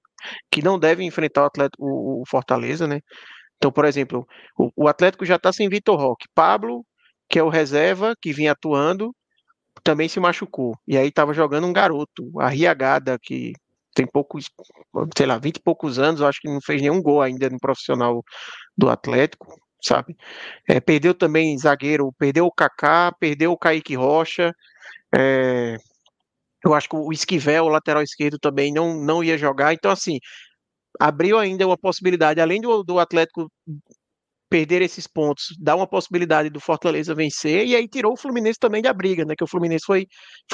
que não devem enfrentar o Fortaleza, né? Então, por exemplo, o Atlético já está sem Vitor Roque. Pablo, que é o reserva, que vinha atuando, também se machucou. E aí estava jogando um garoto, a Riagada, que tem poucos, sei lá, 20 e poucos anos, eu acho que não fez nenhum gol ainda no profissional do Atlético, sabe? Perdeu também zagueiro, perdeu o Kaká, perdeu o Kaique Rocha, eu acho que o Esquivel, o lateral esquerdo, também não ia jogar. Então, assim, abriu ainda uma possibilidade, além do Atlético perder esses pontos, dá uma possibilidade do Fortaleza vencer, e aí tirou o Fluminense também da briga, né? Que o Fluminense foi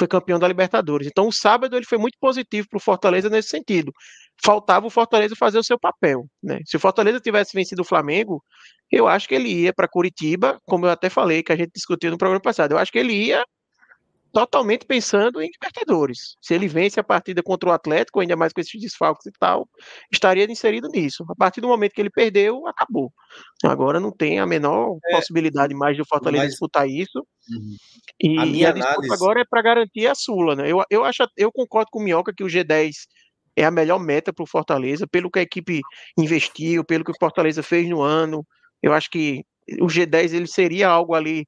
campeão da Libertadores. Então, o sábado ele foi muito positivo para o Fortaleza nesse sentido. Faltava o Fortaleza fazer o seu papel, né? Se o Fortaleza tivesse vencido o Flamengo, eu acho que ele ia para Curitiba, como eu até falei, que a gente discutiu no programa passado. Eu acho que ele ia totalmente pensando em Libertadores. Se ele vence a partida contra o Atlético, ainda mais com esses desfalques e tal, estaria inserido nisso. A partir do momento que ele perdeu, acabou. Agora não tem a menor possibilidade mais do Fortaleza disputar isso. Uhum. E a minha disputa agora é para garantir a Sula, né? Eu concordo com o Minhoca que o G10 é a melhor meta para o Fortaleza, pelo que a equipe investiu, pelo que o Fortaleza fez no ano. Eu acho que o G10 ele seria algo ali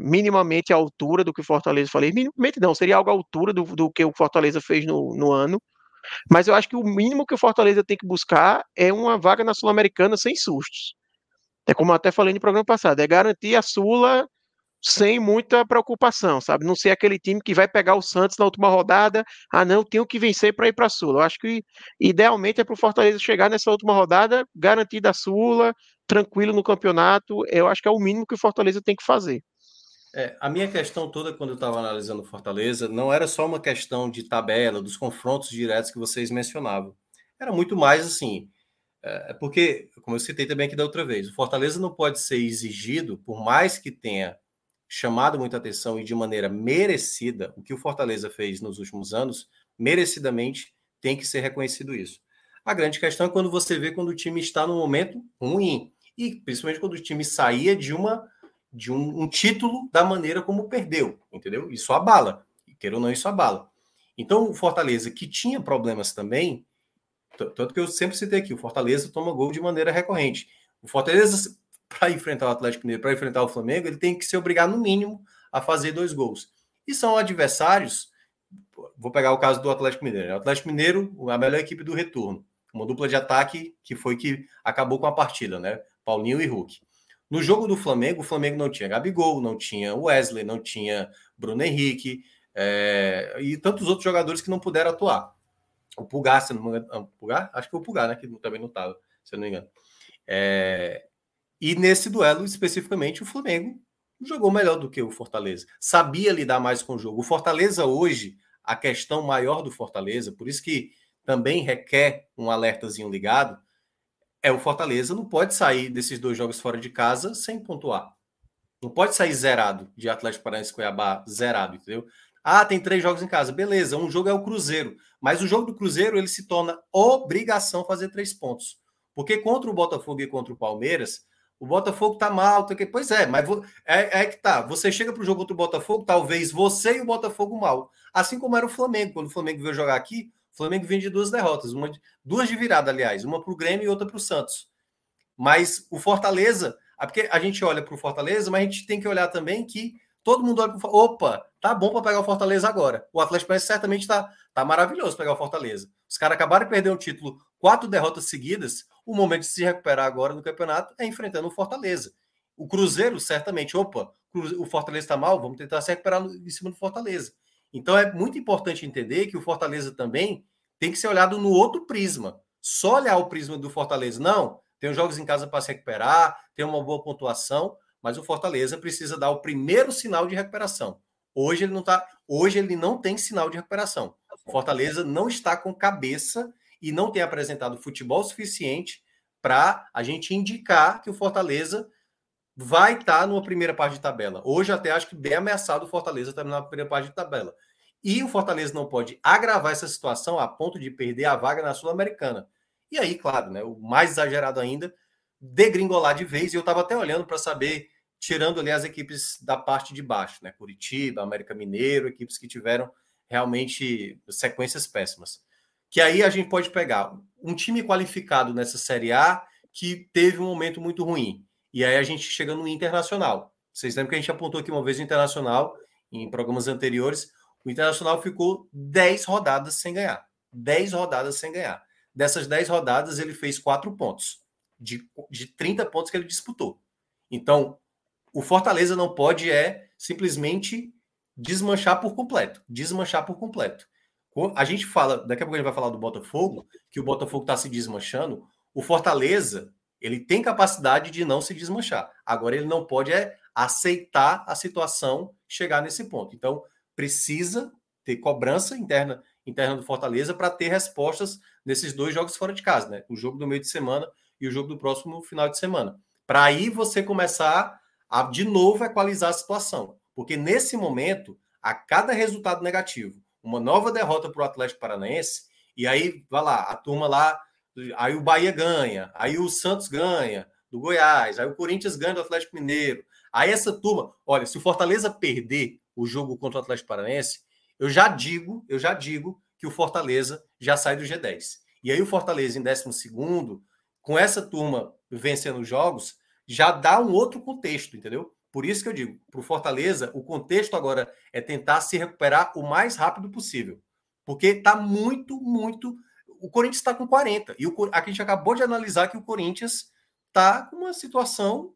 minimamente à altura do que o Fortaleza falei, minimamente não, seria algo à altura do que o Fortaleza fez no ano, mas eu acho que o mínimo que o Fortaleza tem que buscar é uma vaga na Sul-Americana sem sustos. É como eu até falei no programa passado, é garantir a Sula sem muita preocupação, sabe? Não ser aquele time que vai pegar o Santos na última rodada, tenho que vencer para ir para a Sula. Eu acho que idealmente é para o Fortaleza chegar nessa última rodada garantida a Sula, tranquilo no campeonato. Eu acho que é o mínimo que o Fortaleza tem que fazer. A minha questão toda, quando eu estava analisando o Fortaleza, não era só uma questão de tabela, dos confrontos diretos que vocês mencionavam. Era muito mais assim, porque, como eu citei também aqui da outra vez, o Fortaleza não pode ser exigido, por mais que tenha chamado muita atenção e de maneira merecida, o que o Fortaleza fez nos últimos anos, merecidamente tem que ser reconhecido isso. A grande questão é quando você vê quando o time está num momento ruim, e principalmente quando o time saía de um título da maneira como perdeu, entendeu? Isso abala, queira ou não, isso abala. Então, o Fortaleza, que tinha problemas também, tanto que eu sempre citei aqui, o Fortaleza toma gol de maneira recorrente. O Fortaleza, para enfrentar o Atlético Mineiro, para enfrentar o Flamengo, ele tem que se obrigar, no mínimo, a fazer 2 gols. E são adversários, vou pegar o caso do Atlético Mineiro. O Atlético Mineiro, a melhor equipe do retorno. Uma dupla de ataque que acabou com a partida, né? Paulinho e Hulk. No jogo do Flamengo, o Flamengo não tinha Gabigol, não tinha Wesley, não tinha Bruno Henrique e tantos outros jogadores que não puderam atuar. O Pulgar, se não me engano, acho que o Pulgar, né, que também não estava, se eu não me engano. E nesse duelo, especificamente, o Flamengo jogou melhor do que o Fortaleza. Sabia lidar mais com o jogo. O Fortaleza hoje, a questão maior do Fortaleza, por isso que também requer um alertazinho ligado, o Fortaleza não pode sair desses 2 jogos fora de casa sem pontuar. Não pode sair zerado de Atlético Paranaense e Cuiabá, zerado, entendeu? Tem 3 jogos em casa. Beleza, um jogo é o Cruzeiro. Mas o jogo do Cruzeiro, ele se torna obrigação fazer 3 pontos. Porque contra o Botafogo e contra o Palmeiras, o Botafogo tá mal. Pois é, mas que tá. Você chega pro jogo contra o Botafogo, talvez você e o Botafogo mal. Assim como era o Flamengo. Quando o Flamengo veio jogar aqui, o Flamengo vem de 2 derrotas, 2 de virada, aliás, uma para o Grêmio e outra para o Santos. Mas o Fortaleza, porque a gente olha para o Fortaleza, mas a gente tem que olhar também que todo mundo olha para o Fortaleza. Opa, tá bom para pegar o Fortaleza agora. O Atlético Paranaense certamente tá maravilhoso pegar o Fortaleza. Os caras acabaram de perder um título, 4 derrotas seguidas. O momento de se recuperar agora no campeonato é enfrentando o Fortaleza. O Cruzeiro, certamente, opa, o Fortaleza está mal, vamos tentar se recuperar em cima do Fortaleza. Então é muito importante entender que o Fortaleza também tem que ser olhado no outro prisma. Só olhar o prisma do Fortaleza. Não, tem os jogos em casa para se recuperar, tem uma boa pontuação, mas o Fortaleza precisa dar o primeiro sinal de recuperação. Hoje ele não tem sinal de recuperação. O Fortaleza não está com cabeça e não tem apresentado futebol suficiente para a gente indicar que o Fortaleza vai estar numa primeira parte de tabela. Hoje até acho que bem ameaçado o Fortaleza terminar na primeira parte de tabela. E o Fortaleza não pode agravar essa situação a ponto de perder a vaga na Sul-Americana. E aí, claro, né, o mais exagerado ainda, degringolar de vez. E eu estava até olhando para saber, tirando ali as equipes da parte de baixo, né, Curitiba, América Mineiro, equipes que tiveram realmente sequências péssimas. Que aí a gente pode pegar um time qualificado nessa Série A que teve um momento muito ruim. E aí a gente chega no Internacional. Vocês lembram que a gente apontou aqui uma vez o Internacional, em programas anteriores, o Internacional ficou 10 rodadas sem ganhar. 10 rodadas sem ganhar. Dessas 10 rodadas, ele fez 4 pontos, de 30 pontos que ele disputou. Então, o Fortaleza não pode simplesmente desmanchar por completo. A gente fala, daqui a pouco a gente vai falar do Botafogo, que o Botafogo está se desmanchando. O Fortaleza, ele tem capacidade de não se desmanchar. Agora, ele não pode aceitar a situação chegar nesse ponto. Então, precisa ter cobrança interna do Fortaleza para ter respostas nesses dois jogos fora de casa, né? O jogo do meio de semana e o jogo do próximo final de semana. Para aí você começar a, de novo, equalizar a situação. Porque nesse momento, a cada resultado negativo, uma nova derrota para o Atlético Paranaense, e aí, vai lá, a turma lá, aí o Bahia ganha, aí o Santos ganha do Goiás, aí o Corinthians ganha do Atlético Mineiro. Aí essa turma, olha, se o Fortaleza perder o jogo contra o Atlético Paranaense, eu já digo que o Fortaleza já sai do G10. E aí o Fortaleza em 12º, com essa turma vencendo os jogos, já dá um outro contexto, entendeu? Por isso que eu digo, para o Fortaleza, o contexto agora é tentar se recuperar o mais rápido possível. Porque está muito... O Corinthians está com 40. E a gente acabou de analisar que o Corinthians está com uma situação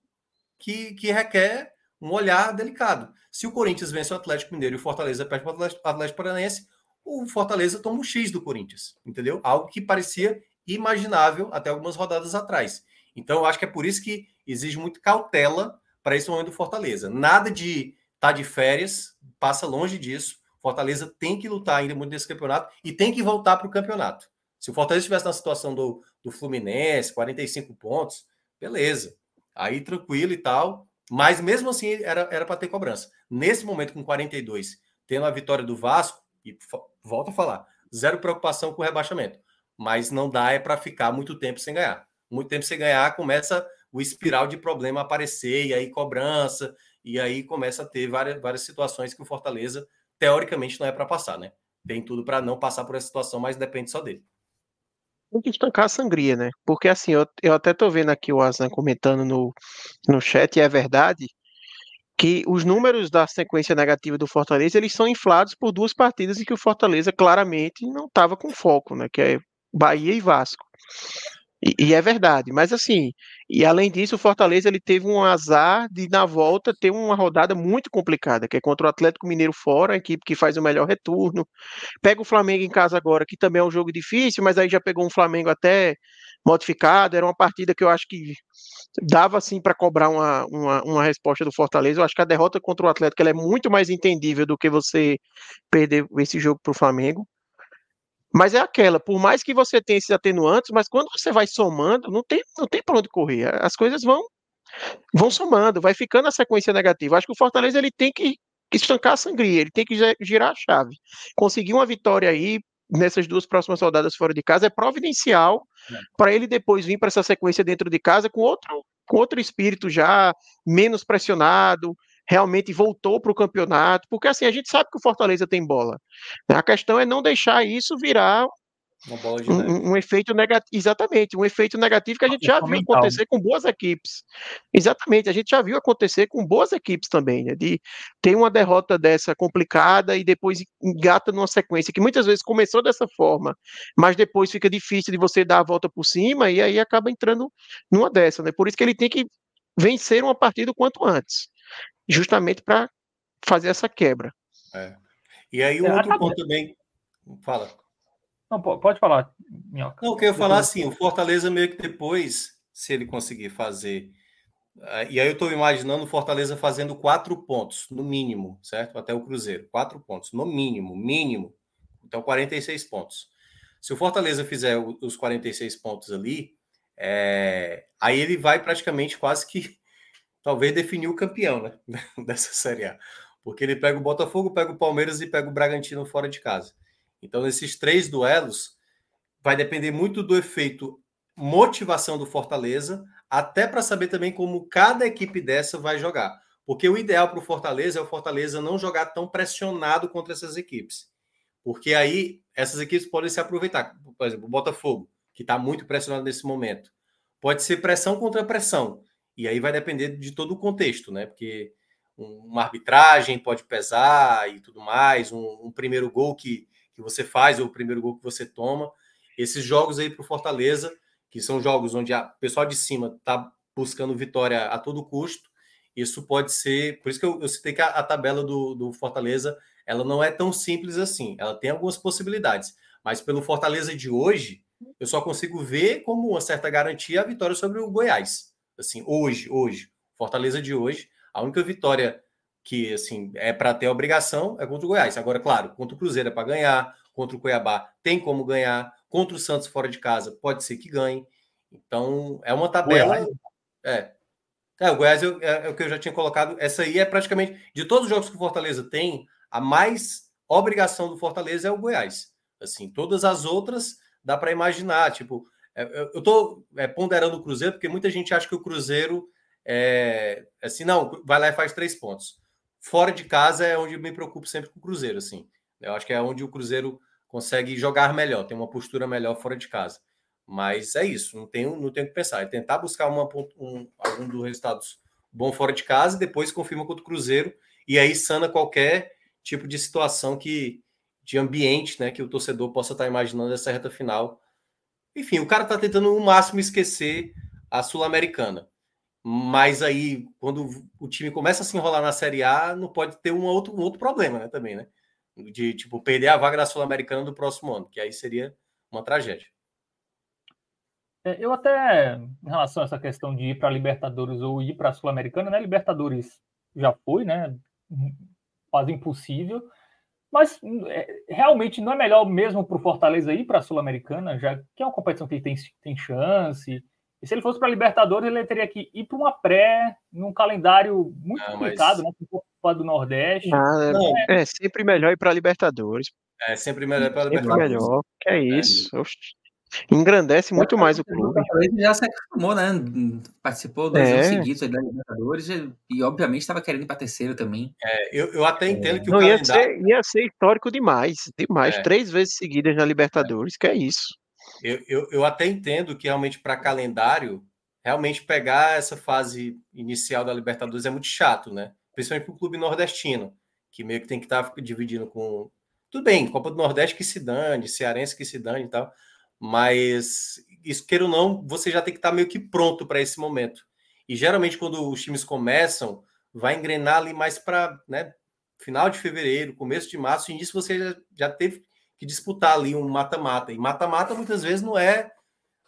que requer um olhar delicado. Se o Corinthians vence o Atlético Mineiro e o Fortaleza perde para o Atlético Paranaense, o Fortaleza toma um X do Corinthians, entendeu? Algo que parecia imaginável até algumas rodadas atrás. Então, eu acho que é por isso que exige muita cautela para esse momento do Fortaleza. Nada de estar de férias, passa longe disso. Fortaleza tem que lutar ainda muito nesse campeonato e tem que voltar para o campeonato. Se o Fortaleza estivesse na situação do Fluminense, 45 pontos, beleza. Aí tranquilo e tal. Mas mesmo assim era para ter cobrança. Nesse momento, com 42, tendo a vitória do Vasco, e volto a falar, zero preocupação com o rebaixamento. Mas não dá para ficar muito tempo sem ganhar. Muito tempo sem ganhar, começa o espiral de problema aparecer, e aí cobrança, e aí começa a ter várias situações que o Fortaleza, teoricamente, não é para passar, né? Tem tudo para não passar por essa situação, mas depende só dele. Tem que estancar a sangria, né? Porque assim, eu até tô vendo aqui o Azan comentando no chat, e é verdade que os números da sequência negativa do Fortaleza, eles são inflados por duas partidas em que o Fortaleza claramente não estava com foco, né? Que é Bahia e Vasco. E é verdade, mas assim, e além disso, o Fortaleza ele teve um azar de, na volta, ter uma rodada muito complicada, que é contra o Atlético Mineiro fora, a equipe que faz o melhor retorno, pega o Flamengo em casa agora, que também é um jogo difícil, mas aí já pegou um Flamengo até modificado, era uma partida que eu acho que dava assim para cobrar uma resposta do Fortaleza. Eu acho que a derrota contra o Atlético ela é muito mais entendível do que você perder esse jogo para o Flamengo. Mas é aquela, por mais que você tenha esses atenuantes, mas quando você vai somando, não tem para onde correr. As coisas vão somando, vai ficando a sequência negativa. Acho que o Fortaleza ele tem que estancar a sangria, ele tem que girar a chave. Conseguir uma vitória aí, nessas duas próximas rodadas fora de casa, é providencial para ele depois vir para essa sequência dentro de casa com outro espírito já, menos pressionado, realmente voltou para o campeonato, porque assim, a gente sabe que o Fortaleza tem bola. A questão é não deixar isso virar uma bola de neve. Um efeito negativo, exatamente, um efeito negativo que a gente já viu acontecer com boas equipes. Exatamente, a gente já viu acontecer com boas equipes também, né? De ter uma derrota dessa complicada e depois engata numa sequência que muitas vezes começou dessa forma, mas depois fica difícil de você dar a volta por cima e aí acaba entrando numa dessa, né? Por isso que ele tem que vencer uma partida o quanto antes, justamente para fazer essa quebra. E aí um outro ponto também... Fala. Não, pode falar, Minhoca. Não, eu quero falar assim, o Fortaleza meio que depois, se ele conseguir fazer... E aí eu estou imaginando o Fortaleza fazendo 4 pontos, no mínimo, certo? Até o Cruzeiro, 4 pontos, no mínimo. Então, 46 pontos. Se o Fortaleza fizer os 46 pontos ali, aí ele vai praticamente quase que talvez definiu o campeão, né, dessa Série A. Porque ele pega o Botafogo, pega o Palmeiras e pega o Bragantino fora de casa. Então, nesses três duelos, vai depender muito do efeito motivação do Fortaleza, até para saber também como cada equipe dessa vai jogar. Porque o ideal para o Fortaleza é o Fortaleza não jogar tão pressionado contra essas equipes. Porque aí, essas equipes podem se aproveitar. Por exemplo, o Botafogo, que está muito pressionado nesse momento. Pode ser pressão contra pressão. E aí vai depender de todo o contexto, né? Porque uma arbitragem pode pesar e tudo mais, um primeiro gol que você faz ou o primeiro gol que você toma. Esses jogos aí para o Fortaleza, que são jogos onde o pessoal de cima está buscando vitória a todo custo, isso pode ser... Por isso que eu citei que a tabela do Fortaleza ela não é tão simples assim. Ela tem algumas possibilidades. Mas pelo Fortaleza de hoje, eu só consigo ver como uma certa garantia a vitória sobre o Goiás. Assim, hoje. Fortaleza de hoje. A única vitória que, assim, é para ter obrigação é contra o Goiás. Agora, claro, contra o Cruzeiro é para ganhar, contra o Cuiabá tem como ganhar, contra o Santos fora de casa pode ser que ganhe. Então, é uma tabela... Goiás. É, o Goiás é o que eu já tinha colocado. Essa aí é praticamente... De todos os jogos que o Fortaleza tem, a mais obrigação do Fortaleza é o Goiás. Assim, todas as outras dá para imaginar. Tipo, eu estou ponderando o Cruzeiro, porque muita gente acha que o Cruzeiro... assim, não, vai lá e faz 3 pontos. Fora de casa é onde eu me preocupo sempre com o Cruzeiro, assim. Eu acho que é onde o Cruzeiro consegue jogar melhor, tem uma postura melhor fora de casa. Mas é isso, não tenho o que pensar. É tentar buscar algum dos resultados bom fora de casa e depois confirma contra o Cruzeiro. E aí sana qualquer tipo de situação de ambiente, né, que o torcedor possa estar imaginando essa reta final. Enfim, o cara está tentando no máximo esquecer a Sul-Americana. Mas aí, quando o time começa a se enrolar na Série A, não pode ter um outro problema, né, também, né? De, tipo, perder a vaga da Sul-Americana do próximo ano, que aí seria uma tragédia. Eu até, em relação a essa questão de ir para a Libertadores ou ir para a Sul-Americana, né? Libertadores já foi, né? Quase impossível. Mas, realmente, não é melhor mesmo para o Fortaleza ir para a Sul-Americana, já que é uma competição que ele tem chance... E se ele fosse para a Libertadores, ele teria que ir para uma pré, num calendário muito complicado, mas... né? Copa do Nordeste. É sempre melhor ir para a Libertadores. É sempre melhor ir para a Libertadores. Sempre melhor, que é isso. Engrandece muito mais o clube. Ele já se acostumou, né? Participou 2 anos seguidos da Libertadores e, obviamente, estava querendo ir para a terceira também. Eu até entendo que o calendário... Ia ser histórico demais. 3 vezes seguidas na Libertadores, que é isso. Eu até entendo que realmente para calendário, realmente pegar essa fase inicial da Libertadores é muito chato, né? Principalmente para o clube nordestino, que meio que tem que estar dividindo com... Tudo bem, Copa do Nordeste que se dane, Cearense que se dane e tal, mas isso, queira ou não, você já tem que estar meio que pronto para esse momento. E geralmente quando os times começam, vai engrenar ali mais para, né, final de fevereiro, começo de março, e nisso você já teve... que disputar ali um mata-mata. E mata-mata muitas vezes não é...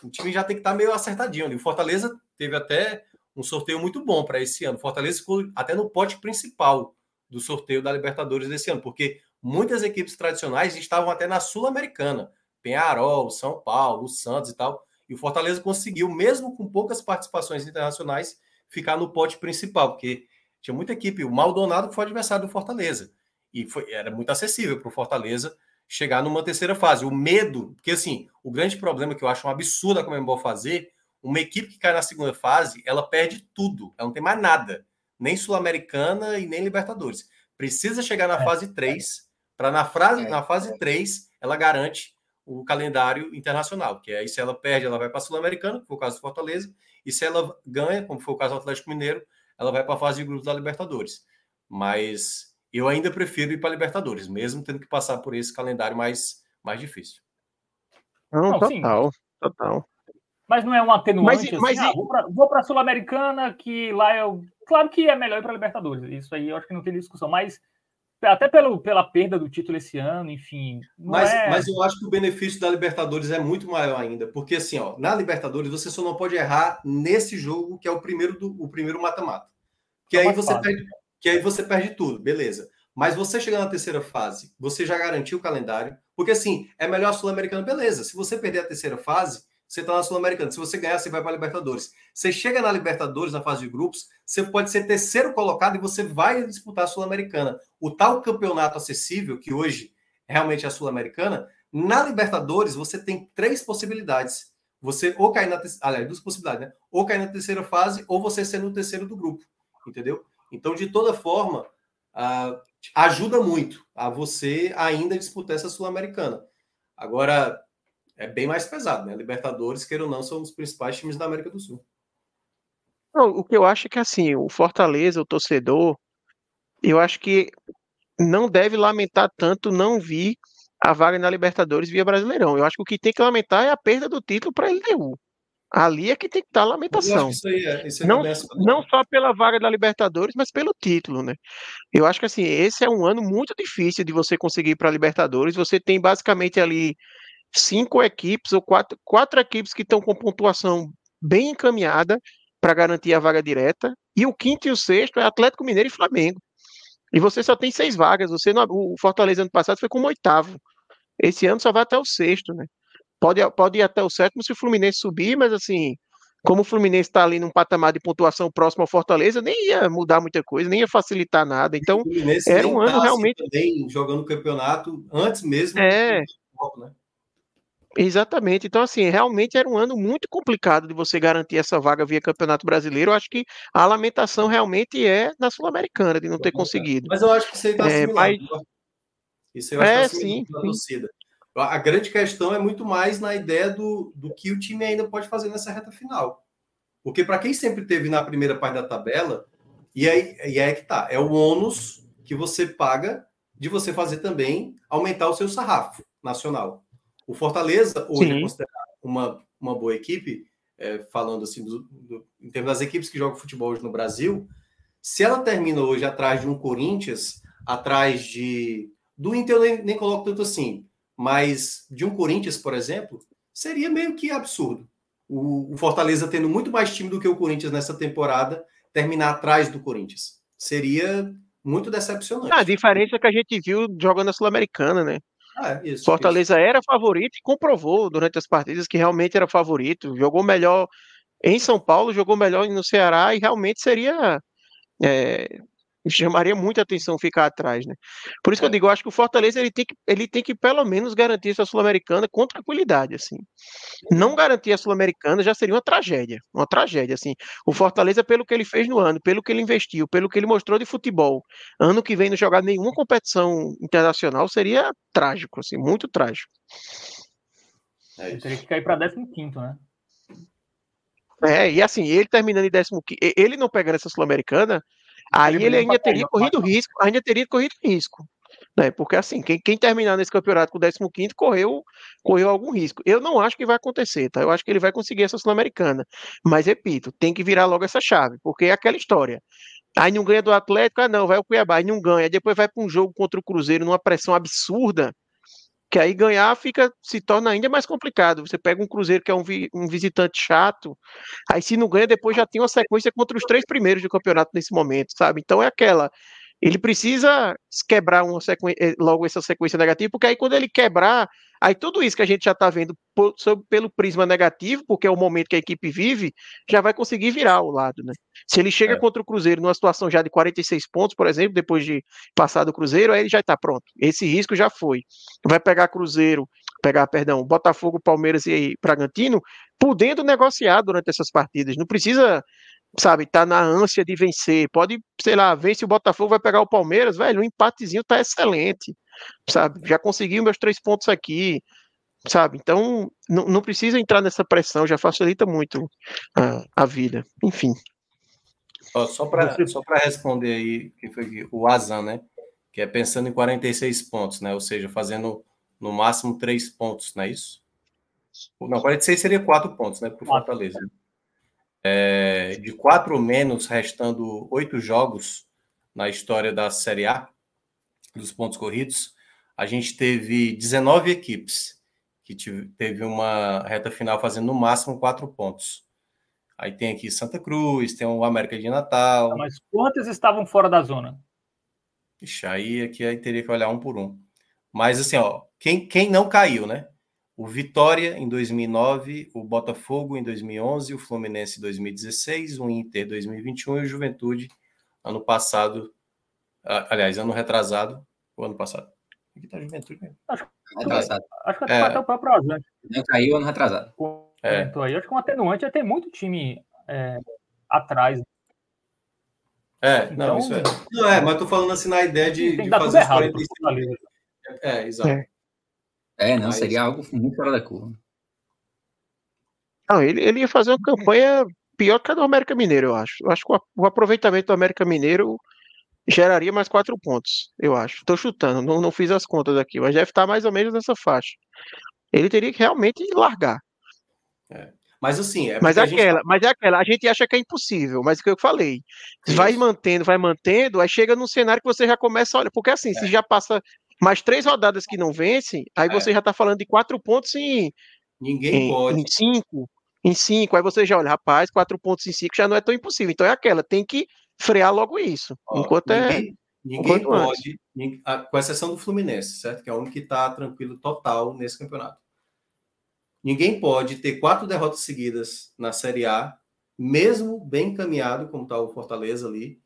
O time já tem que estar meio acertadinho ali. O Fortaleza teve até um sorteio muito bom para esse ano. O Fortaleza ficou até no pote principal do sorteio da Libertadores desse ano, porque muitas equipes tradicionais estavam até na Sul-Americana. Penharol, São Paulo, o Santos e tal. E o Fortaleza conseguiu, mesmo com poucas participações internacionais, ficar no pote principal, porque tinha muita equipe. O Maldonado foi adversário do Fortaleza. E era muito acessível para o Fortaleza chegar numa terceira fase. O medo, porque assim, o grande problema que eu acho um absurdo a Conmebol fazer, uma equipe que cai na segunda fase, ela perde tudo, ela não tem mais nada, nem Sul-Americana e nem Libertadores. Precisa chegar na fase 3, para na fase 3 ela garante o calendário internacional, que aí se ela perde, ela vai para a Sul-Americana, que foi o caso do Fortaleza, e se ela ganha, como foi o caso do Atlético Mineiro, ela vai para a fase de grupos da Libertadores. Mas... eu ainda prefiro ir para a Libertadores, mesmo tendo que passar por esse calendário mais difícil. Não, total. Mas não é um atenuante, vou para a Sul-Americana, que lá eu... Claro que é melhor ir para a Libertadores, isso aí eu acho que não tem discussão, mas até pela perda do título esse ano, enfim... Mas eu acho que o benefício da Libertadores é muito maior ainda, porque assim, ó, na Libertadores você só não pode errar nesse jogo, que é o primeiro mata-mata. Porque aí você perde... que aí você perde tudo, beleza. Mas você chegar na terceira fase, você já garantiu o calendário, porque assim, é melhor a Sul-Americana, beleza. Se você perder a terceira fase, você está na Sul-Americana. Se você ganhar, você vai para a Libertadores. Você chega na Libertadores, na fase de grupos, você pode ser terceiro colocado e você vai disputar a Sul-Americana. O tal campeonato acessível, que hoje realmente é a Sul-Americana, na Libertadores você tem três possibilidades. Você ou cair na duas possibilidades, né? Ou cair na terceira fase ou você ser no terceiro do grupo, entendeu? Então, de toda forma, ajuda muito a você ainda disputar essa Sul-Americana. Agora, é bem mais pesado, né? Libertadores, queira ou não, são os principais times da América do Sul. Não, o que eu acho é que, assim, o Fortaleza, o torcedor, eu acho que não deve lamentar tanto não vir a vaga na Libertadores via Brasileirão. Eu acho que o que tem que lamentar é a perda do título para a LDU. Ali é que tem que estar a lamentação. Não só pela vaga da Libertadores, mas pelo título, né? Eu acho que, assim, esse é um ano muito difícil de você conseguir ir para a Libertadores. Você tem basicamente ali 5 equipes ou 4 equipes que estão com pontuação bem encaminhada para garantir a vaga direta. E o quinto e o sexto é Atlético Mineiro e Flamengo. E você só tem 6 vagas. O Fortaleza ano passado foi como 8º. Esse ano só vai até o 6º, né? Pode ir até o 7º se o Fluminense subir, mas, assim, como o Fluminense está ali num patamar de pontuação próximo ao Fortaleza, nem ia mudar muita coisa, nem ia facilitar nada. Então, era um ano realmente... Também jogando o campeonato antes mesmo. Né? Exatamente. Então, assim, realmente era um ano muito complicado de você garantir essa vaga via Campeonato Brasileiro. Eu acho que a lamentação realmente é na Sul-Americana, de não ter conseguido. Mas eu acho que isso aí está assimilado. Isso eu acho que está assimilado na torcida. A grande questão é muito mais na ideia do que o time ainda pode fazer nessa reta final. Porque para quem sempre teve na primeira parte da tabela, e aí é que tá, é o ônus que você paga de você fazer também aumentar o seu sarrafo nacional. O Fortaleza hoje é considerado uma boa equipe, falando assim, em termos das equipes que jogam futebol hoje no Brasil, se ela termina hoje atrás de um Corinthians, atrás do Inter eu nem coloco tanto assim, mas de um Corinthians, por exemplo, seria meio que absurdo. O Fortaleza tendo muito mais time do que o Corinthians nessa temporada, terminar atrás do Corinthians. Seria muito decepcionante. A diferença que a gente viu jogando a Sul-Americana, né? Isso, Fortaleza era favorito e comprovou durante as partidas que realmente era favorito. Jogou melhor em São Paulo, jogou melhor no Ceará e realmente seria... chamaria muita atenção ficar atrás, né? Por isso que eu digo, eu acho que o Fortaleza ele tem que pelo menos garantir essa Sul-Americana com tranquilidade, assim. Não garantir a Sul-Americana já seria uma tragédia, assim. O Fortaleza, pelo que ele fez no ano, pelo que ele investiu, pelo que ele mostrou de futebol, ano que vem não jogar nenhuma competição internacional, seria trágico, assim, muito trágico. Ele teria que cair para 15º, né? E assim, ele terminando em 15º, ele não pegando essa Sul-Americana, aí ele ainda teria corrido risco, né? Porque, assim, quem terminar nesse campeonato com o 15º correu algum risco. Eu não acho que vai acontecer, tá? Eu acho que ele vai conseguir essa Sul-Americana, mas, repito, tem que virar logo essa chave, porque é aquela história. Aí não ganha do Atlético, vai o Cuiabá, aí não ganha, depois vai para um jogo contra o Cruzeiro numa pressão absurda, que aí ganhar se torna ainda mais complicado. Você pega um Cruzeiro que é um visitante chato, aí se não ganha, depois já tem uma sequência contra os 3 primeiros do campeonato nesse momento, sabe? Então é aquela. Ele precisa quebrar logo essa sequência negativa, porque aí quando ele quebrar, aí tudo isso que a gente já está vendo pelo prisma negativo, porque é o momento que a equipe vive, já vai conseguir virar o lado, né? Se ele chega contra o Cruzeiro numa situação já de 46 pontos, por exemplo, depois de passar do Cruzeiro, aí ele já está pronto. Esse risco já foi. Vai pegar Botafogo, Palmeiras e Bragantino, podendo negociar durante essas partidas. Não precisa... sabe, tá na ânsia de vencer, pode, sei lá, vence o Botafogo, vai pegar o Palmeiras, velho, um empatezinho tá excelente, sabe, já consegui meus 3 pontos aqui, sabe, então não precisa entrar nessa pressão, já facilita muito a vida, enfim. Só para responder aí, que foi o Azan, né, que é pensando em 46 pontos, né, ou seja, fazendo no máximo 3 pontos, não é isso? Não, 46 seria 4 pontos, né, pro Fortaleza. De 4 ou menos, restando 8 jogos na história da Série A, dos pontos corridos, a gente teve 19 equipes que teve uma reta final fazendo no máximo 4 pontos. Aí tem aqui Santa Cruz, tem o América de Natal. Mas quantas estavam fora da zona? Ixi, aí teria que olhar um por um. Mas assim, ó, quem não caiu, né? o Vitória em 2009, o Botafogo em 2011, o Fluminense em 2016, o Inter em 2021 e o Juventude ano passado, aliás, ano retrasado, ou ano passado. Aqui tá a Juventude mesmo. Acho que até o próprio Azul. Não caiu ano retrasado. Acho que um atenuante é ter muito time atrás. Então, não, isso é. Não, mas eu tô falando assim na ideia de fazer os 45. Exato. Não, seria algo muito fora da curva. Não, ele ia fazer uma campanha pior que a do América Mineiro, eu acho. Eu acho que o aproveitamento do América Mineiro geraria mais 4 pontos, eu acho. Estou chutando, não fiz as contas aqui, mas deve estar mais ou menos nessa faixa. Ele teria que realmente largar. Mas assim... Mas é aquela, a gente acha que é impossível, mas é o que eu falei. Vai mantendo, aí chega num cenário que você já começa a olhar, porque assim, se já passa... Mas 3 rodadas que não vencem, aí você já está falando de 4 pontos em... Ninguém pode. Em 5. Aí você já olha, rapaz, 4 pontos em 5 já não é tão impossível. Então é aquela, tem que frear logo isso. Ninguém pode, com exceção do Fluminense, certo? Que é o único que está tranquilo total nesse campeonato. Ninguém pode ter 4 derrotas seguidas na Série A, mesmo bem encaminhado, como está o Fortaleza ali,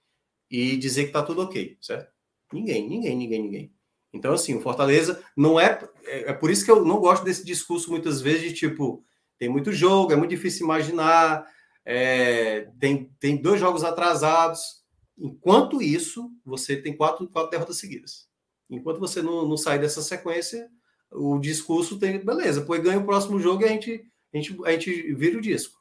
e dizer que está tudo ok, certo? Ninguém. Então, assim, o Fortaleza não é... É por isso que eu não gosto desse discurso muitas vezes de, tipo, tem muito jogo, é muito difícil imaginar, tem 2 jogos atrasados. Enquanto isso, você tem 4 derrotas seguidas. Enquanto você não sair dessa sequência, o discurso tem... Beleza, pois ganha o próximo jogo e a gente vira o disco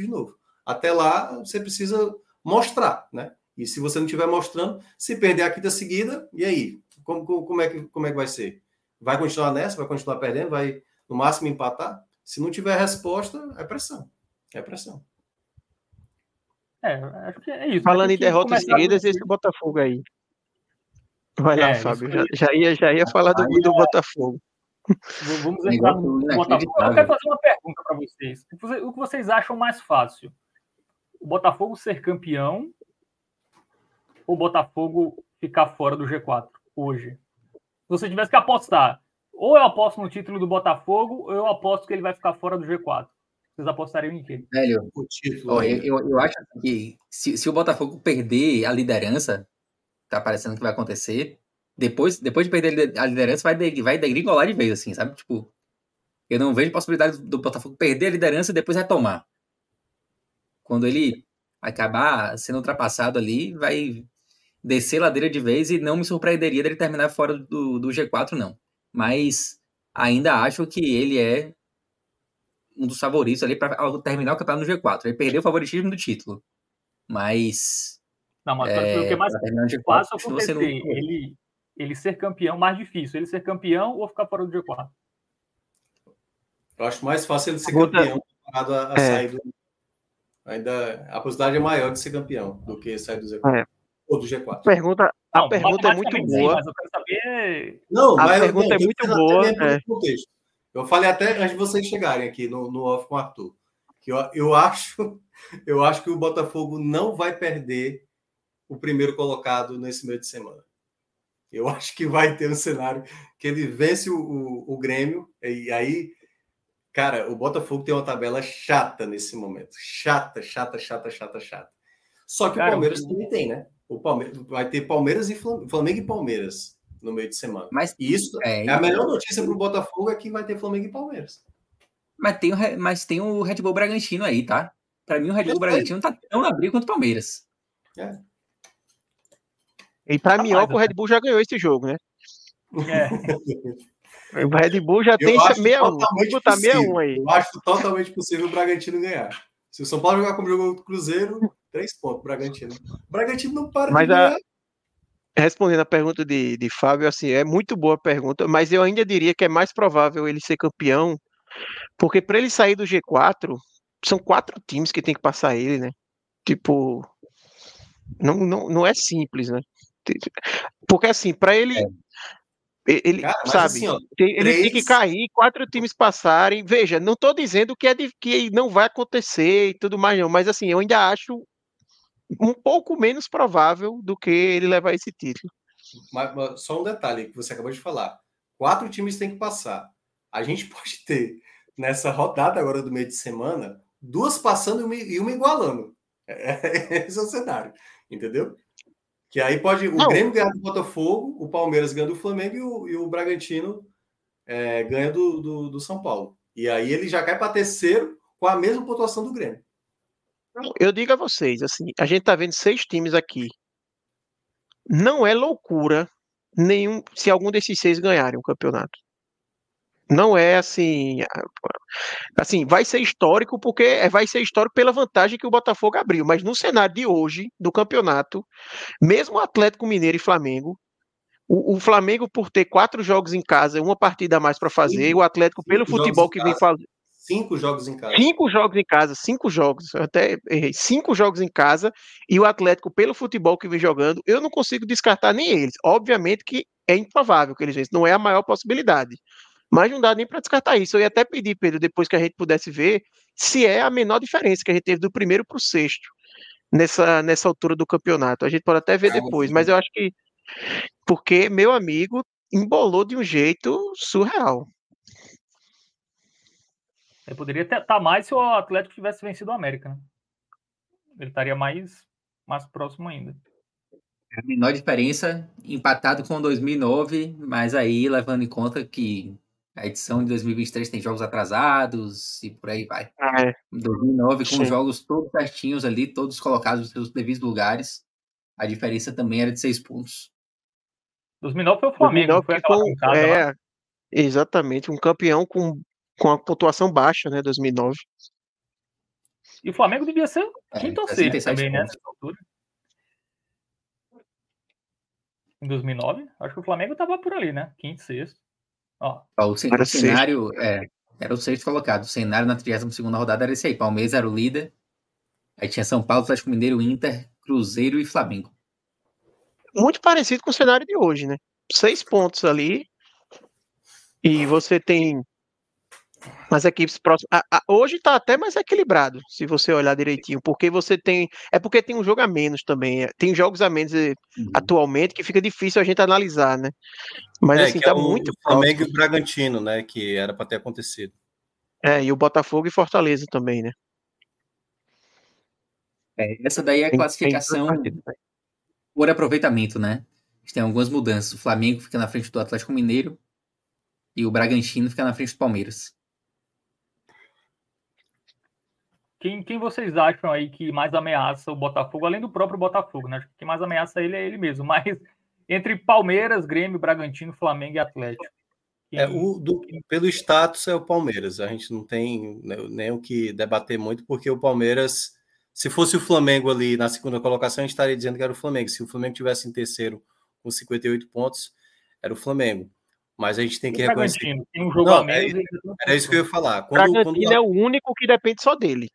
de novo. Até lá, você precisa mostrar, né? E se você não estiver mostrando, se perder a quinta seguida, e aí? Como é que vai ser? Vai continuar nessa? Vai continuar perdendo? Vai, no máximo, empatar? Se não tiver resposta, é pressão. Acho que é isso. Falando em derrotas seguidas, esse Botafogo aí. Vai lá, Fábio. Já ia falar do Botafogo. Vamos entrar no Botafogo. Eu quero fazer uma pergunta para vocês. O que vocês acham mais fácil? O Botafogo ser campeão ou o Botafogo ficar fora do G4 hoje? Se você tivesse que apostar, ou eu aposto no título do Botafogo, ou eu aposto que ele vai ficar fora do G4. Vocês apostariam em quê? Velho, o título, eu acho que se o Botafogo perder a liderança, tá parecendo que vai acontecer, depois de perder a liderança, vai degringolar de vez, assim, sabe? Tipo, eu não vejo possibilidade do Botafogo perder a liderança e depois retomar. Quando ele acabar sendo ultrapassado ali, vai... descer ladeira de vez, e não me surpreenderia dele terminar fora do G4, não. Mas ainda acho que ele é um dos favoritos ali para terminar o campeonato no G4. Ele perdeu o favoritismo do título. Mas... Não, mas o que mais fácil acontecer, ele ser campeão, mais difícil. Ele ser campeão ou ficar fora do G4? Eu acho mais fácil ele ser campeão comparado a sair do... Ainda a possibilidade é maior de ser campeão do que sair do G4. Ou do G4. A pergunta é muito boa. Mas eu quero saber... A pergunta é muito boa. Eu falei até antes de vocês chegarem aqui no off com o Arthur, que eu acho que o Botafogo não vai perder o primeiro colocado nesse meio de semana. Eu acho que vai ter um cenário que ele vence o Grêmio, e aí, cara, o Botafogo tem uma tabela chata nesse momento. Chata. Só que o Palmeiras também tem, né? Vai ter Palmeiras e Flamengo e Palmeiras no meio de semana. Mas isso é a melhor notícia para o Botafogo, é que vai ter Flamengo e Palmeiras. Mas tem o Red Bull Bragantino aí, tá? Para mim, o Red Bull Bragantino tá tão na briga quanto o Palmeiras. E para mim, o Red Bull já ganhou esse jogo, né? O Red Bull já tem 6-1. Tá 6-1 aí. Eu acho totalmente possível o Bragantino ganhar. Se o São Paulo jogar como jogou o Cruzeiro, 3 pontos, Bragantino. Bragantino não para de ganhar. Respondendo a pergunta de Fábio, assim, é muito boa a pergunta, mas eu ainda diria que é mais provável ele ser campeão, porque para ele sair do G4, são 4 times que tem que passar ele, né? Tipo, não é simples, né? Porque assim, para ele... Ele, cara, sabe, assim, ó, ele tem que cair, 4 times passarem. Veja, não estou dizendo que não vai acontecer e tudo mais, não, mas assim, eu ainda acho um pouco menos provável do que ele levar esse título. Mas só um detalhe que você acabou de falar: 4 times tem que passar. a gente pode ter, nessa rodada agora do meio de semana, duas passando e uma igualando. Esse é o cenário, entendeu? Que aí pode o Grêmio ganhar do Botafogo, o Palmeiras ganha do Flamengo e o Bragantino ganha do São Paulo. E aí ele já cai para terceiro com a mesma pontuação do Grêmio. Eu digo a vocês, assim, a gente tá vendo 6 times aqui. Não é loucura nenhum se algum desses 6 ganharem o campeonato. Não é assim, vai ser histórico porque vai ser histórico pela vantagem que o Botafogo abriu, mas no cenário de hoje do campeonato, mesmo o Atlético Mineiro e Flamengo, o Flamengo por ter 4 jogos em casa, uma partida a mais para fazer, e o Atlético pelo futebol que vem fazendo. 5 jogos em casa. 5 jogos em casa, e o Atlético pelo futebol que vem jogando, eu não consigo descartar nem eles. Obviamente que é improvável que eles vençam, não é a maior possibilidade. Mas não dá nem para descartar isso. Eu ia até pedir, Pedro, depois que a gente pudesse ver, se é a menor diferença que a gente teve do primeiro para o sexto, nessa altura do campeonato. A gente pode até ver depois, mas eu acho que... Porque, meu amigo, embolou de um jeito surreal. Ele poderia estar mais se o Atlético tivesse vencido o América, né? Ele estaria mais próximo ainda. A menor diferença, empatado com 2009, mas aí levando em conta que a edição de 2023 tem jogos atrasados e por aí vai. 2009 com jogos todos certinhos ali, todos colocados nos seus devidos lugares. A diferença também era de 6 pontos. 2009 foi o Flamengo, foi aquela arrancada lá. Exatamente, um campeão com a pontuação baixa, né, 2009. E o Flamengo devia ser quinto ou sexto também, né, nessa altura. Em 2009, acho que o Flamengo estava por ali, né, quinto, sexto. O cenário era o sexto colocado, o cenário na 32ª rodada era esse aí, Palmeiras era o líder, aí tinha São Paulo, Atlético Mineiro, Inter, Cruzeiro e Flamengo. Muito parecido com o cenário de hoje, né? 6 pontos ali, e você tem as equipes próximas. Hoje tá até mais equilibrado, se você olhar direitinho, porque você tem... É porque tem um jogo a menos também. Tem jogos a menos atualmente que fica difícil a gente analisar, né? Mas assim, tá muito... O Flamengo e o Bragantino, né? Que era pra ter acontecido. E o Botafogo e Fortaleza também, né? Essa daí é a classificação por aproveitamento, né? A gente tem algumas mudanças. O Flamengo fica na frente do Atlético Mineiro e o Bragantino fica na frente do Palmeiras. Quem vocês acham aí que mais ameaça o Botafogo, além do próprio Botafogo, né? Quem mais ameaça ele é ele mesmo. Mas entre Palmeiras, Grêmio, Bragantino, Flamengo e Atlético. Pelo status é o Palmeiras. A gente não tem nem o que debater muito, porque o Palmeiras... Se fosse o Flamengo ali na segunda colocação, a gente estaria dizendo que era o Flamengo. Se o Flamengo tivesse em terceiro com 58 pontos, era o Flamengo. Mas a gente tem que reconhecer. Tem um jogo a menos, era isso que eu ia falar. O Bragantino é o único que depende só dele.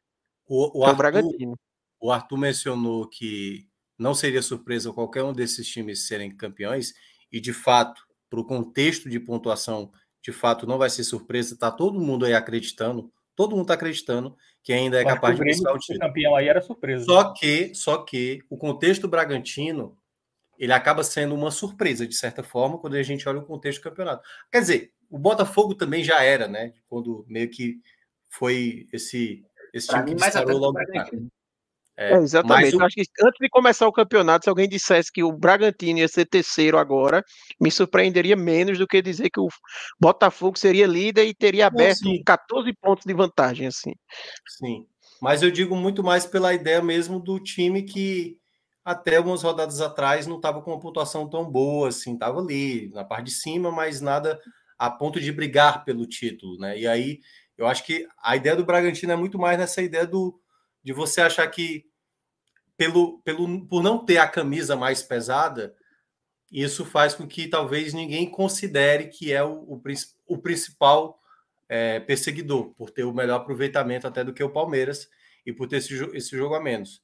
O Arthur mencionou que não seria surpresa qualquer um desses times serem campeões. E, de fato, para o contexto de pontuação, de fato, não vai ser surpresa. Está todo mundo aí acreditando. Todo mundo está acreditando que ainda é capaz de buscar o título. Campeão aí era surpresa. Só que o contexto do Bragantino, ele acaba sendo uma surpresa, de certa forma, quando a gente olha o contexto do campeonato. Quer dizer, o Botafogo também já era, né? Quando meio que foi esse time que disparou logo atrás. Exatamente. Eu acho que antes de começar o campeonato, se alguém dissesse que o Bragantino ia ser terceiro agora, me surpreenderia menos do que dizer que o Botafogo seria líder e teria aberto 14 pontos de vantagem, assim. Sim, mas eu digo muito mais pela ideia mesmo do time que até algumas rodadas atrás não estava com uma pontuação tão boa, assim, estava ali na parte de cima, mas nada a ponto de brigar pelo título, né? E aí, eu acho que a ideia do Bragantino é muito mais nessa ideia de você achar que por não ter a camisa mais pesada, isso faz com que talvez ninguém considere que é o principal perseguidor, por ter o melhor aproveitamento até do que o Palmeiras e por ter esse jogo a menos.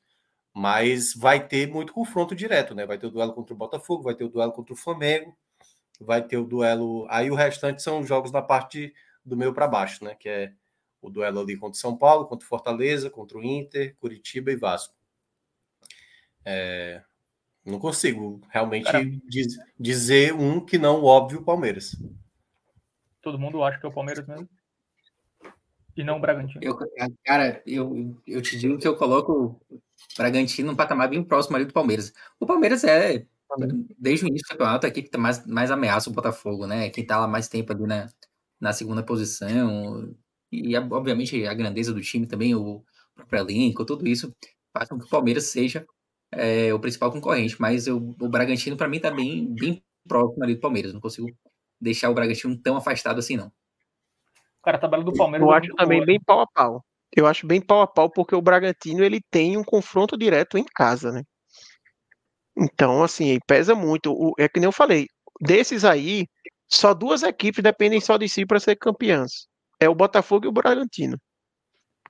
Mas vai ter muito confronto direto, né? Vai ter o duelo contra o Botafogo, vai ter o duelo contra o Flamengo, vai ter o duelo... Aí o restante são jogos na parte do meio para baixo, né? Que é o duelo ali contra o São Paulo, contra o Fortaleza, contra o Inter, Curitiba e Vasco. Não consigo realmente dizer um que não, óbvio, Palmeiras. Todo mundo acha que é o Palmeiras mesmo. E não o Bragantino. Eu te digo que eu coloco o Bragantino num patamar bem próximo ali do Palmeiras. O Palmeiras é, desde o início do campeonato, é aqui que tá mais ameaça o Botafogo, né? Quem tá lá mais tempo ali na segunda posição. E, obviamente, a grandeza do time também, o próprio elenco, tudo isso faz com que o Palmeiras seja o principal concorrente. Mas o Bragantino, para mim, tá bem próximo ali do Palmeiras. Não consigo deixar o Bragantino tão afastado assim, não. Cara, a tabela do Palmeiras... Eu acho também bem pau a pau. Eu acho bem pau a pau porque o Bragantino ele tem um confronto direto em casa, né? Então, assim, pesa muito. É que nem eu falei, desses aí, só duas equipes dependem só de si para ser campeãs. É o Botafogo e o Bragantino.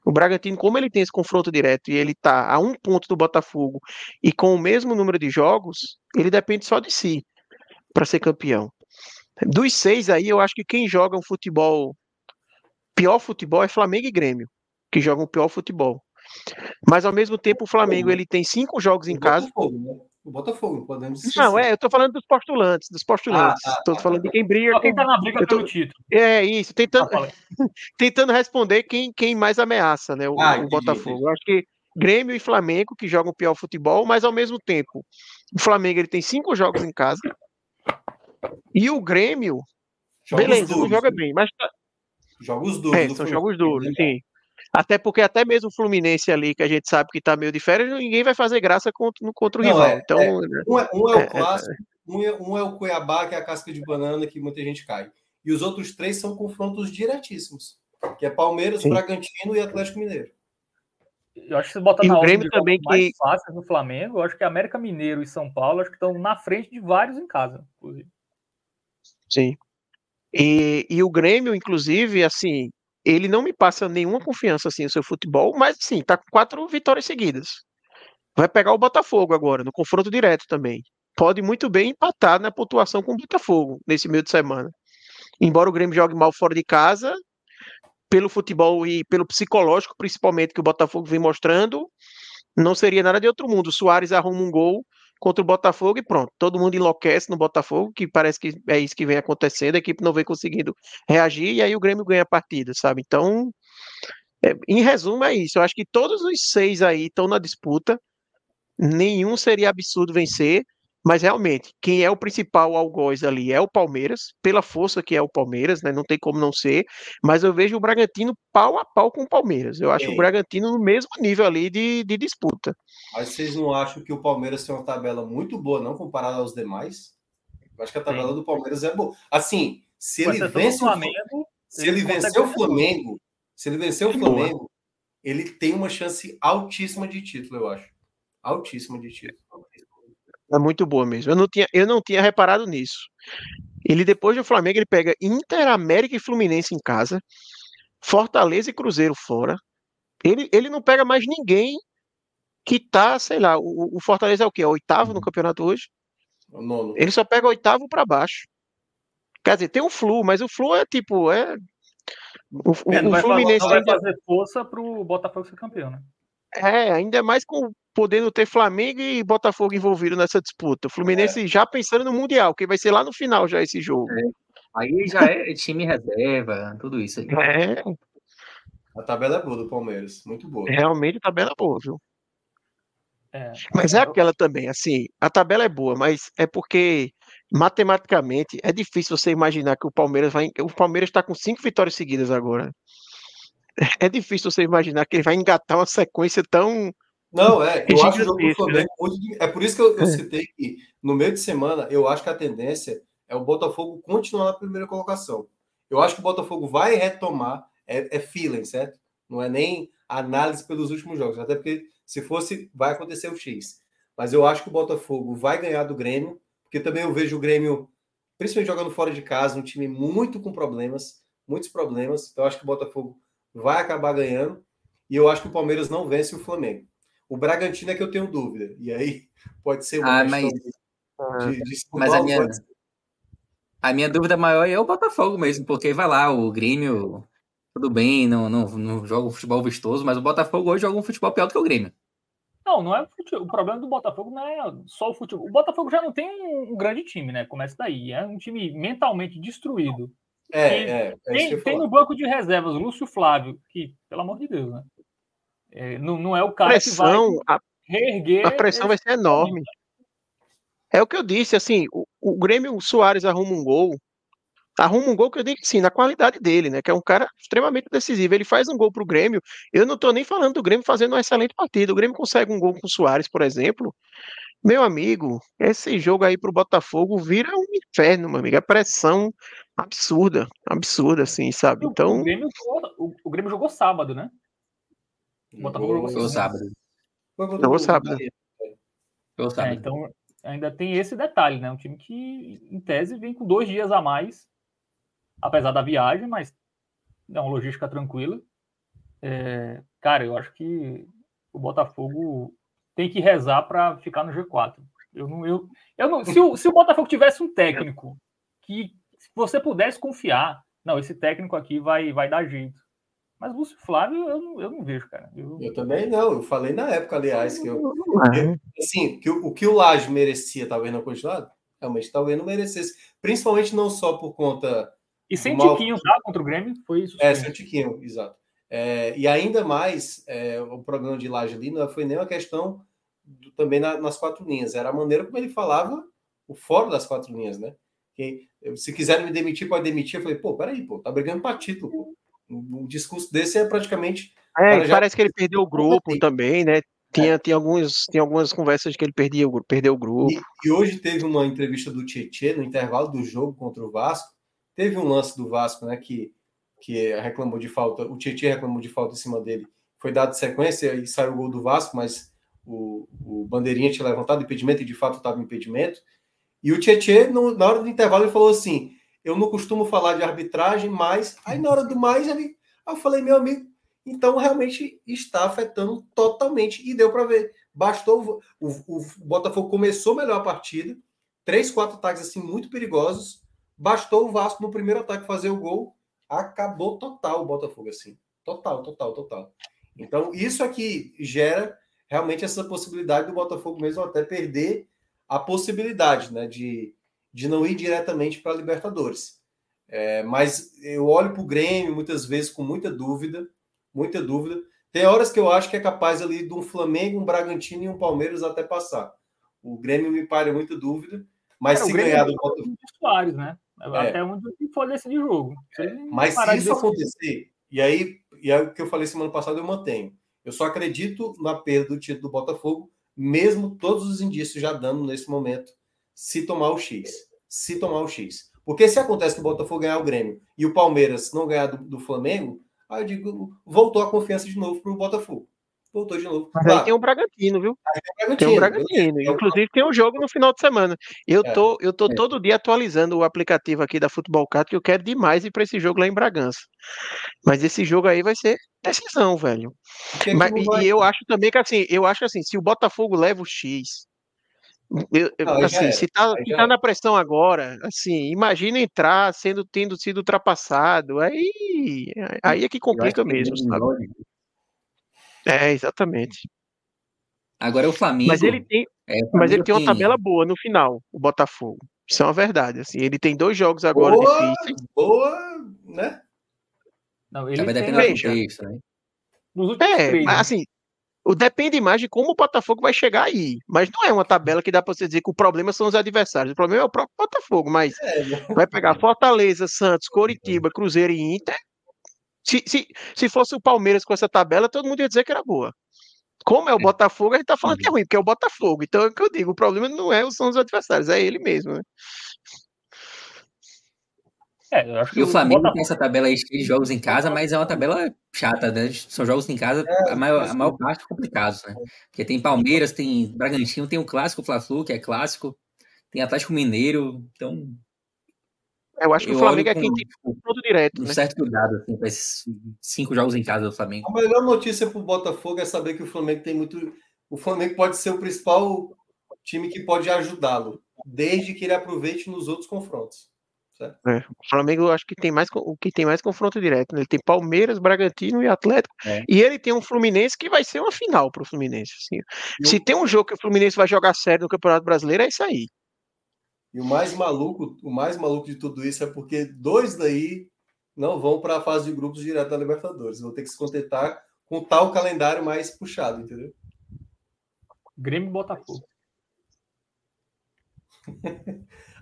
O Bragantino, como ele tem esse confronto direto e ele tá a um ponto do Botafogo e com o mesmo número de jogos, ele depende só de si para ser campeão. Dos seis aí, eu acho que quem joga um futebol... pior futebol é Flamengo e Grêmio, que jogam o pior futebol. Mas, ao mesmo tempo, o Flamengo ele tem 5 jogos em casa. O Botafogo, podemos esquecer. Não, eu tô falando dos postulantes, Tô falando de quem briga. Quem tá na briga pelo título. É isso, tentando responder quem mais ameaça, né, o Botafogo. Eu acho que Grêmio e Flamengo, que jogam o pior futebol, mas, ao mesmo tempo, o Flamengo ele tem 5 jogos em casa. E o Grêmio, beleza, não joga bem, mas... Jogos duros. São jogos duros, sim. Até porque até mesmo o Fluminense ali, que a gente sabe que tá meio de férias, ninguém vai fazer graça contra o rival. Então, um é o clássico, um é o Cuiabá, que é a casca de banana que muita gente cai. E os outros 3 são confrontos diretíssimos, que é Palmeiras, sim, Bragantino e Atlético Mineiro. Eu acho que se botar na ordem também mais fácil no Flamengo, eu acho que América Mineiro e São Paulo acho que estão na frente de vários em casa, inclusive. Sim. E o Grêmio, inclusive, assim, ele não me passa nenhuma confiança, assim, no seu futebol, mas, sim, tá com 4 vitórias seguidas. Vai pegar o Botafogo agora, no confronto direto também. Pode muito bem empatar na pontuação com o Botafogo, nesse meio de semana. Embora o Grêmio jogue mal fora de casa, pelo futebol e pelo psicológico, principalmente, que o Botafogo vem mostrando, não seria nada de outro mundo. O Soares arruma um gol contra o Botafogo e pronto, todo mundo enlouquece no Botafogo, que parece que é isso que vem acontecendo, a equipe não vem conseguindo reagir e aí o Grêmio ganha a partida, sabe? Então, em resumo é isso, eu acho que todos os 6 aí estão na disputa, nenhum seria absurdo vencer, mas realmente, quem é o principal algoz ali é o Palmeiras, pela força que é o Palmeiras, né? Não tem como não ser, mas eu vejo o Bragantino pau a pau com o Palmeiras. Eu acho o Bragantino no mesmo nível ali de disputa. Mas vocês não acham que o Palmeiras tem uma tabela muito boa, não, comparada aos demais? Eu acho que a tabela do Palmeiras é boa. Assim, se ele vencer o Flamengo, ele tem uma chance altíssima de título, eu acho. Altíssima de título. É muito boa mesmo. Eu não tinha reparado nisso. Ele, depois do Flamengo, ele pega Inter, América e Fluminense em casa, Fortaleza e Cruzeiro fora. Ele não pega mais ninguém que tá, sei lá, o Fortaleza é o quê? É o 8º no campeonato hoje? O 9º. Ele só pega 8º pra baixo. Quer dizer, tem o Flu, mas o Flu é tipo... O Fluminense vai fazer força pro Botafogo ser campeão, né? É, ainda mais podendo ter Flamengo e Botafogo envolvidos nessa disputa. O Fluminense já pensando no Mundial, que vai ser lá no final já esse jogo. É. Aí já é time reserva, tudo isso aí. É. A tabela é boa do Palmeiras, muito boa. Realmente a tabela é boa, viu? É. Mas é aquela também, assim, a tabela é boa, mas é porque matematicamente é difícil você imaginar que o Palmeiras está com 5 vitórias seguidas agora. É difícil você imaginar que ele vai engatar uma sequência tão... Não, eu acho o jogo do Flamengo muito... É por isso que eu citei que no meio de semana eu acho que a tendência é o Botafogo continuar na primeira colocação. Eu acho que o Botafogo vai retomar, é feeling, certo? Não é nem análise pelos últimos jogos, até porque se fosse, vai acontecer o X. Mas eu acho que o Botafogo vai ganhar do Grêmio, porque também eu vejo o Grêmio, principalmente jogando fora de casa, um time muito com problemas, muitos problemas. Então eu acho que o Botafogo vai acabar ganhando, e eu acho que o Palmeiras não vence o Flamengo. O Bragantino é que eu tenho dúvida, e aí pode ser uma mas a minha dúvida maior é o Botafogo mesmo, porque vai lá, o Grêmio, tudo bem, não joga um futebol vistoso, mas o Botafogo hoje joga um futebol pior do que o Grêmio. Não é o problema do Botafogo, não é só o futebol. O Botafogo já não tem um grande time, né? Começa daí, é um time mentalmente destruído. Tem no banco de reservas o Lúcio Flávio, que, pelo amor de Deus, né? Não é o cara que vai reerguer... A pressão vai ser enorme. É o que eu disse, assim, o Grêmio, o Soares arruma um gol que eu digo, sim, na qualidade dele, né? Que é um cara extremamente decisivo. Ele faz um gol pro Grêmio. Eu não tô nem falando do Grêmio fazendo uma excelente partida. O Grêmio consegue um gol com o Soares, por exemplo. Meu amigo, esse jogo aí pro Botafogo vira um inferno, meu amigo. É pressão absurda, assim, sabe? Então... O Grêmio jogou sábado, né? O Botafogo jogou sábado. Então, ainda tem esse detalhe, né? Um time que, em tese, vem com 2 dias a mais, apesar da viagem, mas é uma logística tranquila. Cara, eu acho que o Botafogo tem que rezar para ficar no G4. Se o Botafogo tivesse um técnico que você pudesse confiar, não, esse técnico aqui vai dar jeito. Mas o Lúcio Flávio eu não vejo, cara. Eu também não. Eu falei na época, aliás, que o Laje merecia, talvez não continuado, realmente talvez não merecesse. Principalmente não só por conta... E sem tiquinho, tá? Contra o Grêmio, foi isso. Sem tiquinho, exato. E ainda mais, o problema de Laje ali não foi nem uma questão também nas quatro linhas. Era a maneira como ele falava o fora das quatro linhas, né? Que, se quiserem me demitir, pode demitir. Eu falei, tá brigando pra título, pô. Um discurso desse é praticamente... Parece que ele perdeu o grupo também, né? Tinha algumas conversas de que ele perdeu o grupo. E hoje teve uma entrevista do Tietê no intervalo do jogo contra o Vasco. Teve um lance do Vasco, né? Que reclamou de falta. O Tietê reclamou de falta em cima dele. Foi dado sequência e saiu o gol do Vasco, mas o bandeirinha tinha levantado impedimento e de fato estava impedimento. E o Tietê, na hora do intervalo, ele falou assim... Eu não costumo falar de arbitragem, mas... Aí, na hora do mais, eu falei, meu amigo, então realmente está afetando totalmente. E deu para ver. Bastou... O Botafogo começou melhor a partida. 3, 4 ataques, assim, muito perigosos. Bastou o Vasco, no primeiro ataque, fazer o gol. Acabou total o Botafogo, assim. Total. Então, isso aqui gera realmente essa possibilidade do Botafogo mesmo até perder a possibilidade, né, de não ir diretamente para a Libertadores. Mas eu olho para o Grêmio muitas vezes com muita dúvida. Tem horas que eu acho que é capaz ali de um Flamengo, um Bragantino e um Palmeiras até passar. O Grêmio me paira muita dúvida, mas se ganhar do Botafogo... Soares, né? Até onde for decidir jogo. Mas se isso acontecer, e aí o que eu falei semana passada eu mantenho. Eu só acredito na perda do título do Botafogo, mesmo todos os indícios já dando nesse momento, se tomar o X. Porque se acontece que o Botafogo ganhar o Grêmio e o Palmeiras não ganhar do Flamengo, aí eu digo, voltou a confiança de novo pro Botafogo. Voltou de novo. Mas aí tem o Bragantino, viu? Tem o Bragantino. Inclusive tem um jogo no final de semana. Eu tô todo dia atualizando o aplicativo aqui da Futebol Cat, que eu quero demais ir para esse jogo lá em Bragança. Mas esse jogo aí vai ser decisão, velho. Eu acho também que assim, se o Botafogo leva o X... se tá na pressão agora, assim, imagina entrar tendo sido ultrapassado, aí é que complica mesmo, sabe? Exatamente. Agora o Flamengo. Mas ele tem uma tabela boa no final, o Botafogo. Isso é uma verdade, assim. Ele tem 2 jogos agora difíceis. Boa, né? Não, ele vai depender do contexto, né? Depende mais de como o Botafogo vai chegar aí. Mas não é uma tabela que dá para você dizer que o problema são os adversários. O problema é o próprio Botafogo, mas vai pegar Fortaleza, Santos, Coritiba, Cruzeiro e Inter. Se fosse o Palmeiras com essa tabela, todo mundo ia dizer que era boa. Como é o Botafogo, a gente tá falando que é ruim, porque é o Botafogo. Então é o que eu digo, o problema não são os adversários, é ele mesmo, né? Eu acho que o Flamengo tem essa tabela aí de jogos em casa, mas é uma tabela chata, né? São jogos em casa, a maior parte complicados, né? Porque tem Palmeiras, tem Bragantino, tem o clássico Fla-Flu, que é clássico, tem Atlético Mineiro, então... Eu acho que o Flamengo é quem tem tudo direto, né? Um certo cuidado, assim, para esses 5 jogos em casa do Flamengo. A melhor notícia pro Botafogo é saber que o Flamengo tem muito... O Flamengo pode ser o principal time que pode ajudá-lo, desde que ele aproveite nos outros confrontos. O Flamengo eu acho que tem mais confronto direto, né? Ele tem Palmeiras, Bragantino e Atlético, e ele tem um Fluminense que vai ser uma final pro Fluminense, assim. Se tem um jogo que o Fluminense vai jogar sério no Campeonato Brasileiro, é isso aí. E o mais maluco de tudo isso é porque dois daí não vão para a fase de grupos direto da Libertadores. Vão ter que se contentar com tal calendário mais puxado, entendeu? Grêmio e Botafogo.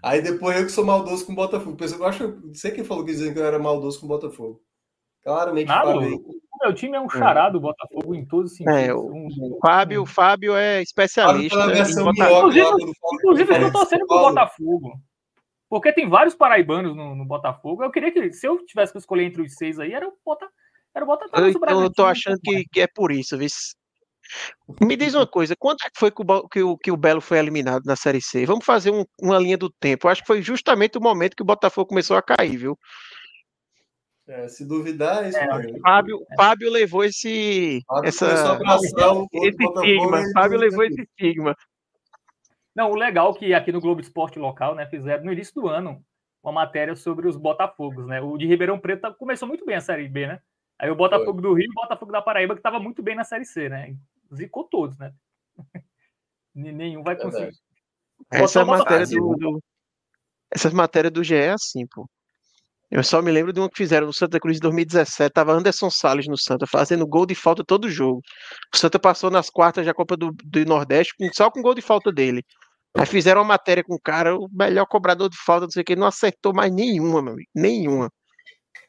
Aí depois eu que sou maldoso com o Botafogo. Eu acho, não sei quem falou que dizendo que eu era maldoso com o Botafogo. Claramente, meu time é um xará do Botafogo em todos os sentidos. Fábio é especialista. Inclusive, eu estou torcendo para o Botafogo. Porque tem vários paraibanos no Botafogo. Eu queria que, se eu tivesse que escolher entre os seis aí, era o Botafogo. Eu estou achando que é por isso, viu? Me diz uma coisa, quando é que foi que o Belo foi eliminado na Série C? Vamos fazer uma linha do tempo. Eu acho que foi justamente o momento que o Botafogo começou a cair, viu? Se duvidar, é isso mesmo. Fábio levou esse estigma. Não, o legal é que aqui no Globo Esporte local, né, fizeram no início do ano uma matéria sobre os Botafogos, né? O de Ribeirão Preto começou muito bem a Série B, né? Aí o Botafogo do Rio e o Botafogo da Paraíba, que estava muito bem na Série C, né? Zicou todos, né? Nenhum vai conseguir. Essas matérias do GE é assim, pô. Eu só me lembro de uma que fizeram no Santa Cruz em 2017. Tava Anderson Salles no Santa, fazendo gol de falta todo jogo. O Santa passou nas quartas da Copa do Nordeste só com gol de falta dele. Aí fizeram uma matéria com o cara, o melhor cobrador de falta, não sei o que, não acertou mais nenhuma, meu amigo. Nenhuma.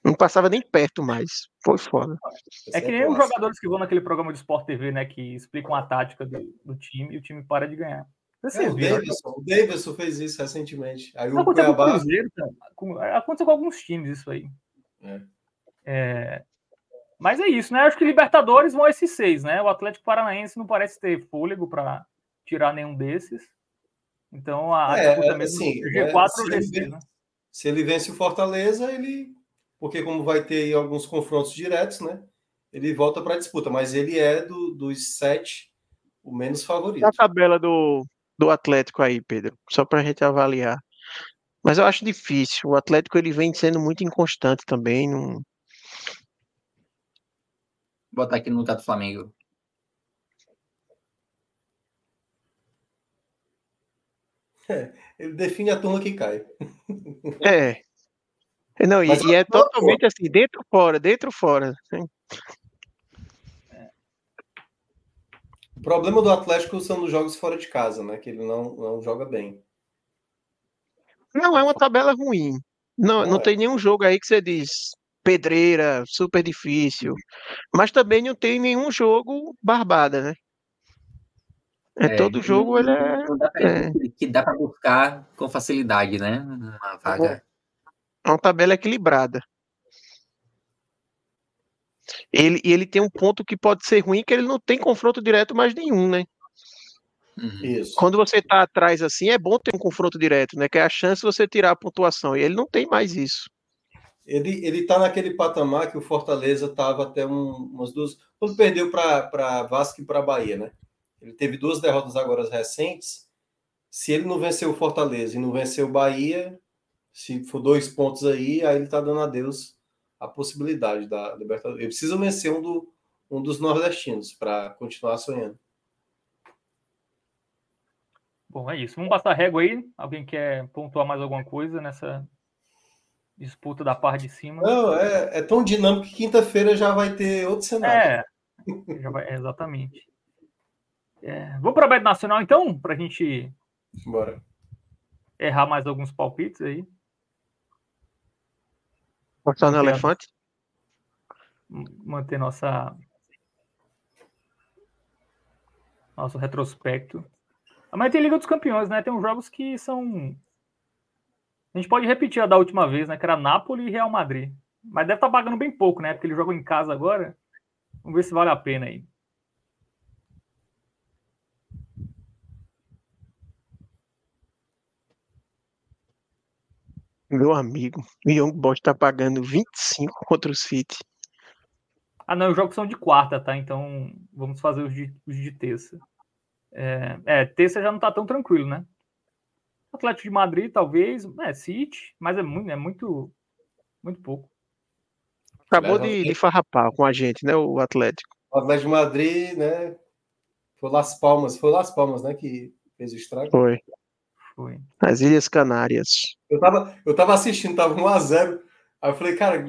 Não passava nem perto mais. Foi foda. É que nem os jogadores que vão naquele programa do Sport TV, né? Que explicam a tática do time e o time para de ganhar. O Davidson fez isso recentemente. Aí o Cuiabá... Aconteceu com alguns times isso aí. Mas é isso, né? Acho que Libertadores vão esses seis, né? O Atlético Paranaense não parece ter fôlego para tirar nenhum desses. Então, a também assim, G4 ou G6, né? Se ele vence o Fortaleza, ele... Porque como vai ter aí alguns confrontos diretos, né? Ele volta para a disputa, mas ele é dos sete o menos favorito. A tabela do Atlético aí, Pedro, só para a gente avaliar. Mas eu acho difícil. O Atlético ele vem sendo muito inconstante também. Não... Vou botar aqui no lugar do Flamengo. Ele define a turma que cai. Não, e é totalmente assim, dentro fora. Assim. O problema do Atlético são os jogos fora de casa, né? Que ele não joga bem. Não, é uma tabela ruim. Não tem nenhum jogo aí que você diz pedreira, super difícil. Mas também não tem nenhum jogo barbada, né? Todo jogo ele é... Que dá pra buscar com facilidade, né? Uma vaga... É uma tabela equilibrada. Ele tem um ponto que pode ser ruim, que ele não tem confronto direto mais nenhum, né? Isso. Quando você tá atrás assim, é bom ter um confronto direto, né? Que é a chance de você tirar a pontuação. E ele não tem mais isso. Ele tá naquele patamar que o Fortaleza tava até umas duas... Quando perdeu para Vasco e para Bahia, né? Ele teve duas derrotas agora recentes. Se ele não venceu o Fortaleza e não venceu o Bahia... Se for 2 pontos aí ele tá dando adeus a possibilidade da Libertadores. Ele precisa vencer um dos nordestinos para continuar sonhando. Bom, é isso. Vamos passar a régua aí. Alguém quer pontuar mais alguma coisa nessa disputa da parte de cima? Não, é tão dinâmico que quinta-feira já vai ter outro cenário. Exatamente. Vamos para a Bet Nacional, então, para a gente... Bora. Errar mais alguns palpites aí. Cortar no elefante? Manter nosso retrospecto. Mas tem Liga dos Campeões, né? Tem uns jogos que são... A gente pode repetir a da última vez, né? Que era Nápoles e Real Madrid. Mas deve estar pagando bem pouco, né? Porque ele joga em casa agora. Vamos ver se vale a pena aí. Meu amigo, o Young Boys tá pagando 25 contra o City. Ah, não, os jogos são de quarta, tá? Então vamos fazer os de terça. Terça já não tá tão tranquilo, né? Atlético de Madrid, talvez. City, mas é muito pouco. Acabou de farrapar com a gente, né? O Atlético. O Atlético de Madrid, né? Foi Las Palmas, né? Que fez o estrago. Foi. Foi. As Ilhas Canárias. Eu tava assistindo, tava 1-0. Aí eu falei, cara,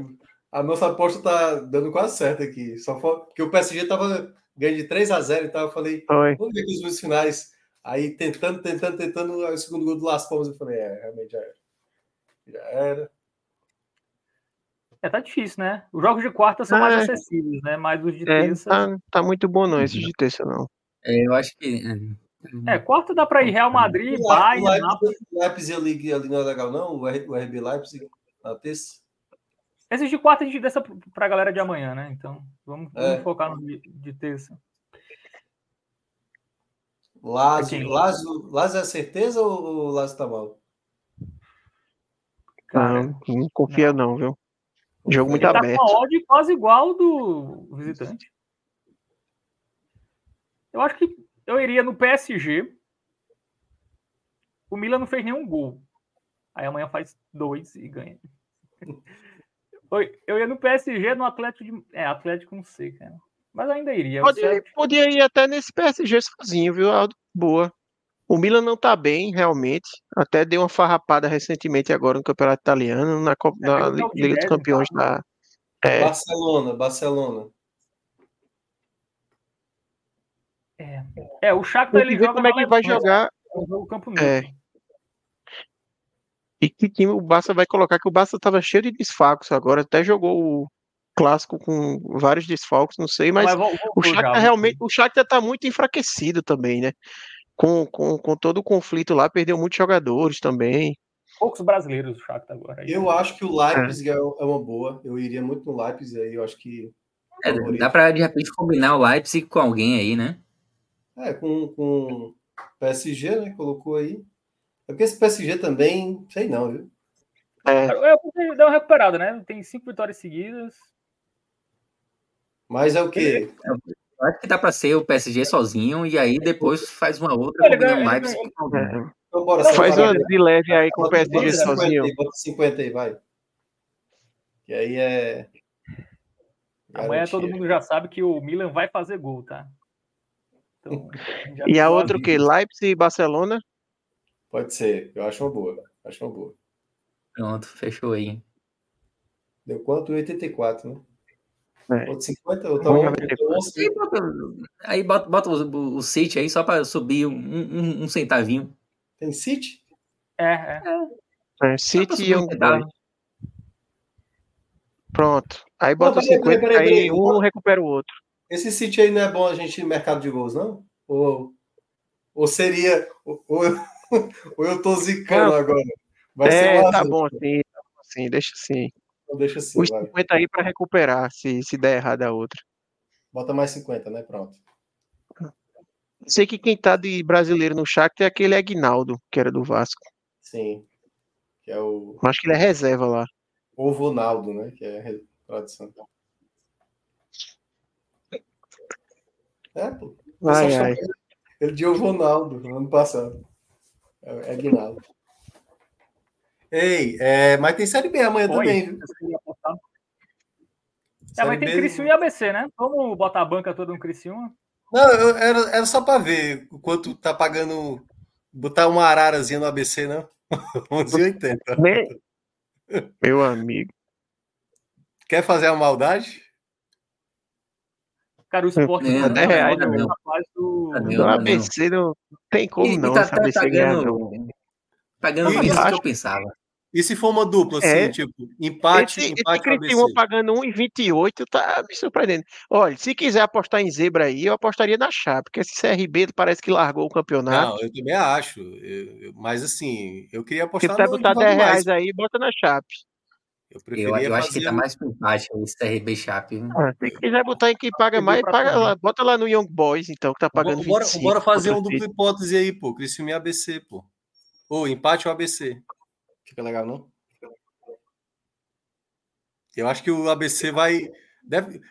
a nossa aposta tá dando quase certo aqui. Só porque o PSG tava ganhando de 3-0, então eu falei, oi, vamos ver aqui os dois finais. Aí tentando, aí o segundo gol do Las Palmas, eu falei, realmente já era. Tá difícil, né? Os jogos de quarta são mais acessíveis, né? Mas os de terça... Tá muito bom, não, esses de terça, não. É, eu acho que... quarta dá pra ir Real Madrid, Bayern, Nápoles... O Leipzig ali não é legal, não? O RB Leipzig na terça? Esses de quarta a gente deixa pra galera de amanhã, né? Então, vamos focar no de terça. Lázio é certeza ou o Lázio tá mal? Cara, não confia não, viu? Jogo muito aberto. Ele tá com uma odd quase igual do visitante. Eu acho que eu iria no PSG. O Milan não fez nenhum gol. Aí amanhã faz 2 e ganha. Eu ia no PSG, no Atlético Atlético, não sei, cara. Mas ainda iria. Podia ir até nesse PSG sozinho, viu? Boa. O Milan não tá bem, realmente. Até deu uma farrapada recentemente agora no Campeonato Italiano, na Liga dos Campeões. Barcelona. O Shakhtar, ele joga... Como é que vai jogar... O campo mesmo. E que time o Barça vai colocar, que o Barça tava cheio de desfalques agora, até jogou o clássico com vários desfalques, não sei, mas o Shakhtar realmente... O Shakhtar tá muito enfraquecido também, né? Com todo o conflito lá, perdeu muitos jogadores também. Poucos brasileiros, o Shakhtar agora. Aí. Eu acho que o Leipzig é uma boa. Eu iria muito no Leipzig aí, eu acho que... dá pra, de repente, combinar o Leipzig com alguém aí, né? Com o PSG, né? Colocou aí. É porque esse PSG também, sei não, viu? É, dá uma recuperada, né? Tem 5 vitórias seguidas. Mas é o quê? Acho que dá para ser o PSG sozinho e aí depois faz uma outra. Então, bora, faz uma de leve aí com o PSG sozinho. Bota 50 aí, vai. E aí é... Amanhã todo mundo já sabe que o Milan vai fazer gol, tá? Então, e a outra o quê? Leipzig e Barcelona? Pode ser. Eu acho uma boa. Pronto, fechou aí. Deu quanto? 84, né? Ou 50, ou aí bota o City aí só para subir um centavinho. Tem City? City e um centavo. Pronto. Aí bota 50, peraí. Aí um recupera o outro. Esse City aí não é bom a gente no mercado de gols, não? Ou seria... Ou eu tô zicando agora? Vai ser uma... tá bom, sim, deixa assim. Deixa assim, os 50 vai. Aí para recuperar se der errado a outra. Bota mais 50, né? Pronto. Sei que quem tá de brasileiro no Shakhtar é aquele Aguinaldo, que era do Vasco. Sim. Que é o... Acho que ele é reserva lá. Ou Vonaldo, né? Que é a tradução. Pô. Ele deu o Vonaldo no ano passado. É Aguinaldo. Ei, mas tem Série B amanhã também, viu? Mas tem Criciúma e ABC, né? Vamos botar a banca toda no Criciúma? Não, era só para ver o quanto tá pagando, botar uma ararazinha no ABC, né? 11,80. Meu amigo. Quer fazer a maldade? Cara, o Sport TV tá R$10 do ABC, não tem como não. ABC ganhando... Pagando isso que eu pensava. E se for uma dupla, assim, tipo, empate, esse Criciúma pagando 1,28, tá me surpreendendo. Olha, se quiser apostar em zebra aí, eu apostaria na Chape, porque esse CRB parece que largou o campeonato. Não, eu também acho. Mas, assim, eu queria apostar... Se tá botar R$10 aí, bota na Chape. Eu acho que tá mais pro empate esse CRB Chape. Se quiser botar em quem paga mais, paga lá. Bota lá no Young Boys, então, que tá pagando 25. Bora fazer uma dupla hipótese aí, pô. Criciúma e ABC, pô. Ou empate ou ABC. Fica legal, não? Eu acho que o ABC vai...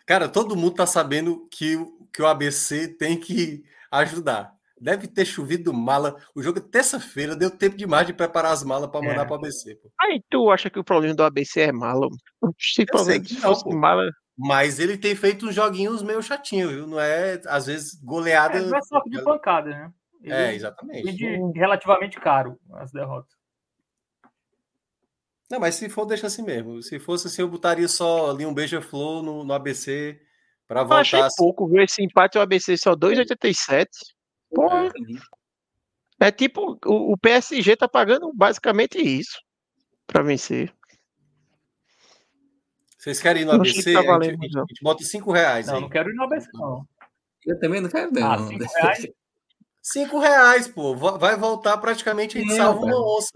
Cara, todo mundo tá sabendo que o ABC tem que ajudar. Deve ter chovido mala. O jogo é terça-feira, deu tempo demais de preparar as malas para mandar para o ABC. Pô. Aí tu acha que o problema do ABC é mala? Eu sei que não, mala... Mas ele tem feito uns joguinhos meio chatinhos, viu? Não é, às vezes, goleada... Não é só de pancada, né? Exatamente. E de relativamente caro as derrotas. Não, mas se for, deixa assim mesmo. Se fosse assim, eu botaria só ali um beija-flor no ABC para voltar. Achei pouco, viu? Esse empate o ABC só 2,87. Pô, é tipo, o PSG tá pagando basicamente isso para vencer. Vocês querem ir no ABC? Tá valendo, a gente bota R$5. Não, aí. Não quero ir no ABC, não. Eu também não quero, não. R$5, pô. Vai voltar praticamente, a gente salva uma onça.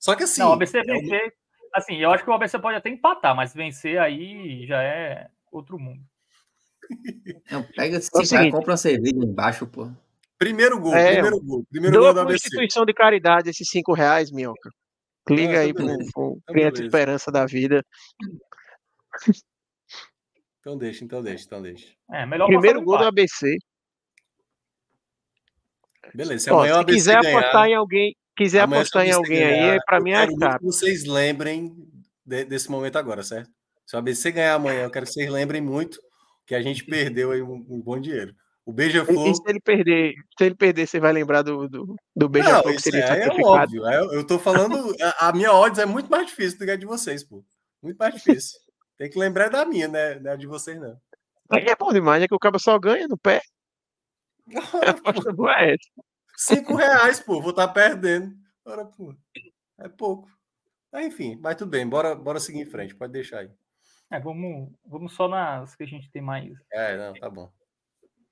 Só que assim... Não, o ABC vencer... Assim, eu acho que o ABC pode até empatar, mas vencer aí já é outro mundo. Não, pega esse cara, compra uma cerveja embaixo, pô. Primeiro gol do ABC. Instituição de caridade, esses R$5, Minhoca. Liga aí pro Criança Esperança da Vida. Então deixa. Melhor primeiro gol do ABC. Beleza, ó, se quiser apostar em alguém... Quiser amanhã apostar em alguém ganhar, aí, para mim é caro. Que vocês lembrem desse momento agora, certo? Se o ABC ganhar amanhã, eu quero que vocês lembrem muito que a gente perdeu aí um bom dinheiro. O beija-flor... E se ele perder, você vai lembrar do beija-flor que seria sacrificado. É óbvio. Eu tô falando... a minha odds é muito mais difícil do que a de vocês, pô. Muito mais difícil. Tem que lembrar da minha, né? Não é de vocês, não. É bom demais, é que o cabo só ganha no pé. A aposta boa é essa. R$5, pô, vou estar perdendo. Ora, pô, é pouco. Enfim, mas tudo bem, bora seguir em frente, pode deixar aí. Vamos só nas que a gente tem mais. Não, tá bom.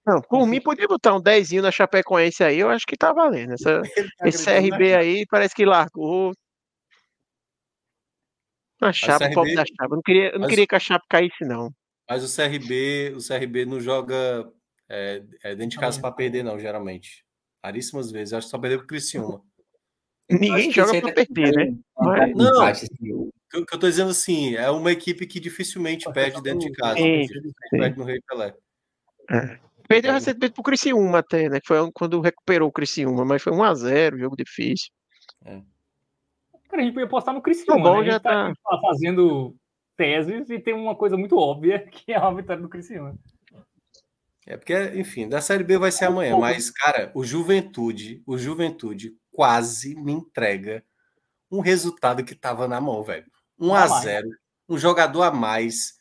Não, por mim, podia botar um 10zinho na Chapecoense aí, eu acho que tá valendo. Esse CRB aí parece que largou. A Chapa, o pobre da Chapa. Eu não queria que a Chapa caísse, não. Mas o CRB não joga dentro de casa pra perder, não, geralmente. Raríssimas vezes, eu acho que só perdeu pro Criciúma. Ninguém joga pra perder, né? Não, o que eu tô dizendo assim, é uma equipe que dificilmente perde dentro de casa, perde no Rei Pelé. Perdeu recentemente pro Criciúma até, né? Que foi quando recuperou o Criciúma, mas foi 1-0, jogo difícil. Cara, a gente podia apostar no Criciúma, né? A gente tá fazendo teses e tem uma coisa muito óbvia, que é a vitória do Criciúma. Porque, enfim, da Série B vai ser amanhã, mas, cara, o Juventude quase me entrega um resultado que tava na mão, velho. 1-0, um jogador a mais,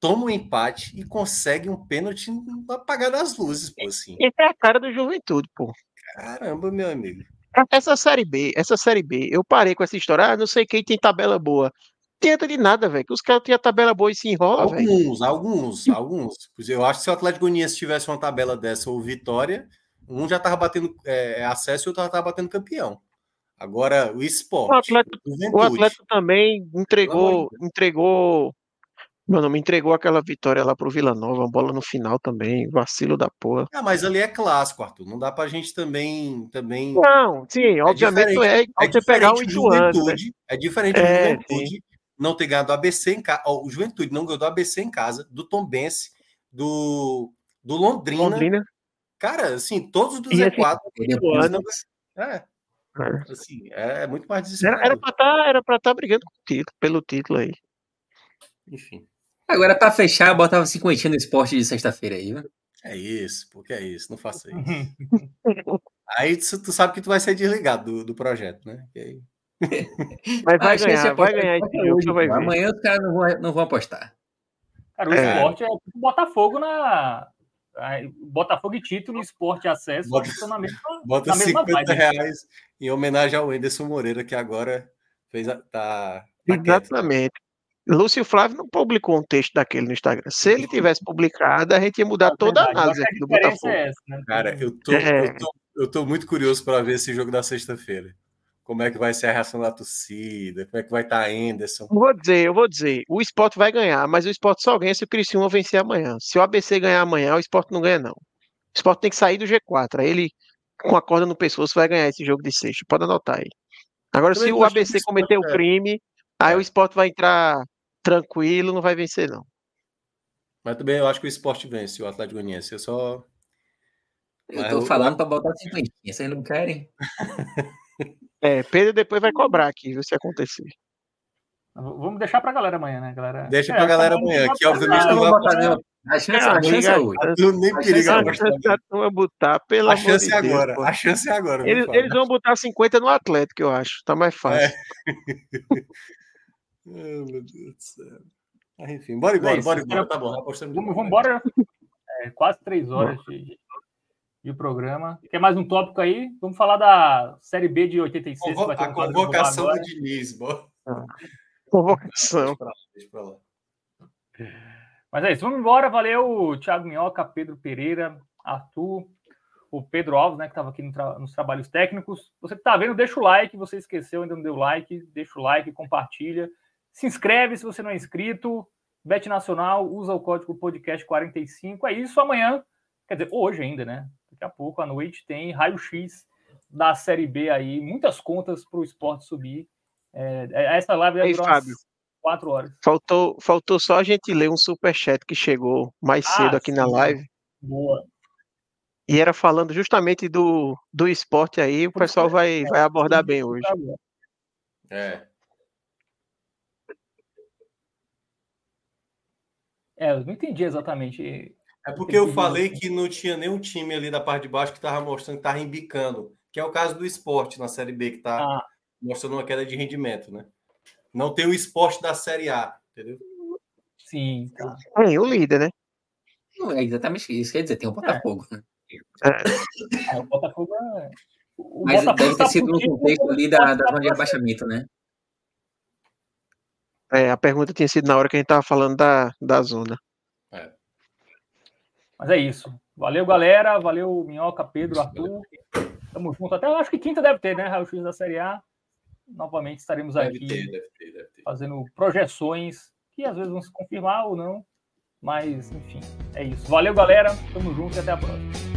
toma um empate e consegue um pênalti no apagar das luzes, pô, assim. Essa é a cara do Juventude, pô. Caramba, meu amigo. Essa Série B, eu parei com essa história, não sei quem tem tabela boa. Tenta de nada, velho, que os caras têm a tabela boa e se enrolam, velho. Alguns. Eu acho que se o Atlético Goianiense tivesse uma tabela dessa ou Vitória, um já tava batendo acesso e o outro já tava batendo campeão. Agora, o Sport. O Atlético também entregou aquela vitória lá pro Vila Nova, uma bola no final também, vacilo da porra. Mas ali é clássico, Arthur, não dá pra gente também... Não, sim, obviamente você pegar o Juventude. É diferente do Juventude. Não ter ganhado ABC em casa. O Juventude não ganhou do ABC em casa, do Tombense, do Londrina. Cara, assim, todos os Z4. Assim, é muito mais desesperado. Era pra estar brigando pelo título aí. Enfim. Agora, pra fechar, eu botava 50 no esporte de sexta-feira aí, né? É isso, não faça isso. Aí tu sabe que tu vai ser desligado do projeto, né? E aí... Mas vai ganhar. Amanhã os caras não vão apostar. Cara, o esporte é tipo Botafogo na. Botafogo e título, esporte e acesso. Estão na mesma. Bota R$50 em homenagem ao Anderson Moreira, que agora fez a. Exatamente. Lúcio Flávio não publicou um texto daquele no Instagram. Se ele tivesse publicado, a gente ia mudar toda a análise aqui do Botafogo. Né? Cara, eu tô muito curioso para ver esse jogo da sexta-feira. Como é que vai ser a reação da torcida? Como é que vai estar Anderson? Eu vou dizer. O Sport vai ganhar, mas o Sport só ganha se o Criciúma vencer amanhã. Se o ABC ganhar amanhã, o Sport não ganha, não. O Sport tem que sair do G4. Aí ele, com a corda no pescoço, vai ganhar esse jogo de sexta. Pode anotar aí. Agora, se o ABC cometer o crime, aí o Sport vai entrar tranquilo, não vai vencer, não. Mas também eu acho que o Sport vence, o Atlético Goianiense. Eu tô falando pra botar 50. Vocês não querem? Pedro depois vai cobrar aqui, viu, se acontecer. Vamos deixar pra galera amanhã, né, galera? Deixa pra galera amanhã, que obviamente não vai botar. A chance é hoje. A chance é agora. A chance é agora. Eles vão botar 50 no Atlético, eu acho. Tá mais fácil. Meu Deus do céu. Enfim, bora embora. Tá bom. Vamos embora. Quase 3 horas de programa. Quer mais um tópico aí? Vamos falar da Série B de 86. A convocação do Diniz, bora. Convocação. Mas é isso, vamos embora. Valeu, Thiago Minhoca, Pedro Pereira, Arthur, o Pedro Alves, né, que estava aqui nos trabalhos técnicos. Você que está vendo, deixa o like. Você esqueceu, ainda não deu like, deixa o like, compartilha, se inscreve se você não é inscrito. Bet Nacional, usa o código podcast 45. É isso, amanhã, quer dizer, hoje ainda, né, daqui a pouco à noite tem Raio X da Série B aí, muitas contas para o esporte subir. Essa live vai durar 4 horas. Faltou só a gente ler um superchat que chegou mais cedo aqui na live. Boa. E era falando justamente do esporte aí. O pessoal vai abordar bem hoje. Eu não entendi exatamente. É porque eu falei que não tinha nenhum time ali da parte de baixo que estava mostrando que estava embicando, que é o caso do esporte na Série B, que está... mostrando uma queda de rendimento, né? Não tem o esporte da Série A, entendeu? Sim, tá. Tem o líder, né? Não é exatamente isso, quer dizer, tem o Botafogo, né? O Botafogo é... Mas deve ter sido no contexto ali da zona de abaixamento, né? A pergunta tinha sido na hora que a gente estava falando da zona. Mas é isso. Valeu, galera. Valeu, Minhoca, Pedro, Arthur. Tamo junto. Até eu acho que quinta deve ter, né? Raio X da Série A. Novamente estaremos aqui fazendo projeções que às vezes vão se confirmar ou não, mas enfim, é isso. Valeu, galera, tamo junto e até a próxima.